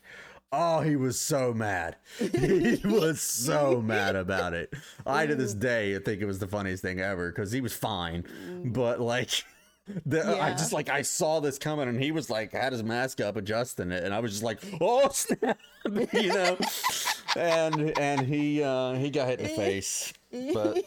Oh, he was so mad. He was so mad about it. I, to this day, think it was the funniest thing ever because he was fine. But, like, the, yeah. I just, like, I saw this coming and he was, like, had his mask up adjusting it. And I was just like, oh, snap, you know. and and he uh, he got hit in the face. But,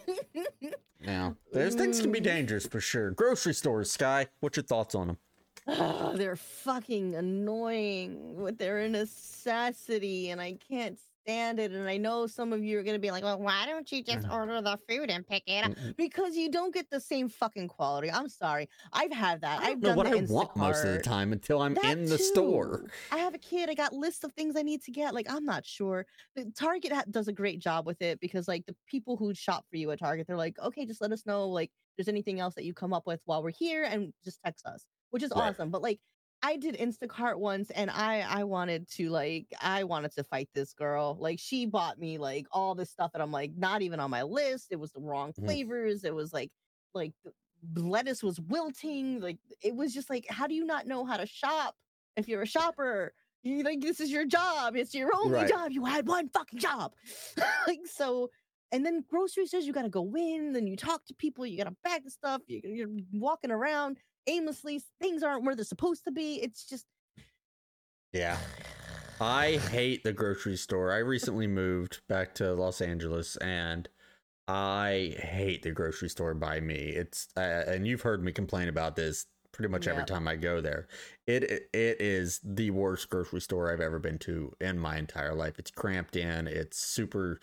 now, there's things can be dangerous for sure. Grocery stores, Sky, what's your thoughts on them? Oh, they're fucking annoying with their necessity, and I can't stand it. And I know some of you are going to be like, well, why don't you just order the food and pick it up? Because you don't get the same fucking quality. I'm sorry. I've had that. I don't I've know done what I Instacart. want most of the time until I'm that in the too. store. I have a kid. I got lists of things I need to get. Like, I'm not sure. Target ha- does a great job with it because, like, the people who shop for you at Target, they're like, okay, just let us know, like, if there's anything else that you come up with while we're here and just text us. Which is right. awesome. But like I did Instacart once and I, I wanted to like, I wanted to fight this girl. Like she bought me like all this stuff that I'm like, not even on my list. It was the wrong flavors. Mm. It was like, like lettuce was wilting. Like it was just like, how do you not know how to shop? If you're a shopper, you like, this is your job. It's your only right. job. You had one fucking job. Like, so, and then grocery stores, you got to go in. Then you talk to people, you got to bag the stuff. You, you're walking around. Aimlessly, things aren't where they're supposed to be. It's just yeah I hate the grocery store. I recently moved back to Los Angeles and I hate the grocery store by me. It's uh, and you've heard me complain about this pretty much yep. every time I go there. It it is the worst grocery store I've ever been to in my entire life. It's cramped in, it's super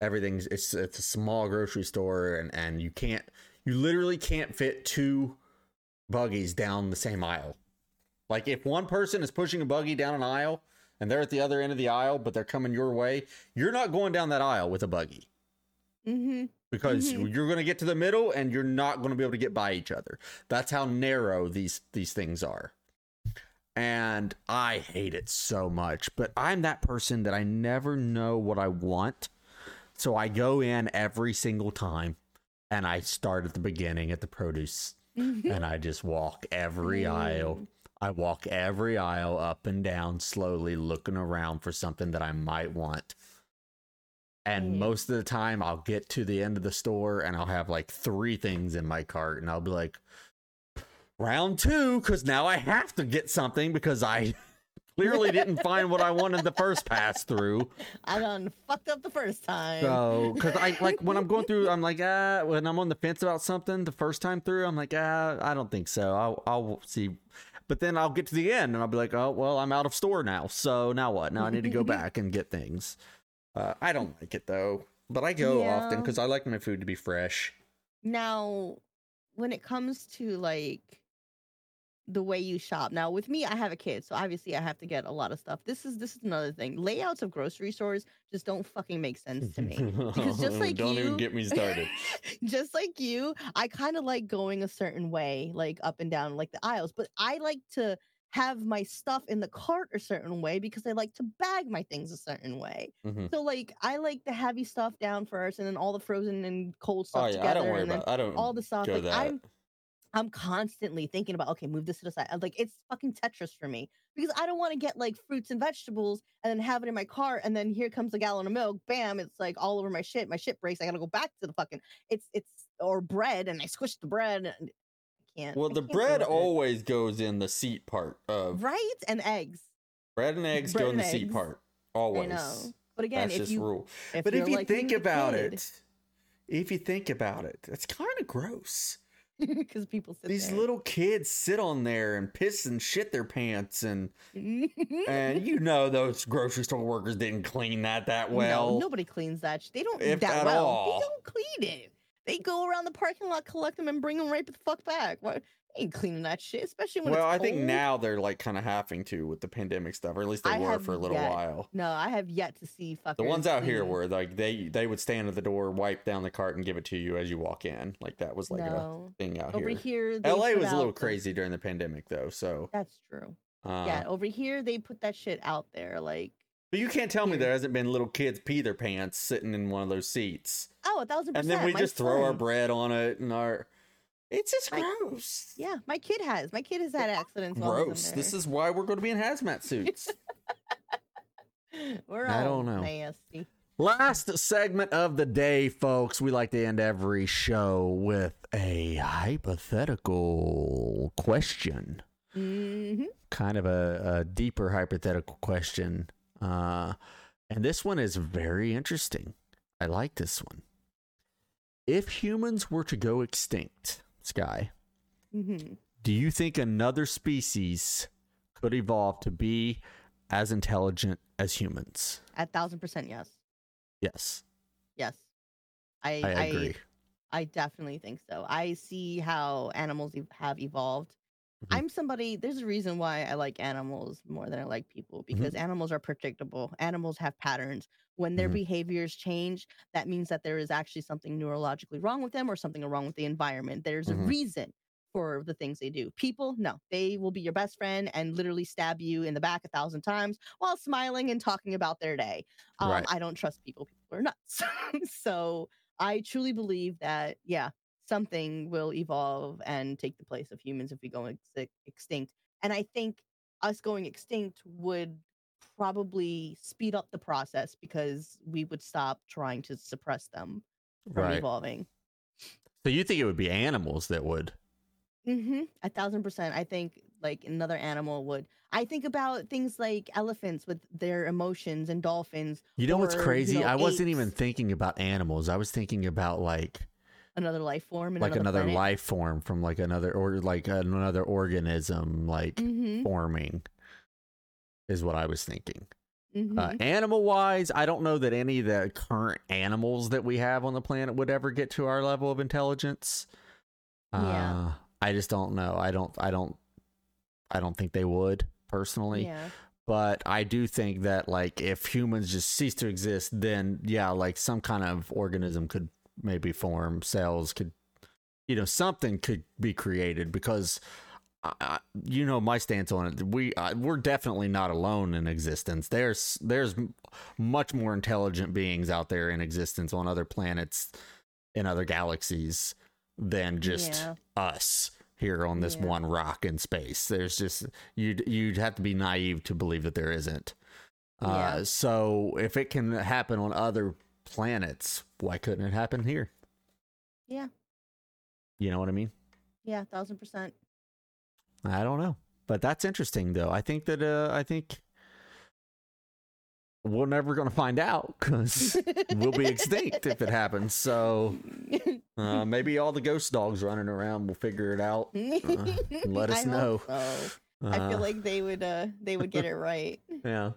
everything's it's it's a small grocery store and and you can't you literally can't fit two buggies down the same aisle. Like if one person is pushing a buggy down an aisle and they're at the other end of the aisle but they're coming your way, you're not going down that aisle with a buggy mm-hmm. because mm-hmm. you're going to get to the middle and you're not going to be able to get by each other. That's how narrow these these things are, and I hate it so much. But I'm that person that I never know what I want, so I go in every single time and I start at the beginning at the produce. And I just walk every mm. aisle. I walk every aisle up and down slowly, looking around for something that I might want. And mm. most of the time, I'll get to the end of the store and I'll have like three things in my cart. And I'll be like, round two, because now I have to get something because I clearly didn't find what I wanted the first pass through. I done fucked up the first time. So, because I like when I'm going through, I'm like, ah, when I'm on the fence about something the first time through, I'm like, ah, I don't think so. I'll, I'll see. But then I'll get to the end and I'll be like, oh, well, I'm out of store now. So now what? Now I need to go back and get things. Uh, I don't like it though, but I go yeah. often because I like my food to be fresh. Now, when it comes to like, the way you shop. Now with me, I have a kid, so obviously I have to get a lot of stuff. This is this is another thing. Layouts of grocery stores just don't fucking make sense to me. Because just like don't you, even get me started. Just like you, I kind of like going a certain way, like up and down, like the aisles. But I like to have my stuff in the cart a certain way because I like to bag my things a certain way. Mm-hmm. So like I like the heavy stuff down first, and then all the frozen and cold stuff oh, yeah, together. I don't worry and about. I don't all the stuff. Like, I'm. I'm constantly thinking about, okay, move this to the side. I'm like, it's fucking Tetris for me because I don't want to get like fruits and vegetables and then have it in my cart. And then here comes a gallon of milk. Bam. It's like all over my shit. My shit breaks. I got to go back to the fucking it's it's or bread. And I squish the bread. And I can't. Well, I the can't bread always goes in the seat part of. Right. And eggs. Bread and eggs bread go and in the eggs. seat part. Always. I know. But again, that's if you rule. If but if you like, think about kid, it, if you think about it, that's kind of gross. Because people sit these there. Little kids sit on there and piss and shit their pants and and you know those grocery store workers didn't clean that that well. No, nobody cleans that. They don't if that well. All. They don't clean it. They go around the parking lot, collect them, and bring them right the fuck back. Why ain't cleaning that shit, especially when well, it's I cold. Think now they're like kind of having to with the pandemic stuff, or at least they I were for a little yet. while. No, I have yet to see fuckers. The ones out here were like they they would stand at the door, wipe down the cart, and give it to you as you walk in. Like that was like no. a thing out over here. here L A was a little crazy during the pandemic though, so that's true. Uh, yeah, over here they put that shit out there, like. But you can't tell me there hasn't been little kids pee their pants sitting in one of those seats. Oh, a thousand percent. And then we my just throw son. our bread on it and our... It's just my, gross. Yeah, my kid has. My kid has had accidents. Gross. This is why we're going to be in hazmat suits. We're all I don't know. nasty. Last segment of the day, folks. We like to end every show with a hypothetical question. Mm-hmm. Kind of a, a deeper hypothetical question. Uh, and this one is very interesting. I like this one. If humans were to go extinct, Sky, mm-hmm. do you think another species could evolve to be as intelligent as humans? A thousand percent, yes. Yes. Yes. I, I agree. I, I definitely think so. I see how animals have evolved. I'm somebody, there's a reason why I like animals more than I like people, because mm-hmm. animals are predictable. Animals have patterns. When their mm-hmm. behaviors change, that means that there is actually something neurologically wrong with them or something wrong with the environment. There's mm-hmm. a reason for the things they do. People, no, they will be your best friend and literally stab you in the back a thousand times while smiling and talking about their day. Um, right. I don't trust people. People are nuts. So I truly believe that, yeah. something will evolve and take the place of humans if we go ex- extinct. And I think us going extinct would probably speed up the process because we would stop trying to suppress them from right. evolving. So you think it would be animals that would? Mm-hmm. A thousand percent. I think like another animal would. I think about things like elephants with their emotions and dolphins. You know or, what's crazy? You know, I apes. wasn't even thinking about animals. I was thinking about like... another life form, and like another, another life form from like another or like another organism, like mm-hmm. forming, is what I was thinking. Mm-hmm. Uh, animal wise, I don't know that any of the current animals that we have on the planet would ever get to our level of intelligence. Yeah. Uh, I just don't know. I don't. I don't. I don't think they would personally. Yeah. But I do think that like if humans just cease to exist, then yeah, like some kind of organism could. Maybe form cells could, you know, something could be created because, uh, you know, my stance on it. We uh, we're definitely not alone in existence. There's there's much more intelligent beings out there in existence on other planets, in other galaxies than just yeah. us here on this yeah. one rock in space. There's just you'd you'd have to be naive to believe that there isn't. Uh, yeah. So if it can happen on other planets, why couldn't it happen here? Yeah. You know what I mean? Yeah, thousand percent. I don't know, but that's interesting though. I think that uh, I think we're never gonna find out because we'll be extinct if it happens. So uh, maybe all the ghost dogs running around will figure it out. Uh, and let us I know. So. Uh, I feel like they would. Uh, they would get it right. Yeah.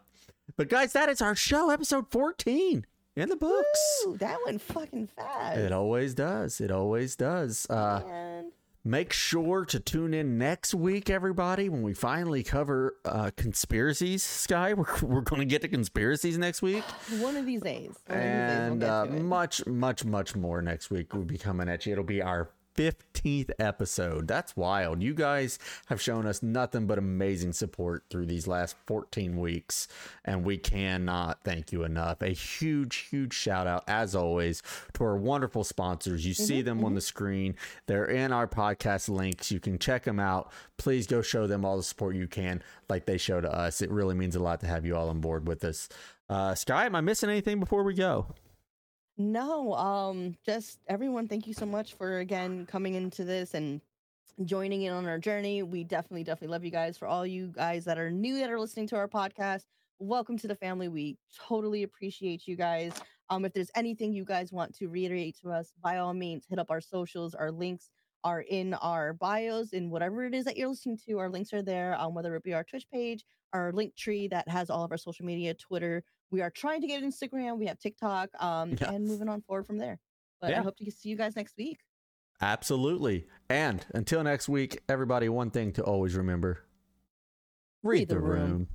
But guys, that is our show, episode fourteen. In the books. Ooh, that went fucking fast. It always does. It always does. Uh, Man. Make sure to tune in next week, everybody, when we finally cover uh, conspiracies. Sky, we're, we're going to get to conspiracies next week. One of these days. One and these days we'll uh, much, much, much more next week will be coming at you. It'll be our fifteenth episode. That's wild. You guys have shown us nothing but amazing support through these last fourteen weeks, and we cannot thank you enough. A huge, huge shout out, as always, to our wonderful sponsors. You mm-hmm, see them mm-hmm. on the screen. They're in our podcast links. You can check them out. Please go show them all the support you can, like they show to us. It really means a lot to have you all on board with us. Uh, Sky, am I missing anything before we go? No, um, just everyone, thank you so much for, again, coming into this and joining in on our journey. We definitely, definitely love you guys. For all you guys that are new that are listening to our podcast, welcome to the family. We totally appreciate you guys. Um, if there's anything you guys want to reiterate to us, by all means, hit up our socials. Our links are in our bios, in whatever it is that you're listening to. Our links are there, um, whether it be our Twitch page, our link tree that has all of our social media, Twitter. We are trying to get Instagram. We have TikTok, um, yes. and moving on forward from there. But yeah. I hope to see you guys next week. Absolutely. And until next week, everybody, one thing to always remember. Read, Read the, the room. room.